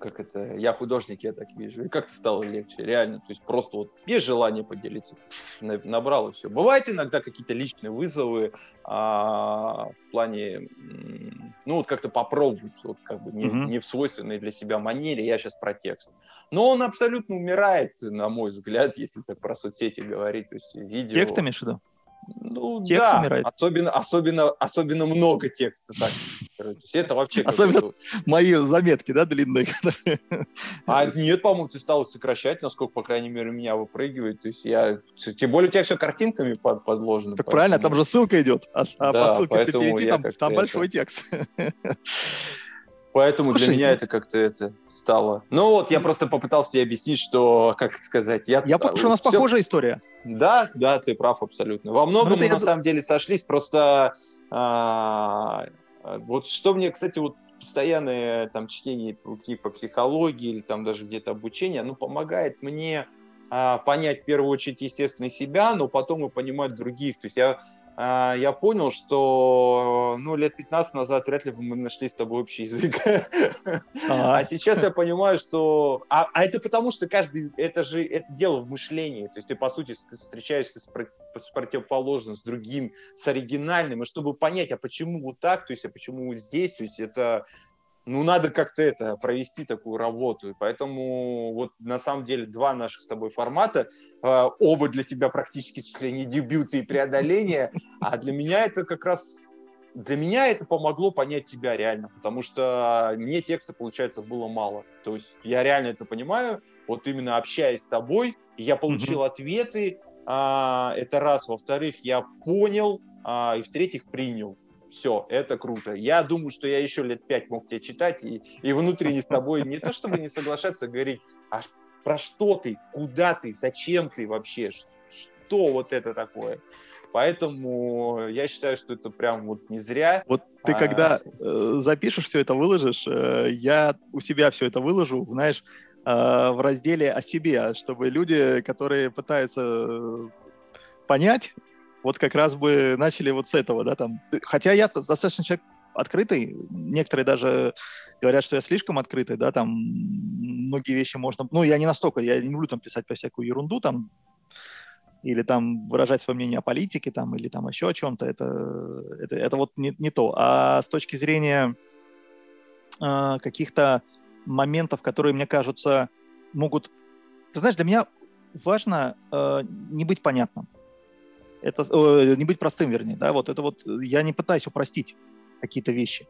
как это, я художник, я так вижу, и как-то стало легче, реально, то есть просто вот без желания поделиться, набрал и все. Бывают иногда какие-то личные вызовы а, в плане, ну вот как-то попробовать, вот как бы не, mm-hmm. не в свойственной для себя манере, я сейчас про текст. Но он абсолютно умирает, на мой взгляд, если так про соцсети говорить, то есть видео. Текстами что-то? Ну текст да, умирает. Особенно, особенно, особенно много текста. Так. То есть это вообще особенно какой-то... мои заметки, да, длинные. А нет, по-моему, ты стал сокращать, насколько, по крайней мере, меня выпрыгивает. То есть я, тем более у тебя все картинками подложено. Так поэтому... правильно, там же ссылка идет, а, а да, по ссылке если перейти, там, там большой это... текст. Поэтому Слушай, для меня это как-то это стало. Ну вот, я просто попытался тебе объяснить, что, как это сказать, я... Я потому что у нас все... похожая история. Да, да, ты прав абсолютно. Во многом мы я... на самом деле сошлись, просто... А, вот что мне, кстати, вот постоянное там чтение книг по психологии или там даже где-то обучение, оно помогает мне а, понять в первую очередь, естественно, себя, но потом и понимать других. То есть я... Я понял, что ну, лет пятнадцать назад вряд ли бы мы нашли с тобой общий язык. А-а-а. А сейчас я понимаю, что... А, а это потому, что каждый... Это же это дело в мышлении. То есть ты, по сути, встречаешься с, про... с противоположным, с другим, с оригинальным. И чтобы понять, а почему вот так, то есть, а почему вот здесь, то есть это... Ну, надо как-то это, провести такую работу. И поэтому вот на самом деле два наших с тобой формата, э, оба для тебя практически чуть ли не дебюты и преодоления, а для меня это как раз, для меня это помогло понять тебя реально, потому что мне текста, получается, было мало. То есть я реально это понимаю, вот именно общаясь с тобой, я получил ответы, э, это раз, во-вторых, я понял, э, и в-третьих, принял. Все, это круто. Я думаю, что я еще лет пять мог тебя читать и, и внутренне с тобой не то чтобы не соглашаться, говорить, а про что ты, куда ты, зачем ты вообще, что вот это такое. Поэтому я считаю, что это прям вот не зря. Вот ты а... когда э, запишешь все это, выложишь, э, я у себя все это выложу, знаешь, э, в разделе о себе, чтобы люди, которые пытаются понять, вот как раз бы начали вот с этого, да, там. Хотя я достаточно человек открытый, некоторые даже говорят, что я слишком открытый, да, там, многие вещи можно... Ну, я не настолько, я не люблю там писать по всякую ерунду, там, или там выражать свое мнение о политике, там, или там еще о чем-то, это, это, это вот не, не то. А с точки зрения э, каких-то моментов, которые, мне кажется, могут... Ты знаешь, для меня важно э, не быть понятным. Это, о, не быть простым, вернее, да, вот это вот, я не пытаюсь упростить какие-то вещи.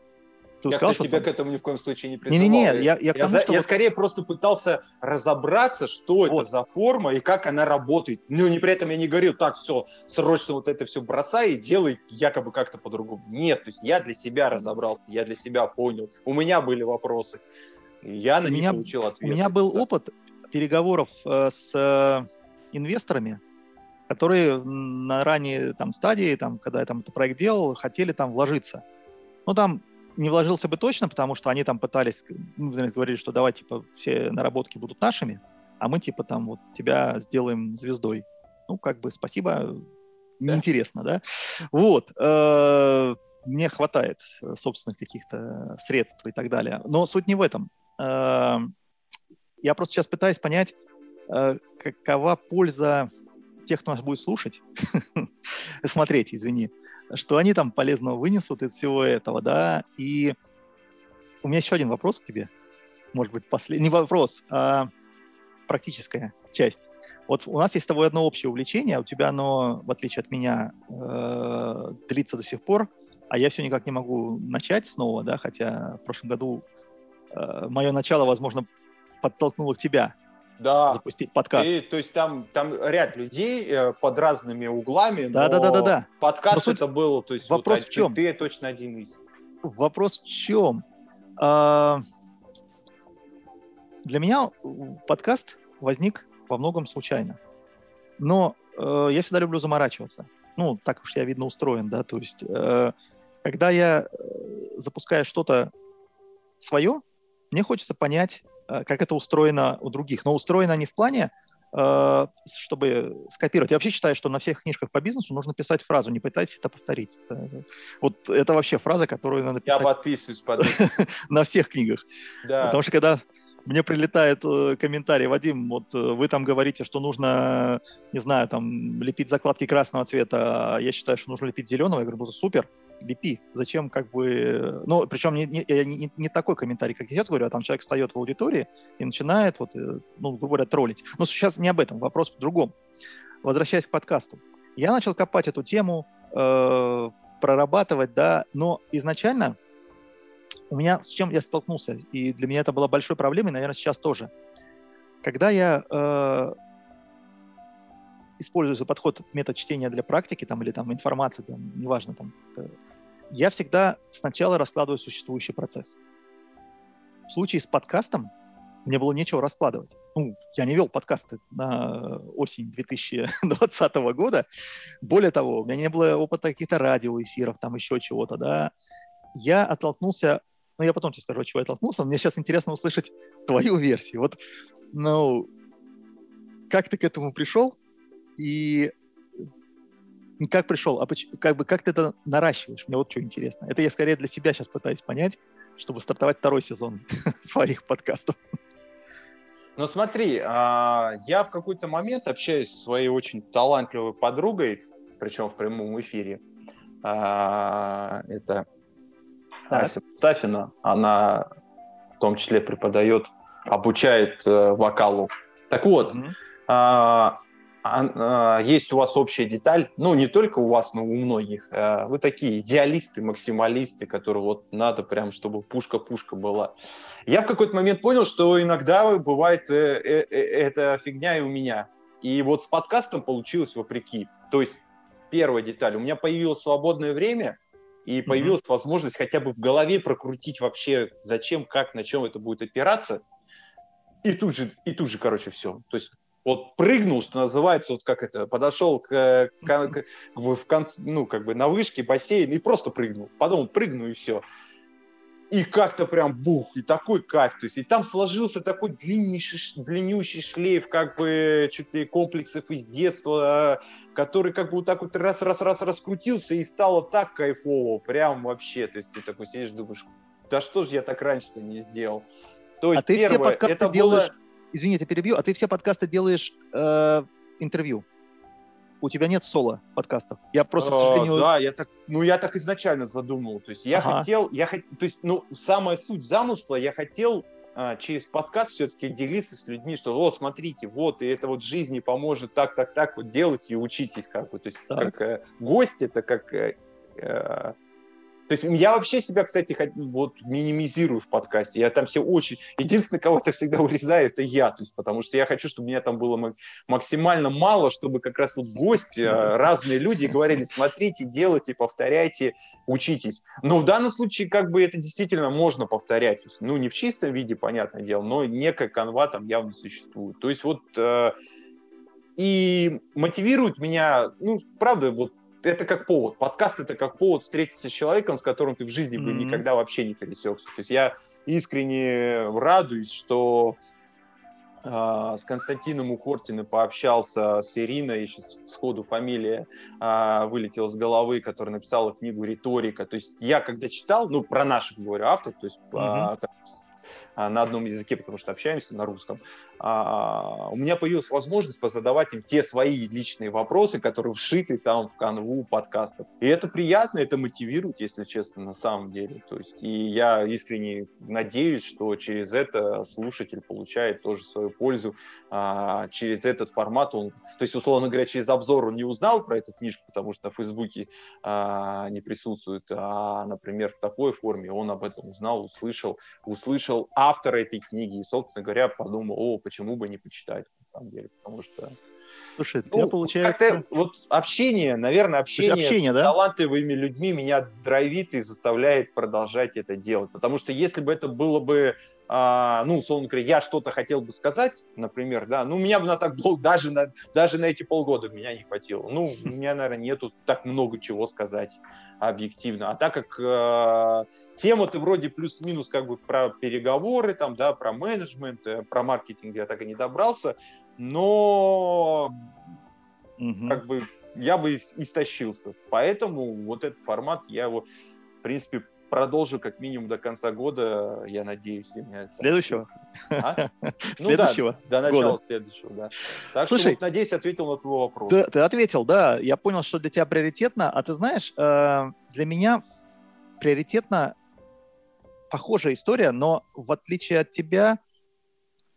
Ты я, сказал, кстати, тебя там... к этому ни в коем случае не призывал. Не-не-не, я, я, я, к тому, за... что... я скорее просто пытался разобраться, что вот. Это за форма и как она работает. Ну, не при этом я не говорил, так, все, срочно вот это все бросай и делай якобы как-то по-другому. Нет, то есть я для себя разобрался, я для себя понял, у меня были вопросы, я на у них меня... получил ответ. У меня был да. опыт переговоров э, с э, инвесторами, которые на ранней там, стадии, там, когда я там, этот проект делал, хотели там вложиться. Ну, там не вложился бы точно, потому что они там пытались, ну, говорили, что давай, типа, все наработки будут нашими, а мы, типа, там, вот тебя сделаем звездой. Ну, как бы, спасибо, неинтересно, да? Вот. Мне хватает собственных каких-то средств и так далее. Но суть не в этом. Я просто сейчас пытаюсь понять, какова польза... тех, кто нас будет слушать, смотреть, извини, что они там полезного вынесут из всего этого, да, и у меня еще один вопрос к тебе, может быть, последний, не вопрос, а практическая часть. Вот у нас есть с тобой одно общее увлечение, у тебя оно, в отличие от меня, длится до сих пор, а я все никак не могу начать снова, да, хотя в прошлом году мое начало, возможно, подтолкнуло тебя. да. запустить подкаст. И, то есть там, там ряд людей под разными углами, да, но да, да, да, да. подкаст но это суть... был, то есть вопрос вот, в чем? Ты точно один из. Вопрос в чем? А... Для меня подкаст возник во многом случайно, но э, я всегда люблю заморачиваться. Ну, так уж я, видно, устроен, да, то есть э, когда я запускаю что-то свое, мне хочется понять, как это устроено у других. Но устроено не в плане, э, чтобы скопировать. Я вообще считаю, что на всех книжках по бизнесу нужно писать фразу, не пытайтесь это повторить. Вот это вообще фраза, которую надо писать. Я подписываюсь под это. На всех книгах. Да. Потому что когда мне прилетает э, комментарий: Вадим, вот э, вы там говорите, что нужно, не знаю, там, лепить закладки красного цвета, а я считаю, что нужно лепить зеленого. Я говорю, ну, супер, лепи. Зачем, как бы... Ну, причем не, не, не, не такой комментарий, как я сейчас говорю, а там человек встает в аудитории и начинает, вот, э, ну, грубо говоря, троллить. Но сейчас не об этом, вопрос в другом. Возвращаясь к подкасту. Я начал копать эту тему, э, прорабатывать, да, но изначально... У меня с чем я столкнулся, и для меня это была большой проблемой, наверное, сейчас тоже. Когда я э, использую подход метод чтения для практики, там, или там, информации, там, неважно, там, э, я всегда сначала раскладываю существующий процесс. В случае с подкастом мне было нечего раскладывать. Ну, я не вел подкасты на осень две тысячи двадцатого года. Более того, у меня не было опыта каких-то радиоэфиров, там еще чего-то, да. Я оттолкнулся... Ну, я потом тебе скажу, чего я оттолкнулся. Мне сейчас интересно услышать твою версию. Вот, ну, как ты к этому пришел? И не как пришел, а поч... как бы как ты это наращиваешь? Мне вот что интересно. Это я скорее для себя сейчас пытаюсь понять, чтобы стартовать второй сезон своих подкастов. Ну, смотри, я в какой-то момент общаюсь со своей очень талантливой подругой, причем в прямом эфире. Это... Ася Тафина, она в том числе преподает, обучает э, вокалу. Так вот, mm-hmm. а, а, а, есть у вас общая деталь, ну не только у вас, но у многих. А, вы такие идеалисты, максималисты, которые вот надо прям, чтобы пушка-пушка была. Я в какой-то момент понял, что иногда бывает э, э, э, эта фигня и у меня. И вот с подкастом получилось вопреки. То есть первая деталь, у меня появилось свободное время, и появилась mm-hmm. возможность хотя бы в голове прокрутить вообще, зачем, как, на чем это будет опираться. И тут же, и тут же, короче, все. То есть вот прыгнул, что называется, вот как это, подошел к, к, к, в конце, ну, как бы на вышке, бассейн, и просто прыгнул. Потом прыгну, и все. И как-то прям бух, и такой кайф. То есть и там сложился такой длиннейший, длиннющий шлейф, как бы, чуть ли комплексов из детства, который как бы вот так вот раз-раз-раз раскрутился, и стало так кайфово, прям вообще. То есть ты такой сидишь, думаешь, да что же я так раньше-то не сделал. То есть, а ты первое, все подкасты делаешь, было... извините, перебью, а ты все подкасты делаешь э, интервью? У тебя нет соло-подкастов? Я просто, к сожалению... Да, я так, ну, я так изначально задумал. То есть я ага. хотел... Я хот... То есть, ну, самая суть замысла, я хотел а, через подкаст все-таки делиться с людьми, что, о, смотрите, вот, и это вот жизни поможет так-так-так вот делать и учитесь как бы. То есть так. как э, гость, это как... Э, э, то есть я вообще себя, кстати, хоть, вот минимизирую в подкасте. Я там все очень... Единственное, кого-то всегда вырезаю, это я. То есть, потому что я хочу, чтобы меня там было максимально мало, чтобы как раз вот гость, разные люди говорили, смотрите, делайте, повторяйте, учитесь. Но в данном случае как бы это действительно можно повторять. То есть, ну, не в чистом виде, понятное дело, но некая канва там явно существует. То есть вот... Э, и мотивирует меня, ну, правда, вот, это как повод. Подкаст — это как повод встретиться с человеком, с которым ты в жизни бы mm-hmm. никогда вообще не пересекся. То есть я искренне радуюсь, что э, с Константином Хортиным пообщался, с Ириной, сейчас сходу фамилия э, вылетела с головы, которая написала книгу «Риторика». То есть я когда читал, ну, про наших, говорю, авторов, то есть mm-hmm. э, на одном языке, потому что общаемся на русском, а, у меня появилась возможность позадавать им те свои личные вопросы, которые вшиты там в канву подкастов. И это приятно, это мотивирует, если честно, на самом деле. То есть, и я искренне надеюсь, что через это слушатель получает тоже свою пользу. А, через этот формат он... То есть, условно говоря, через обзор он не узнал про эту книжку, потому что на Фейсбуке а, не присутствует, а, например, в такой форме он об этом узнал, услышал, услышал о автора этой книги, и, собственно говоря, подумал, о, почему бы не почитать, на самом деле, потому что... Слушай, ну, я получается... как-то вот общение, наверное, общение, общение с да? талантливыми людьми меня драйвит и заставляет продолжать это делать, потому что если бы это было бы, а, ну, условно говоря, я что-то хотел бы сказать, например, да, ну, меня бы на так долго, даже на, даже на эти полгода меня не хватило, ну, у меня, наверное, нету так много чего сказать объективно, а так как... А, тема-то вроде плюс-минус как бы про переговоры, там, да, про менеджмент, про маркетинг я так и не добрался, но угу. как бы я бы истощился. Поэтому вот этот формат, я его, в принципе, продолжу как минимум до конца года, я надеюсь. Меня следующего? А? Ну, следующего да, до начала года. Следующего, да. Так Слушай, что, вот, надеюсь, ответил на твой вопрос. Ты, ты ответил, да. Я понял, что для тебя приоритетно. А ты знаешь, для меня приоритетно похожая история, но в отличие от тебя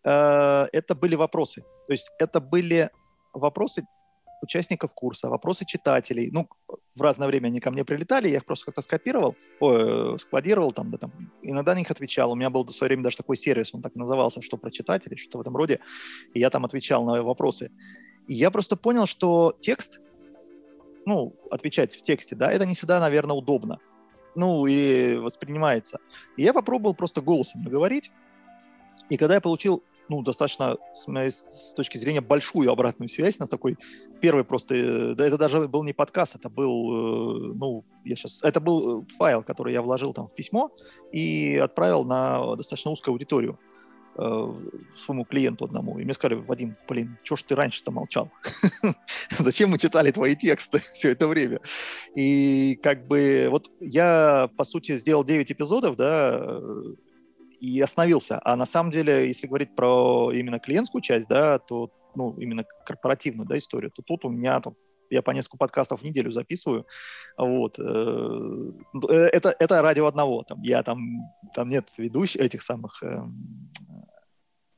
э, это были вопросы. То есть это были вопросы участников курса, вопросы читателей. Ну, в разное время они ко мне прилетали, я их просто как-то скопировал, о, складировал там, да, там, иногда на них отвечал. У меня был в свое время даже такой сервис, он так назывался, что про читателей, что-то в этом роде. И я там отвечал на вопросы. И я просто понял, что текст, ну, отвечать в тексте, да, это не всегда, наверное, удобно. Ну, и воспринимается. И я попробовал просто голосом говорить. И когда я получил, ну, достаточно, с, моей, с точки зрения, большую обратную связь, у нас такой первый просто... Да, это даже был не подкаст, это был, ну, я сейчас... Это был файл, который я вложил там в письмо и отправил на достаточно узкую аудиторию э, своему клиенту одному. И мне сказали: Вадим, блин, чего ж ты раньше-то молчал? Зачем мы читали твои тексты все это время? И как бы вот я, по сути, сделал девять эпизодов, да, и остановился. А на самом деле, если говорить про именно клиентскую часть, да, то, ну, именно корпоративную, да, историю, то тут у меня там, я по несколько подкастов в неделю записываю, вот. Это, это радио одного, там, я там, там нет ведущих этих самых эм,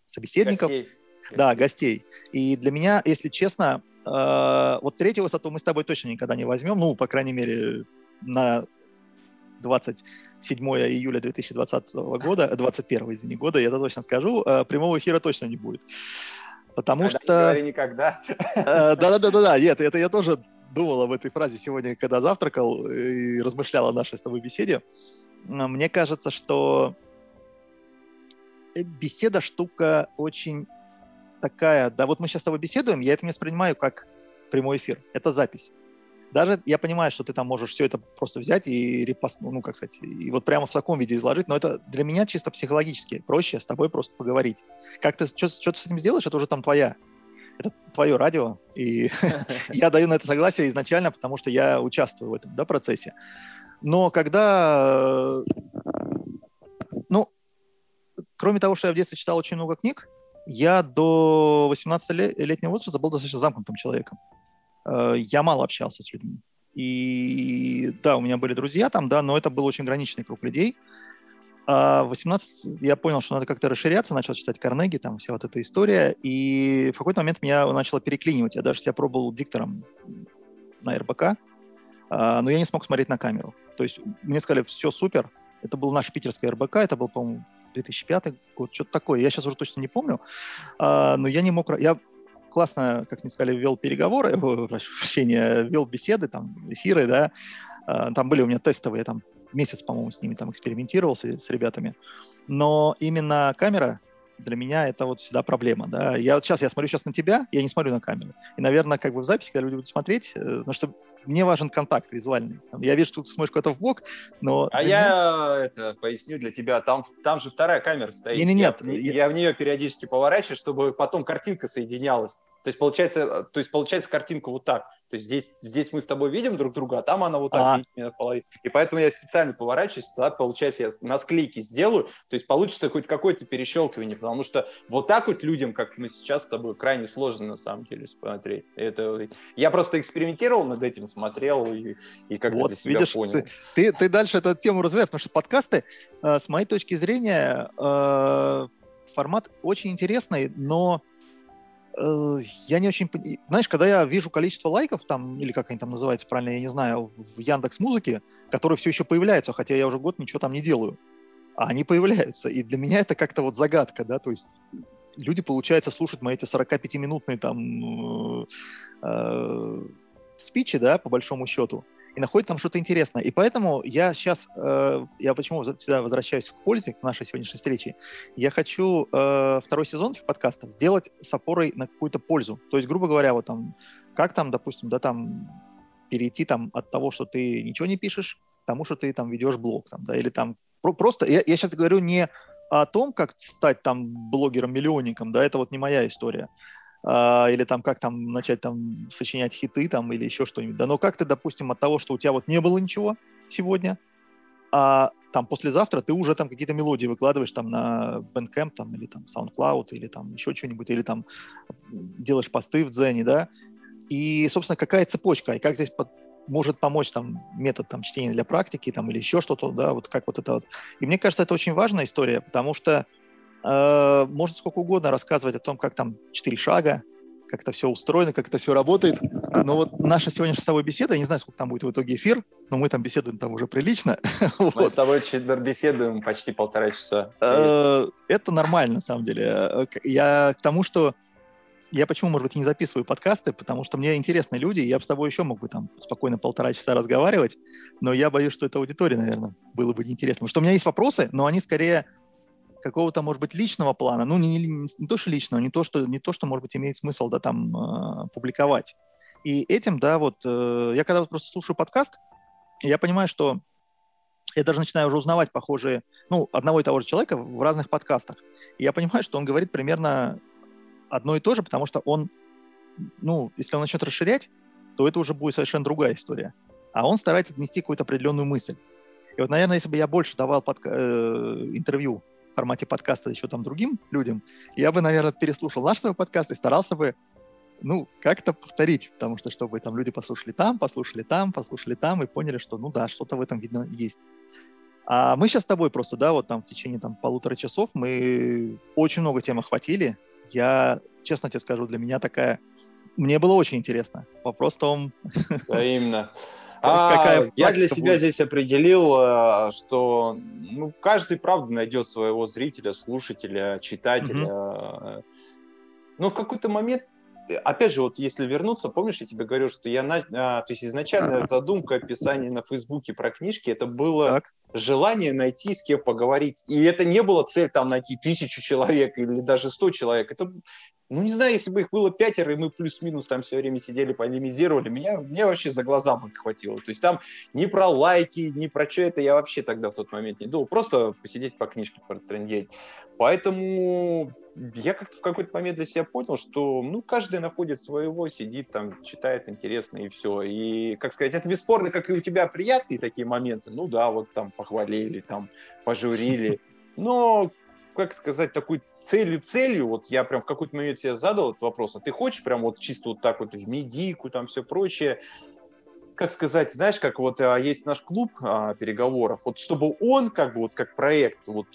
собеседников. Гостей. Да, гостей. И для меня, если честно, э, вот третью высоту мы с тобой точно никогда не возьмем, ну, по крайней мере, на двадцать седьмое июля две тысячи двадцатого года, двадцать первого, извини, года, я это точно скажу, прямого эфира точно не будет. Потому что... Говори никогда. Да-да-да-да, нет, это я тоже думал об этой фразе сегодня, когда завтракал и размышлял о нашей с тобой беседе. Мне кажется, что беседа штука очень такая... Да, вот мы сейчас с тобой беседуем, я это не воспринимаю как прямой эфир, это запись. Даже я понимаю, что ты там можешь все это просто взять и репост, ну, как сказать, и вот прямо в таком виде изложить, но это для меня чисто психологически проще с тобой просто поговорить. Как ты, что, что ты с этим сделаешь, это уже там твоя, это твое радио, и я даю на это согласие изначально, потому что я участвую в этом, да, процессе. Но когда, ну, кроме того, что я в детстве читал очень много книг, я до восемнадцатилетнего возраста был достаточно замкнутым человеком. Я мало общался с людьми. И да, у меня были друзья там, да, но это был очень ограниченный круг людей. А в восемнадцать я понял, что надо как-то расширяться, начал читать Карнеги, там вся вот эта история. И в какой-то момент меня начало переклинивать. Я даже себя пробовал диктором на эр бэ ка, но я не смог смотреть на камеру. То есть мне сказали: все супер. Это был наш питерский эр бэ ка, это был, по-моему, две тысячи пятый год, что-то такое. Я сейчас уже точно не помню, но я не мог... Я классно, как мне сказали, ввел переговоры, прошу прощения, ввел беседы, там, эфиры, да, там были у меня тестовые, там, месяц, по-моему, с ними там экспериментировался, с ребятами, но именно камера для меня это вот всегда проблема, да, я вот сейчас, я смотрю сейчас на тебя, я не смотрю на камеру, и, наверное, как бы в записи, когда люди будут смотреть, потому что мне важен контакт визуальный, я вижу, что ты смотришь куда-то в бок, но... А я меня... это поясню для тебя, там, там же вторая камера стоит, не, не, нет, я, я... я в нее периодически поворачиваю, чтобы потом картинка соединялась, то есть получается, то есть, получается картинка вот так, то есть здесь, здесь мы с тобой видим друг друга, а там она вот так видит меня половину. И поэтому я специально поворачиваюсь, тогда, получается, я на склейке сделаю, то есть получится хоть какое-то перещелкивание, потому что вот так вот людям, как мы сейчас с тобой, крайне сложно на самом деле смотреть. Это... Я просто экспериментировал над этим, смотрел и, и как-то вот, для себя видишь, понял. Ты, ты, ты дальше эту тему развиваешь, потому что подкасты, э, с моей точки зрения, э, формат очень интересный, но... Я не очень... Знаешь, когда я вижу количество лайков там, или как они там называются правильно, я не знаю, в Яндекс.Музыке, которые все еще появляются, хотя я уже год ничего там не делаю. а они появляются. И для меня это как-то вот загадка, да, то есть люди, получается, слушают мои эти сорокапятиминутные там э, э, спичи, да, по большому счету, и находят там что-то интересное. И поэтому я сейчас, э, я почему всегда возвращаюсь к пользе, к нашей сегодняшней встрече, я хочу э, второй сезон этих подкастов сделать с опорой на какую-то пользу. То есть, грубо говоря, вот там, как там, допустим, да, там, перейти там от того, что ты ничего не пишешь, к тому, что ты там ведешь блог, там, да, или там про- просто, я, я сейчас говорю не о том, как стать там блогером-миллионником, да, это вот не моя история, а, или там как там начать там сочинять хиты там или еще что-нибудь, да, но как ты, допустим, от того, что у тебя вот не было ничего сегодня, а там послезавтра ты уже там какие-то мелодии выкладываешь там на Bandcamp там или там SoundCloud или там еще что-нибудь, или там делаешь посты в Дзене, да, и, собственно, какая цепочка, и как здесь под... может помочь там метод там чтения для практики там или еще что-то, да, вот как вот это вот. И мне кажется, это очень важная история, потому что э, можно сколько угодно рассказывать о том, как там четыре шага, как это все устроено, как это все работает, но вот наша сегодняшняя с тобой беседа, я не знаю, сколько там будет в итоге эфир, но мы там беседуем там уже прилично. Мы вот. С тобой беседуем почти полтора часа. Э, это нормально, на самом деле. Я к тому, что я почему, может быть, не записываю подкасты, потому что мне интересны люди, и я бы с тобой еще мог бы там спокойно полтора часа разговаривать, но я боюсь, что это аудитории, наверное, было бы неинтересно. Потому что у меня есть вопросы, но они скорее какого-то, может быть, личного плана, ну, не, не, не то, что личного, не то, что, не то, что, может быть, имеет смысл, да, там, э, публиковать. И этим, да, вот, э, я когда вот просто слушаю подкаст, я понимаю, что я даже начинаю уже узнавать похожие, ну, одного и того же человека в разных подкастах. И я понимаю, что он говорит примерно одно и то же, потому что он, ну, если он начнет расширять, то это уже будет совершенно другая история. А он старается донести какую-то определенную мысль. И вот, наверное, если бы я больше давал подка- э, интервью в формате подкаста еще там другим людям, я бы, наверное, переслушал наш свой подкаст и старался бы, ну, как-то повторить, потому что чтобы там люди послушали там, послушали там, послушали там и поняли, что, ну да, что-то в этом, видно, есть. А мы сейчас с тобой просто, да, вот там в течение там полутора часов мы очень много тем охватили. Я, честно тебе скажу, для меня такая... Мне было очень интересно. Вопрос в том... Да, именно. А, я для себя будет? Здесь определил, что, ну, каждый, правда, найдет своего зрителя, слушателя, читателя. Mm-hmm. Но в какой-то момент... Опять же, вот если вернуться, помнишь, я тебе говорил, что я... На... То есть изначальная mm-hmm. задумка описания на Фейсбуке про книжки, это было... Так. Желание найти с кем поговорить. И это не была цель там найти тысячу человек или даже сто человек. Это, ну, не знаю, если бы их было пятеро, и мы плюс-минус там все время сидели, полемизировали, меня, меня вообще за глаза бы хватило. То есть там ни про лайки, ни про что это я вообще тогда в тот момент не думал. Просто посидеть по книжке, протрындеть. Поэтому я как-то в какой-то момент для себя понял, что, ну, каждый находит своего, сидит там, читает интересно и все. И, как сказать, это бесспорно, как и у тебя приятные такие моменты. Ну да, вот там похвалили, там пожурили. Но, как сказать, такой целью-целью, вот я прям в какой-то момент себе задал этот вопрос, а ты хочешь прям вот чисто вот так вот в медийку, там все прочее, как сказать, знаешь, как вот а, есть наш клуб а, переговоров, вот чтобы он как бы вот как проект, вот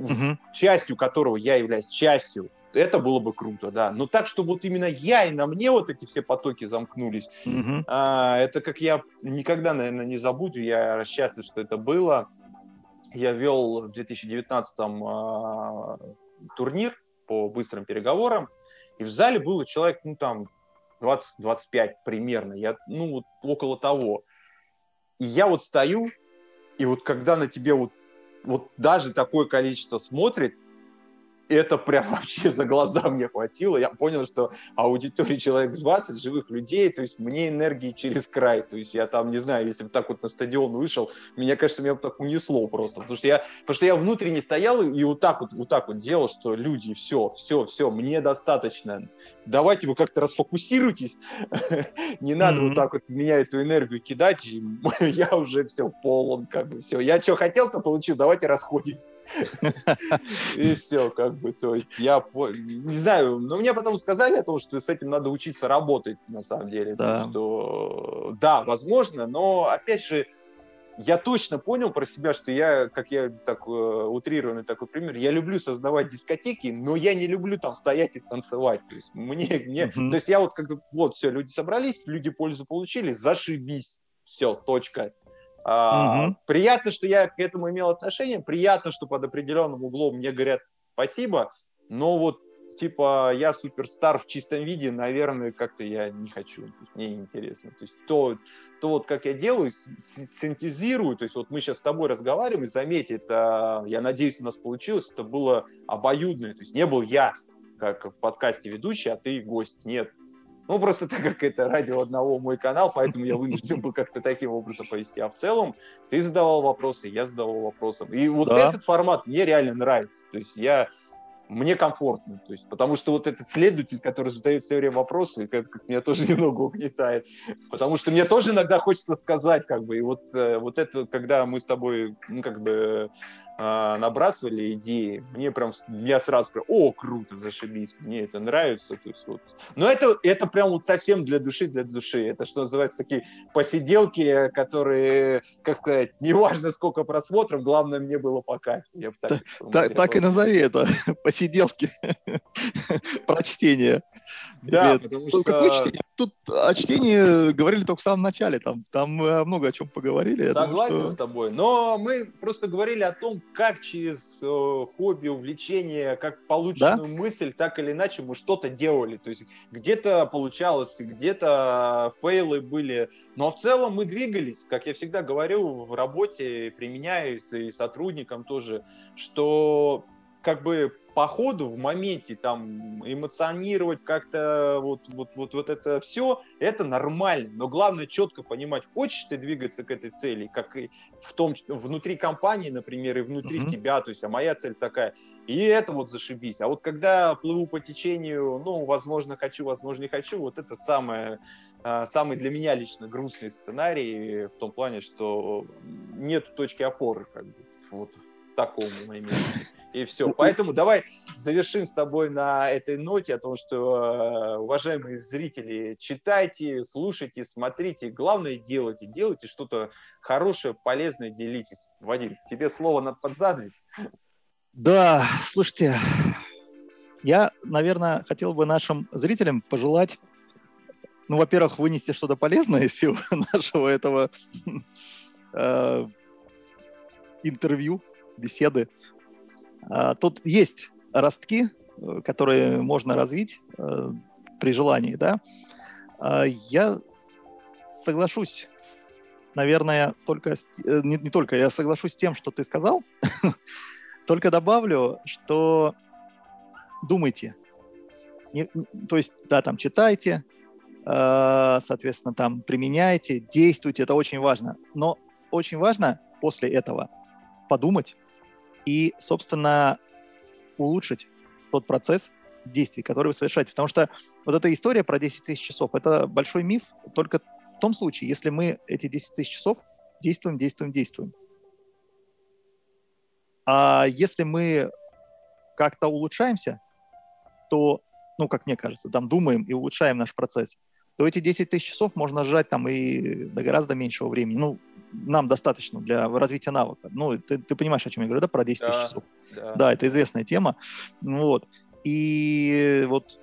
uh-huh. частью которого я являюсь, частью, это было бы круто, да. Но так, чтобы вот именно я и на мне вот эти все потоки замкнулись, uh-huh. а, это как я никогда, наверное, не забуду, я счастлив, что это было. Я вел в две тысячи девятнадцатом а, турнир по быстрым переговорам, и в зале было человек, ну там, двадцать-двадцать пять примерно, я, ну, вот около того. И я вот стою, и вот когда на тебе вот, вот даже такое количество смотрит, это прям вообще за глаза мне хватило. Я понял, что аудитория человек двадцать, живых людей, то есть мне энергии через край. То есть я там, не знаю, если бы так вот на стадион вышел, меня, кажется, меня бы так унесло просто. Потому что я, потому что я внутренне стоял и, и вот так вот, вот так вот делал, что люди, все, все, все, мне достаточно. Давайте вы как-то расфокусируйтесь. Не надо вот так вот меня эту энергию кидать. Я уже все полон, как бы все. Я что хотел, то получил, давайте расходимся. И все, как бы, то есть я не знаю, но мне потом сказали о том, что с этим надо учиться работать, на самом деле. Да. Так что, да, возможно, но, опять же, я точно понял про себя, что я, как я так утрированный такой пример, я люблю создавать дискотеки, но я не люблю там стоять и танцевать. То есть мне, мне, mm-hmm. то есть я вот как-то, вот все, люди собрались, люди пользу получили, зашибись, все, точка. А, угу. Приятно, что я к этому имел отношение, приятно, что под определенным углом мне говорят спасибо, но вот типа я суперстар в чистом виде, наверное, как-то я не хочу, мне неинтересно. То есть то, то вот как я делаю, синтезирую, то есть вот мы сейчас с тобой разговариваем, и заметь, это, я надеюсь, у нас получилось, это было обоюдное, то есть не был я как в подкасте ведущий, а ты гость, нет. Ну, просто так как это «Радио одного» мой канал, поэтому я вынужден был как-то таким образом повести. А в целом ты задавал вопросы, я задавал вопросы. И вот да. этот формат мне реально нравится. То есть я, мне комфортно. То есть, потому что вот этот следователь, который задает все время вопросы, как, как меня тоже немного угнетает. Потому что мне тоже иногда хочется сказать, как бы. И вот, вот это, когда мы с тобой, ну, как бы... набрасывали идеи, мне прям, я сразу прям, о, круто, зашибись, мне это нравится, то есть вот. Но это, это прям вот совсем для души, для души, это что называется такие посиделки, которые, как сказать, неважно сколько просмотров, главное мне было по кайфу. Я бы так, так, так, так и назови это, посиделки, прочтение. Да, потому что... Тут о чтении говорили только в самом начале, там, там много о чем поговорили. Согласен думаю, что... с тобой, но мы просто говорили о том, как через э, хобби, увлечение, как полученную да? мысль, так или иначе мы что-то делали, то есть где-то получалось, где-то фейлы были, но в целом мы двигались, как я всегда говорю, в работе применяюсь и сотрудникам тоже, что как бы... по ходу, в моменте, там, эмоционировать как-то, вот, вот, вот, вот это все, это нормально. Но главное четко понимать, хочешь ты двигаться к этой цели, как и в том, внутри компании, например, и внутри uh-huh. себя, то есть, а моя цель такая, и это вот зашибись. А вот когда плыву по течению, ну, возможно, хочу, возможно, не хочу, вот это самое, самый для меня лично грустный сценарий в том плане, что нет точки опоры, как бы, вот в таком моменте. И все. Поэтому давай завершим с тобой на этой ноте о том, что, уважаемые зрители, читайте, слушайте, смотрите. Главное, делайте. Делайте что-то хорошее, полезное, делитесь. Вадим, тебе слово надо подзадлить. Да, слушайте, я, наверное, хотел бы нашим зрителям пожелать, ну, во-первых, вынести что-то полезное из всего нашего этого э, интервью, беседы. Тут есть ростки, которые можно развить э, при желании, да. Я соглашусь, наверное, только с, э, не, не только, я соглашусь с тем, что ты сказал, только добавлю, что думайте. Не, то есть, да, там читайте, э, соответственно, там применяйте, действуйте, это очень важно. Но очень важно после этого подумать и, собственно, улучшить тот процесс действий, который вы совершаете. Потому что вот эта история про десять тысяч часов – это большой миф только в том случае, если мы эти десять тысяч часов действуем, действуем, действуем. А если мы как-то улучшаемся, то, ну, как мне кажется, там думаем и улучшаем наш процесс, то эти десять тысяч часов можно сжать там и до гораздо меньшего времени. Ну, нам достаточно для развития навыка. Ну, ты, ты понимаешь, о чем я говорю, да, про десять да, тысяч часов? Да. Да, это известная тема. Вот. И вот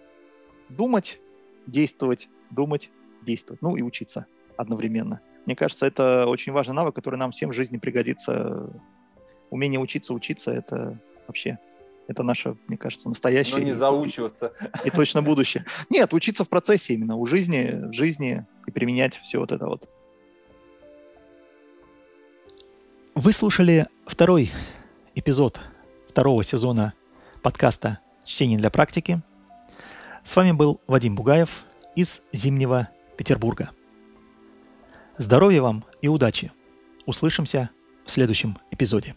думать, действовать, думать, действовать. Ну, и учиться одновременно. Мне кажется, это очень важный навык, который нам всем в жизни пригодится. Умение учиться, учиться, это вообще... Это наше, мне кажется, настоящее. Но не заучиваться. И точно будущее. Нет, учиться в процессе именно, у жизни, в жизни и применять все вот это вот. Вы слушали второй эпизод второго сезона подкаста «Чтение для практики». С вами был Вадим Бугаев из зимнего Петербурга. Здоровья вам и удачи. Услышимся в следующем эпизоде.